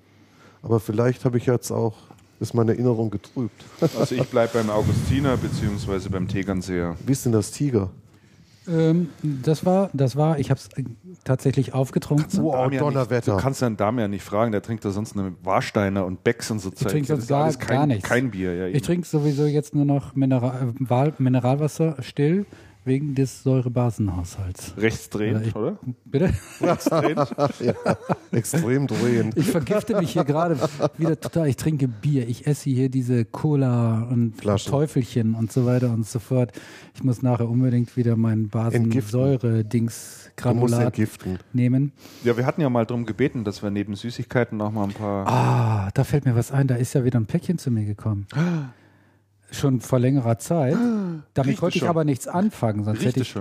Aber vielleicht habe ich jetzt auch... ist meine Erinnerung getrübt. Also ich bleibe beim Augustiner bzw. beim Tegernseer. Wie ist denn das Tiger? Ich habe es tatsächlich aufgetrunken. Wow, Donnerwetter. Du kannst ja einen Damian nicht fragen, der trinkt da sonst eine Warsteiner und Becks und so Zeug. Ich trinke sonst gar nichts. Kein Bier. Ja, ich trinke sowieso jetzt nur noch Mineralwasser still, wegen des Säurebasenhaushalts. Rechtsdrehend, oder? Bitte? Rechtsdrehend? Ja, extrem drehend. Ich vergifte mich hier gerade wieder total. Ich trinke Bier. Ich esse hier diese Cola und Flaschen. Teufelchen und so weiter und so fort. Ich muss nachher unbedingt wieder meinen Basensäure-Dings-Granulat nehmen. Ja, wir hatten ja mal darum gebeten, dass wir neben Süßigkeiten noch mal ein paar... Ah, da fällt mir was ein. Da ist ja wieder ein Päckchen zu mir gekommen. Schon vor längerer Zeit. Damit konnte ich aber nichts anfangen, sonst hätte ich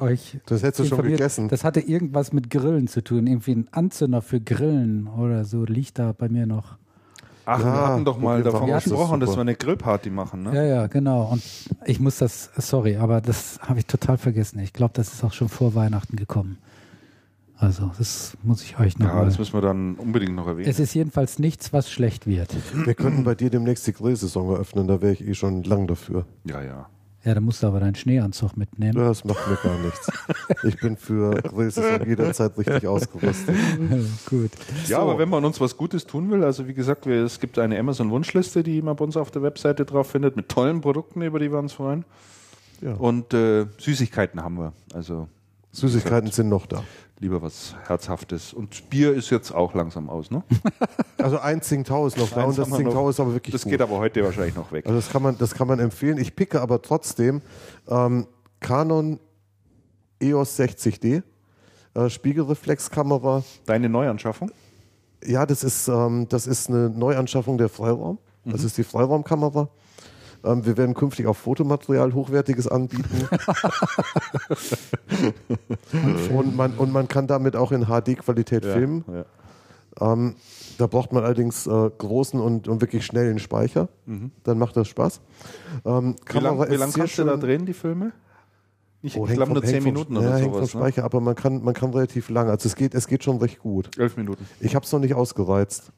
euch... Das hättest du schon gegessen. Das hatte irgendwas mit Grillen zu tun, irgendwie ein Anzünder für Grillen oder so, liegt da bei mir noch. Ach, ja, wir hatten doch mal davon gesprochen, dass wir eine Grillparty machen, ne? Ja, genau. Und ich muss aber das habe ich total vergessen. Ich glaube, das ist auch schon vor Weihnachten gekommen. Also, das muss ich euch noch... Ja, das müssen wir dann unbedingt noch erwähnen. Es ist jedenfalls nichts, was schlecht wird. Wir könnten bei dir demnächst die Grillsaison eröffnen, da wäre ich schon lang dafür. Ja. Ja, dann musst du aber deinen Schneeanzug mitnehmen. Ja, das macht mir gar nichts. Ich bin für Grillsaison jederzeit richtig ausgerüstet. Gut. Ja, aber wenn man uns was Gutes tun will, also wie gesagt, es gibt eine Amazon-Wunschliste, die man bei uns auf der Webseite drauf findet, mit tollen Produkten, über die wir uns freuen. Ja. Und Süßigkeiten haben wir. Also Süßigkeiten sind noch da. Lieber was Herzhaftes. Und Bier ist jetzt auch langsam aus, ne? Also ein Tsingtao ist noch da und das Tsingtao ist aber wirklich gut. Das geht aber heute wahrscheinlich noch weg. Also das kann man empfehlen. Ich picke aber trotzdem Canon EOS 60D, Spiegelreflexkamera. Deine Neuanschaffung? Ja, das ist eine Neuanschaffung der Freiraum. Das ist die Freiraumkamera. Wir werden künftig auch Fotomaterial Hochwertiges anbieten. und man kann damit auch in HD-Qualität filmen. Ja. Da braucht man allerdings großen und wirklich schnellen Speicher. Mhm. Dann macht das Spaß. Wie lang kannst du da drehen, die Filme? Ich glaube nur 10 Minuten oder sowas. Vom Speicher, ne? Aber man kann relativ lang. Also es geht schon recht gut. 11 Minuten. Ich habe es noch nicht ausgereizt.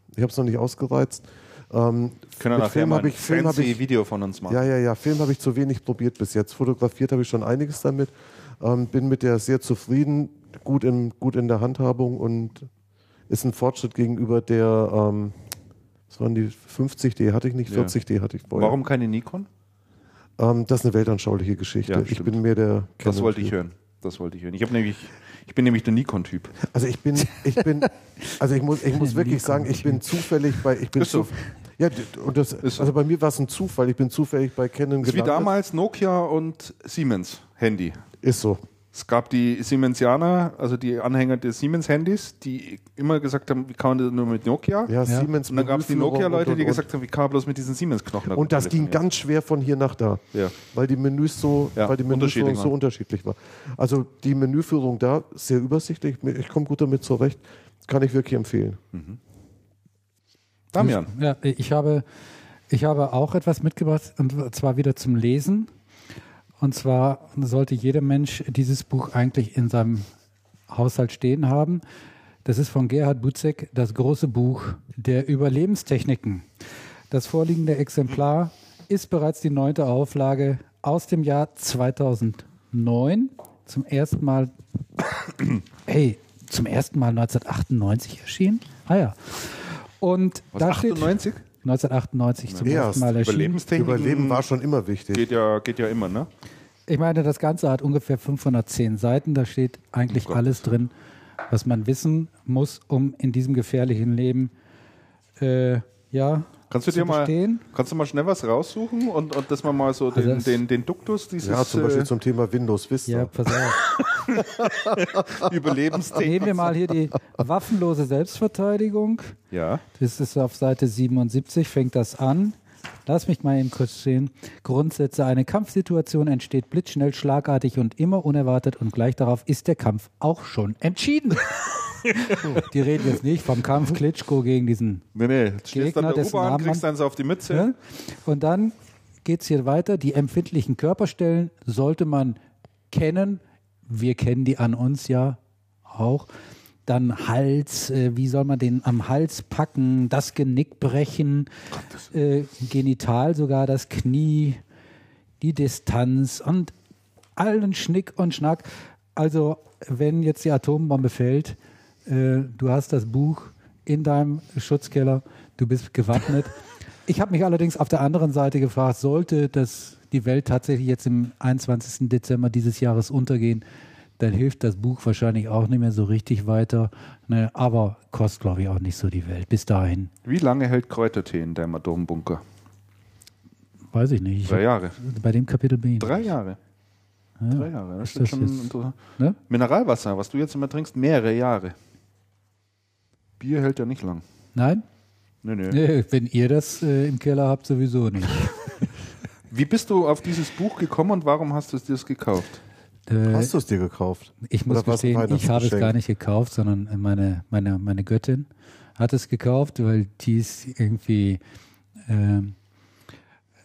Können mit Film habe ich Video von uns machen. Ja. Film habe ich zu wenig probiert bis jetzt. Fotografiert habe ich schon einiges damit. Bin mit der sehr zufrieden, gut in der Handhabung und ist ein Fortschritt gegenüber der. Das waren die 50D hatte ich nicht, 40D hatte ich vorher. Warum keine Nikon? Das ist eine weltanschauliche Geschichte. Ja, ich bin mehr der. Das wollte ich hören. Ich bin nämlich der Nikon-Typ. Also bei mir war es ein Zufall. Ich bin zufällig bei Canon gelandet. Wie damals Nokia und Siemens Handy. Ist so. Es gab die Siemensianer, also die Anhänger des Siemens-Handys, die immer gesagt haben, wie kann man das nur mit Nokia? Ja, Siemens. Und dann gab es die Nokia-Leute, die gesagt haben, wie kann man bloß mit diesen Siemens-Knochen? Und das ging ganz schwer von hier nach da, weil die Menüs so unterschiedlich war. Also die Menüführung da, sehr übersichtlich, ich komme gut damit zurecht, kann ich wirklich empfehlen. Mhm. Damian? Ja, ich habe auch etwas mitgebracht, und zwar wieder zum Lesen. Und zwar sollte jeder Mensch dieses Buch eigentlich in seinem Haushalt stehen haben. Das ist von Gerhard Butzek, das große Buch der Überlebenstechniken. Das vorliegende Exemplar ist bereits die 9. Auflage aus dem Jahr 2009. Zum ersten Mal 1998 erschienen. Ah ja. Und was, da 98? Steht 1998 zum ersten Mal erschienen. Überleben war schon immer wichtig. Geht ja immer, ne? Ich meine, das Ganze hat ungefähr 510 Seiten. Da steht eigentlich alles drin, was man wissen muss, um in diesem gefährlichen Leben Kannst du mal schnell was raussuchen und dass man mal so den Duktus dieses... Ja, zum Beispiel zum Thema Windows Vista. Ja, pass auf. Überlebensthemen. Nehmen wir mal hier die waffenlose Selbstverteidigung. Ja. Das ist auf Seite 77, fängt das an. Lass mich mal eben kurz sehen. Grundsätze. Eine Kampfsituation entsteht blitzschnell, schlagartig und immer unerwartet und gleich darauf ist der Kampf auch schon entschieden. Die reden jetzt nicht vom Kampf Klitschko gegen diesen Gegner, dessen Namen kriegst dann so auf die Mütze. Ja? Und dann geht es hier weiter. Die empfindlichen Körperstellen sollte man kennen. Wir kennen die an uns ja auch. Dann Hals, wie soll man den am Hals packen, das Genick brechen, genital sogar das Knie, die Distanz und allen Schnick und Schnack. Also wenn jetzt die Atombombe fällt, du hast das Buch in deinem Schutzkeller, du bist gewappnet. Ich habe mich allerdings auf der anderen Seite gefragt, sollte die Welt tatsächlich jetzt im 21. Dezember dieses Jahres untergehen, dann hilft das Buch wahrscheinlich auch nicht mehr so richtig weiter. Ne, aber kostet, glaube ich, auch nicht so die Welt. Bis dahin. Wie lange hält Kräutertee in deinem Atombunker? Weiß ich nicht. 3 Jahre. Bei dem Kapitel bin ich 3 Jahre. Ja, 3 Jahre. Das ist schon, ne? Mineralwasser, was du jetzt immer trinkst, mehrere Jahre. Bier hält ja nicht lang. Nein? Nee. Wenn ihr das im Keller habt, sowieso nicht. Wie bist du auf dieses Buch gekommen und warum hast du es dir gekauft? Hast du es dir gekauft? Ich muss gestehen, ich habe es gar nicht gekauft, sondern meine Göttin hat es gekauft, weil die ist irgendwie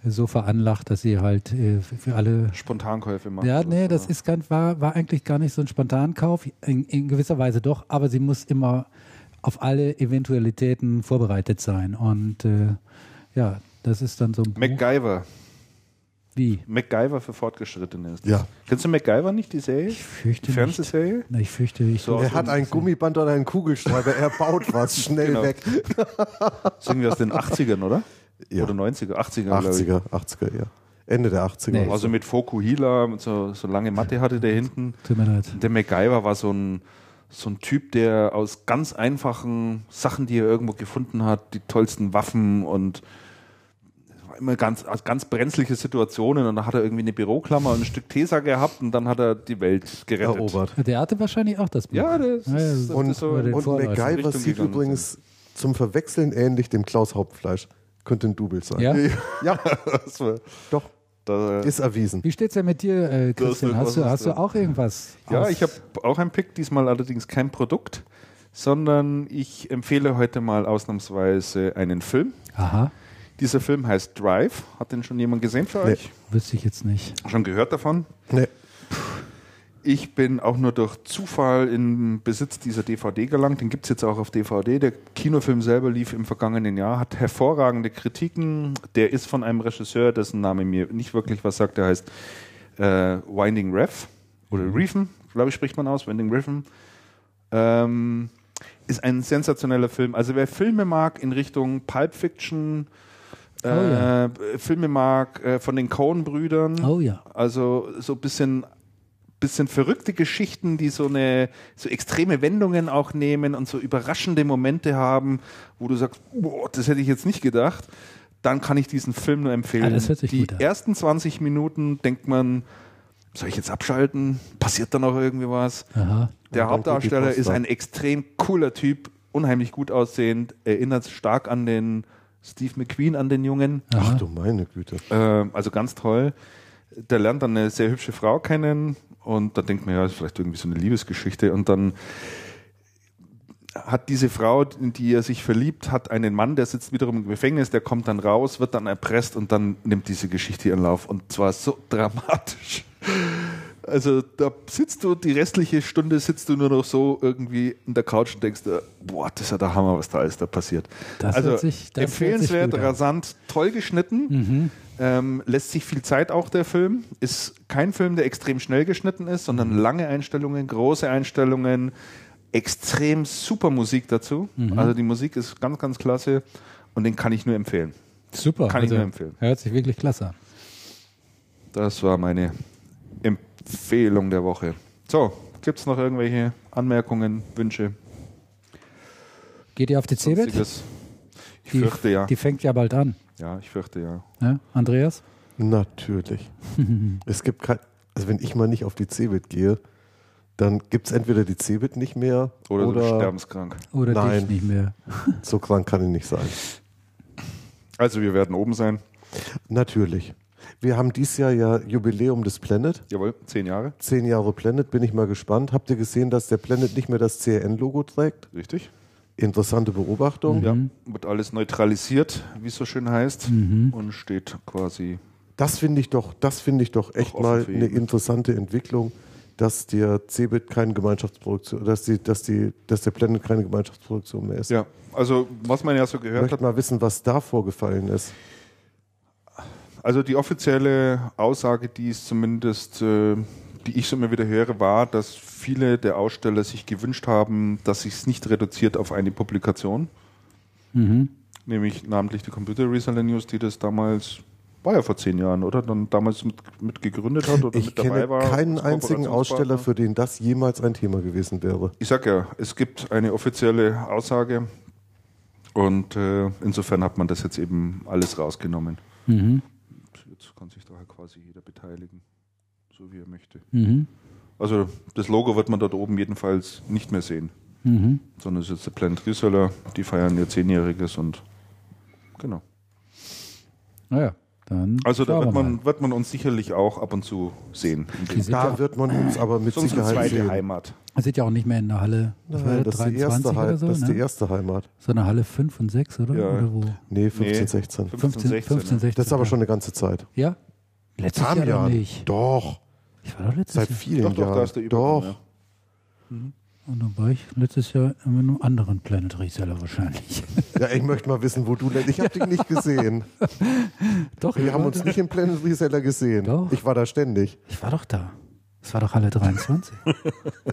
so veranlagt, dass sie halt für alle... Spontankäufe macht. Ja, nee, das ist war eigentlich gar nicht so ein Spontankauf, in gewisser Weise doch, aber sie muss immer auf alle Eventualitäten vorbereitet sein. Und das ist dann so ein MacGyver. Wie? MacGyver für Fortgeschrittene ist das. Ja. Kennst du MacGyver nicht, die Serie? Ich fürchte die Fernsehserie? Nicht. Nein, ich fürchte nicht. So, er hat ein Gummiband oder einen Kugelschreiber, er baut was schnell weg. Sind wir aus den 80ern, oder? Ja. Oder 90er? 80er, glaube ich. 80er, ja. Ende der 80er. Nee, also mit Fokuhila, so lange Matte hatte der hinten. Tut mir leid. Der MacGyver war so ein Typ, der aus ganz einfachen Sachen, die er irgendwo gefunden hat, die tollsten Waffen und immer ganz brenzliche Situationen, und dann hat er irgendwie eine Büroklammer und ein Stück Tesa gehabt und dann hat er die Welt gerettet. Erobert. Der hatte wahrscheinlich auch das Buch. Ja, das ist so. Und MacGyver sieht übrigens zum Verwechseln ähnlich dem Klaus Hauptfleisch. Könnte ein Double sein. Ja, ja. Doch. Das ist erwiesen. Wie steht's denn mit dir, Christian? Hast du auch irgendwas? Ja, ich habe auch einen Pick, diesmal allerdings kein Produkt, sondern ich empfehle heute mal ausnahmsweise einen Film. Aha. Dieser Film heißt Drive. Hat den schon jemand gesehen für euch? Wüsste ich jetzt nicht. Schon gehört davon? Nee. Ich bin auch nur durch Zufall in Besitz dieser DVD gelangt. Den gibt es jetzt auch auf DVD. Der Kinofilm selber lief im vergangenen Jahr, hat hervorragende Kritiken. Der ist von einem Regisseur, dessen Name mir nicht wirklich was sagt. Der heißt Winding Refn oder Refn, glaube ich, spricht man aus. Winding Refn. Ist ein sensationeller Film. Also wer Filme mag in Richtung Pulp Fiction, Filme mag von den Coen-Brüdern, also so ein bisschen verrückte Geschichten, die so extreme Wendungen auch nehmen und so überraschende Momente haben, wo du sagst, boah, das hätte ich jetzt nicht gedacht, dann kann ich diesen Film nur empfehlen. Das hört sich gut an. Die ersten 20 Minuten denkt man, soll ich jetzt abschalten? Passiert da noch irgendwie was? Aha. Der Hauptdarsteller ist ein extrem cooler Typ, unheimlich gut aussehend, erinnert stark an den Steve McQueen, an den Jungen. Aha. Ach du meine Güte. Also ganz toll. Der lernt dann eine sehr hübsche Frau kennen und da denkt man, ja, ist vielleicht irgendwie so eine Liebesgeschichte, und dann hat diese Frau, in die er sich verliebt, hat einen Mann, der sitzt wiederum im Gefängnis, der kommt dann raus, wird dann erpresst und dann nimmt diese Geschichte ihren Lauf, und zwar so dramatisch. Also da sitzt du, die restliche Stunde sitzt du nur noch so irgendwie in der Couch und denkst, boah, das ist ja der Hammer, was da ist, da passiert. Empfehlenswert, rasant, toll geschnitten. Mhm. Lässt sich viel Zeit auch, der Film. Ist kein Film, der extrem schnell geschnitten ist, sondern lange Einstellungen, große Einstellungen, extrem super Musik dazu. Mhm. Also die Musik ist ganz, ganz klasse und den kann ich nur empfehlen. Super. Hört sich wirklich klasse an. Das war meine Empfehlung der Woche. So, gibt es noch irgendwelche Anmerkungen, Wünsche? Geht ihr auf die CeBIT? Ich fürchte ja. Die fängt ja bald an. Ja, ich fürchte ja. Ja, Andreas? Natürlich. Es gibt kein. Also, wenn ich mal nicht auf die CeBIT gehe, dann gibt es entweder die CeBIT nicht mehr oder du sterbenskrank. Oder nein, dich nicht mehr. So krank kann ich nicht sein. Also, wir werden oben sein. Natürlich. Wir haben dieses Jahr ja Jubiläum des Planet. Jawohl, 10 Jahre. 10 Jahre Planet, bin ich mal gespannt. Habt ihr gesehen, dass der Planet nicht mehr das CRN-Logo trägt? Richtig. Interessante Beobachtung. Mhm. Ja, wird alles neutralisiert, wie es so schön heißt, und steht quasi. Das finde ich doch echt mal eine interessante Entwicklung, dass der CeBIT keine Gemeinschaftsproduktion, dass der Planet keine Gemeinschaftsproduktion mehr ist. Ja, also was man ja so gehört hat. Ich möchte mal wissen, was da vorgefallen ist. Also die offizielle Aussage, die ist zumindest, die ich so immer wieder höre, war, dass viele der Aussteller sich gewünscht haben, dass sich es nicht reduziert auf eine Publikation. Mhm. Nämlich namentlich die Computer Reseller News, die das damals, war ja vor 10 Jahren, oder? Dann damals mit gegründet hat oder mit dabei war. Ich kenne keinen einzigen Aussteller, für den das jemals ein Thema gewesen wäre. Ich sag ja, es gibt eine offizielle Aussage und insofern hat man das jetzt eben alles rausgenommen. Mhm. Jetzt kann sich daher quasi jeder beteiligen, so wie er möchte. Mhm. Also das Logo wird man dort oben jedenfalls nicht mehr sehen, sondern es ist jetzt der Planet Reseller, die feiern ihr 10-jähriges und genau. Naja, dann. Also da wird man uns sicherlich auch ab und zu sehen. Da wird man uns aber mit Sicherheit zweite sehen. Heimat. Man sieht ja auch nicht mehr in der Halle 23 oder so. Das ist die erste Heimat. So eine Halle 5 und 6, oder? Ja. Oder wo? Nee, 15, 16. 15, 16. Das ist aber schon eine ganze Zeit. Ja? Letztes Jahr nicht. Doch. Ich war doch letztes Jahr. Seit vielen Jahren. Doch, da ist der Übergang. Doch. Ja. Mhm. Und dann war ich letztes Jahr mit einem anderen Planet Reseller wahrscheinlich. Ja, ich möchte mal wissen, wo du landest. Ich habe dich nicht gesehen. Doch. Wir haben uns nicht im Planet Reseller gesehen. Doch. Ich war da ständig. Ich war doch da. Es war doch Halle 23.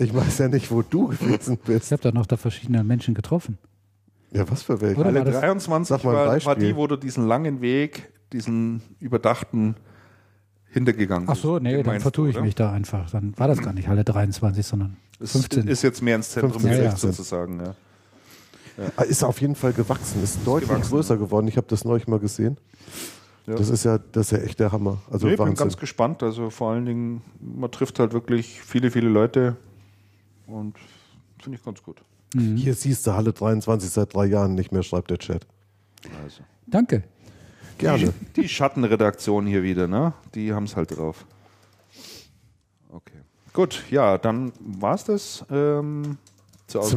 Ich weiß ja nicht, wo du gewesen bist. Ich habe da noch da verschiedene Menschen getroffen. Ja, was für welche? Halle 23 war die, wo du diesen langen Weg, diesen überdachten hintergegangen. Ach so, nee, dann vertue ich mich da einfach. Dann war das gar nicht Halle 23, sondern 15. Ist jetzt mehr ins Zentrum gerückt sozusagen, ja. Ja. Ist auf jeden Fall gewachsen, ist deutlich größer geworden. Ich habe das neulich mal gesehen. Ja. Das ist ja echt der Hammer. Also nee, ich bin ganz gespannt. Also vor allen Dingen, man trifft halt wirklich viele, viele Leute und finde ich ganz gut. Mhm. Hier siehst du Halle 23 seit 3 Jahren nicht mehr, schreibt der Chat. Also. Danke. Gerne. Die Schattenredaktion hier wieder, ne? Die haben es halt drauf. Okay. Gut, ja, dann war es das. Sind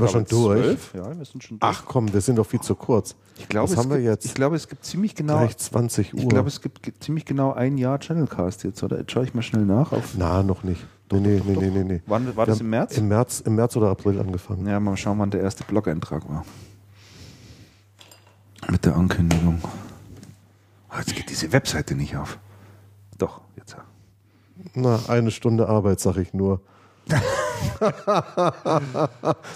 wir schon durch? Ja, wir sind schon durch. Ach komm, wir sind doch viel zu kurz. Ich glaube, es gibt ziemlich genau gleich 20 Uhr. Ich glaube, es gibt ziemlich genau 1 Jahr Channelcast jetzt, oder? Jetzt schaue ich mal schnell nach. Na, noch nicht. Nee. Wann war das im März? Im März oder April angefangen. Ja, mal schauen, wann der erste Blog-Eintrag war. Mit der Ankündigung. Oh, jetzt geht diese Webseite nicht auf. Doch, jetzt. Na, 1 Stunde Arbeit, sag ich nur.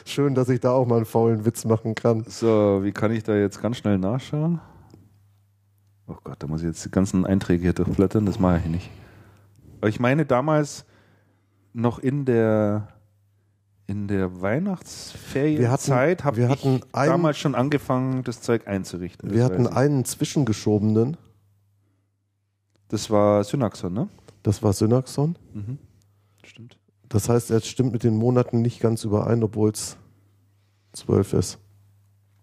Schön, dass ich da auch mal einen faulen Witz machen kann. So, wie kann ich da jetzt ganz schnell nachschauen? Oh Gott, da muss ich jetzt die ganzen Einträge hier durchblättern, das mache ich nicht. Aber ich meine damals noch in der Weihnachtsferienzeit habe ich damals schon angefangen, das Zeug einzurichten. Wir hatten einen zwischengeschobenen. Das war Synaxon, ne? Das war Synaxon. Mhm. Stimmt. Das heißt, er stimmt mit den Monaten nicht ganz überein, obwohl es 12 ist.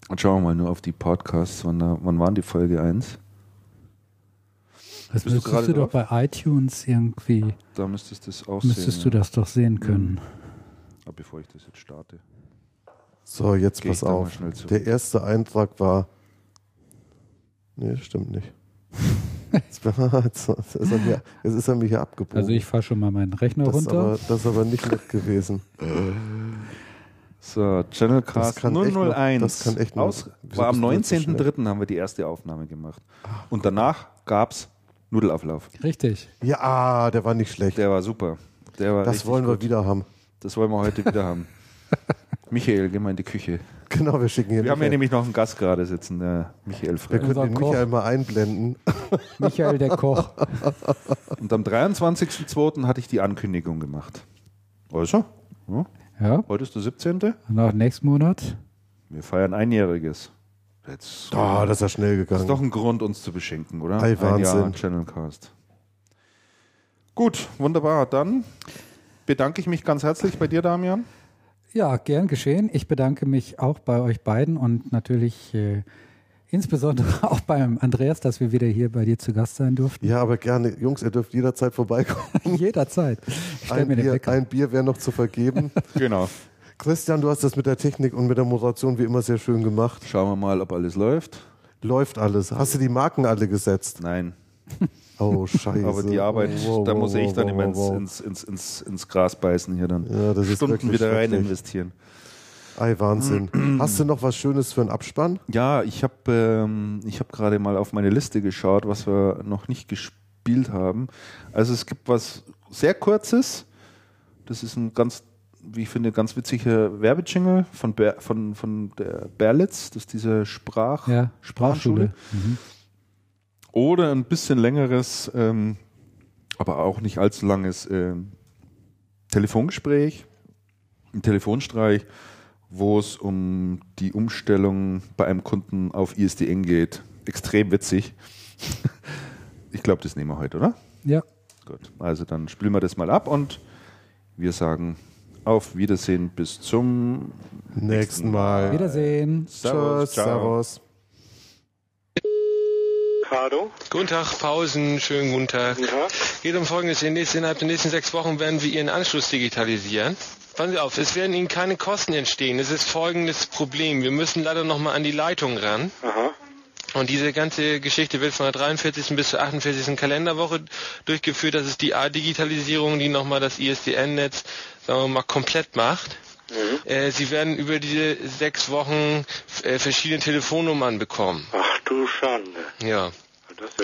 Und schauen wir mal nur auf die Podcasts. Wann waren die Folge 1? Das müsstest du doch bei iTunes irgendwie. Da müsstest du das auch sehen. Müsstest du das doch sehen können. Aber bevor ich das jetzt starte. So, jetzt pass auf. Der erste Eintrag war. Nee, stimmt nicht. Jetzt ist er mir hier abgebogen. Also ich fahre schon mal meinen Rechner runter. Das ist aber nicht nett gewesen. So, Channelcast 001. Das kann echt war am 19.03. haben wir die erste Aufnahme gemacht. Und danach gab es Nudelauflauf. Richtig. Ja, der war nicht schlecht. Der war super. Das wollen wir wieder haben. Das wollen wir heute wieder haben. Michael, geh mal in die Küche. Genau, wir schicken hier. Wir haben hier nämlich noch einen Gast gerade sitzen, der Michael Frey. Wir können den Michael mal einblenden. Michael, der Koch. Und am 23.02. hatte ich die Ankündigung gemacht. Also? Ja. Heute ist der 17. Nach nächsten Monat. Wir feiern 1-jähriges. Das ist ja schnell gegangen. Das ist doch ein Grund, uns zu beschenken, oder? Ei, Wahnsinn. 1 Jahr Channelcast. Gut, wunderbar. Dann bedanke ich mich ganz herzlich bei dir, Damian. Ja, gern geschehen. Ich bedanke mich auch bei euch beiden und natürlich insbesondere auch beim Andreas, dass wir wieder hier bei dir zu Gast sein durften. Ja, aber gerne. Jungs, ihr dürft jederzeit vorbeikommen. Jederzeit. Ein Bier wäre noch zu vergeben. Genau. Christian, du hast das mit der Technik und mit der Moderation wie immer sehr schön gemacht. Schauen wir mal, ob alles läuft. Läuft alles. Hast du die Marken alle gesetzt? Nein. Oh, scheiße. Aber die Arbeit, da muss ich dann immer ins Gras beißen hier dann. Ja, das ist Stunden wieder rein investieren. Ei, Wahnsinn. Hast du noch was Schönes für einen Abspann? Ja, ich habe hab gerade mal auf meine Liste geschaut, was wir noch nicht gespielt haben. Also es gibt was sehr Kurzes. Das ist ein ganz, wie ich finde, ganz witziger Werbejingle von der Berlitz. Das ist diese Sprachschule. Mhm. Oder ein bisschen längeres, aber auch nicht allzu langes Telefongespräch, ein Telefonstreich, wo es um die Umstellung bei einem Kunden auf ISDN geht. Extrem witzig. Ich glaube, das nehmen wir heute, oder? Ja. Gut, also dann spielen wir das mal ab und wir sagen auf Wiedersehen bis zum nächsten Mal. Wiedersehen. Servus. Servus. Hallo. Guten Tag, Pausen. Schönen guten Tag. Guten Tag. Geht um Folgendes. Innerhalb der nächsten 6 Wochen werden wir Ihren Anschluss digitalisieren. Passen Sie auf, es werden Ihnen keine Kosten entstehen. Es ist folgendes Problem. Wir müssen leider nochmal an die Leitung ran. Aha. Und diese ganze Geschichte wird von der 43. bis zur 48. Kalenderwoche durchgeführt. Das ist die A-Digitalisierung, die nochmal das ISDN-Netz, sagen wir mal, komplett macht. Sie werden über diese 6 Wochen verschiedene Telefonnummern bekommen. Ach du Schande. Ja.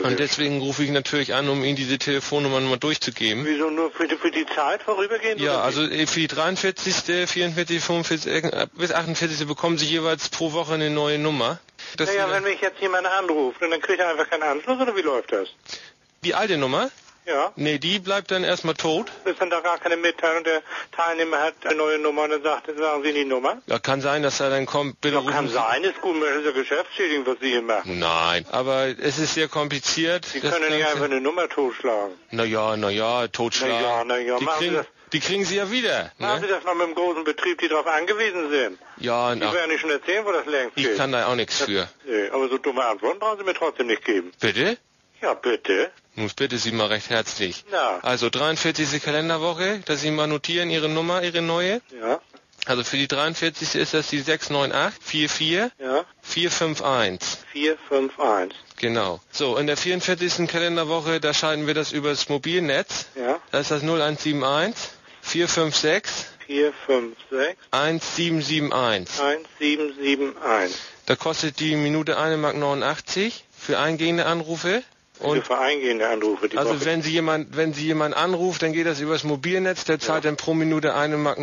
Und deswegen rufe ich natürlich an, um Ihnen diese Telefonnummern mal durchzugeben. Wieso nur für die Zeit vorübergehend? Ja, also für die 43., 44., 45. bis 48. bekommen Sie jeweils pro Woche eine neue Nummer. Naja, wenn mich jetzt jemand anruft und dann kriegt er einfach keinen Anschluss, oder wie läuft das? Die alte Nummer? Ja. Nee, die bleibt dann erstmal tot. Ist dann da gar keine Mitteilung, der Teilnehmer hat eine neue Nummer und dann sagt, sagen Sie die Nummer? Ja, kann sein, dass er dann kommt, bitte rufen. Kann sein, ist gut, das ist ja Geschäftsschädigung, was Sie hier machen. Nein, aber es ist sehr kompliziert. Sie können nicht einfach eine Nummer totschlagen. Naja, totschlagen. Naja, die kriegen Sie ja wieder. Machen Sie das mal mit dem großen Betrieb, die darauf angewiesen sind. Ja, die werden nicht schon erzählen, wo das längst geht. Ich kann da auch nichts für. Nee, aber so dumme Antworten brauchen Sie mir trotzdem nicht geben. Bitte? Ja, bitte. Nun, bitte Sie mal recht herzlich. Ja. Also 43. Kalenderwoche, dass Sie mal notieren, Ihre Nummer, Ihre neue. Ja. Also für die 43. ist das die 698 44 ja. 451. 451. Genau. So, in der 44. Kalenderwoche, da schalten wir das über das Mobilnetz. Ja. Da ist das 0171 456 456 1771. 1771. Da kostet die Minute 1,89 Mark für eingehende Anrufe. Und für eingehende Anrufe. Also wenn Sie jemand anruft, dann geht das übers Mobilnetz, der zahlt dann pro Minute 1,89 Mark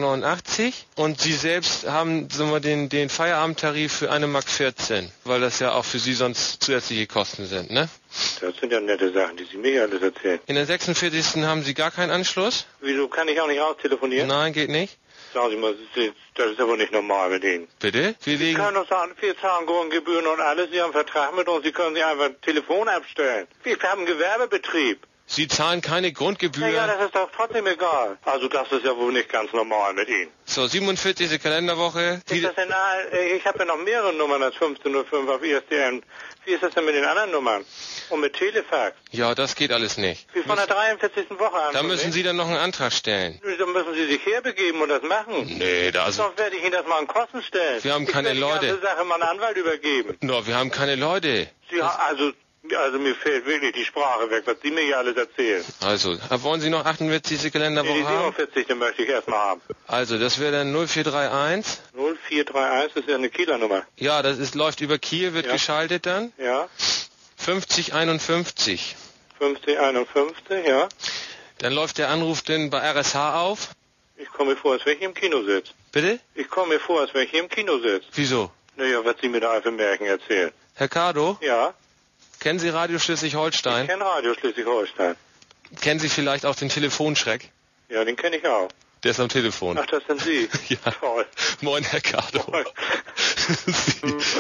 und Sie selbst haben den Feierabendtarif für 1,14 Mark, weil das ja auch für Sie sonst zusätzliche Kosten sind, ne? Das sind ja nette Sachen, die Sie mir alles erzählen. In der 46. haben Sie gar keinen Anschluss. Wieso, kann ich auch nicht raustelefonieren? Nein, geht nicht. Sagen Sie mal, das ist aber nicht normal mit Ihnen. Bitte? Sie können uns sagen, wir zahlen Gebühren und alles, Sie haben einen Vertrag mit uns, Sie können sich einfach ein Telefon abstellen. Wir haben einen Gewerbebetrieb. Sie zahlen keine Grundgebühren. Ja, das ist doch trotzdem egal. Also das ist ja wohl nicht ganz normal mit Ihnen. So, 47. Kalenderwoche. Ich habe ja noch mehrere Nummern als 1505 auf ISDN. Wie ist das denn mit den anderen Nummern? Und mit Telefax? Ja, das geht alles nicht. Wie von der 43. Woche an. Da müssen Sie dann noch einen Antrag stellen. Da müssen Sie sich herbegeben und das machen. Nee, da ist... Sonst werde ich Ihnen das mal an Kosten stellen. Wir haben keine Leute. Ich werde die ganze Sache mal einen Anwalt übergeben. No, wir haben keine Leute. Also mir fehlt wirklich die Sprache weg, was Sie mir hier alles erzählen. Also, wollen Sie noch 48. Kalenderwoche haben? Die 47. Den möchte ich erstmal haben. Also, das wäre dann 0431. 0431, das ist ja eine Kieler Nummer. Ja, das läuft über Kiel, wird geschaltet dann. Ja. 5051. 5051, ja. Dann läuft der Anruf denn bei RSH auf. Ich komme mir vor, als wenn ich im Kino sitze. Bitte? Ich komme mir vor, als wenn ich im Kino sitze. Wieso? Naja, was Sie mir da einfach merken erzählen. Herr Cardo? Ja? Kennen Sie Radio Schleswig-Holstein? Ich kenne Radio Schleswig-Holstein. Kennen Sie vielleicht auch den Telefonschreck? Ja, den kenne ich auch. Der ist am Telefon. Ach, das sind Sie. Ja. Toll. Moin, Herr Cardo. Moin.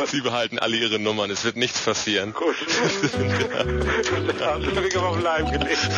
Sie behalten alle Ihre Nummern. Es wird nichts passieren. Gut. Das haben Sie wirklich auf den Leib gelegt.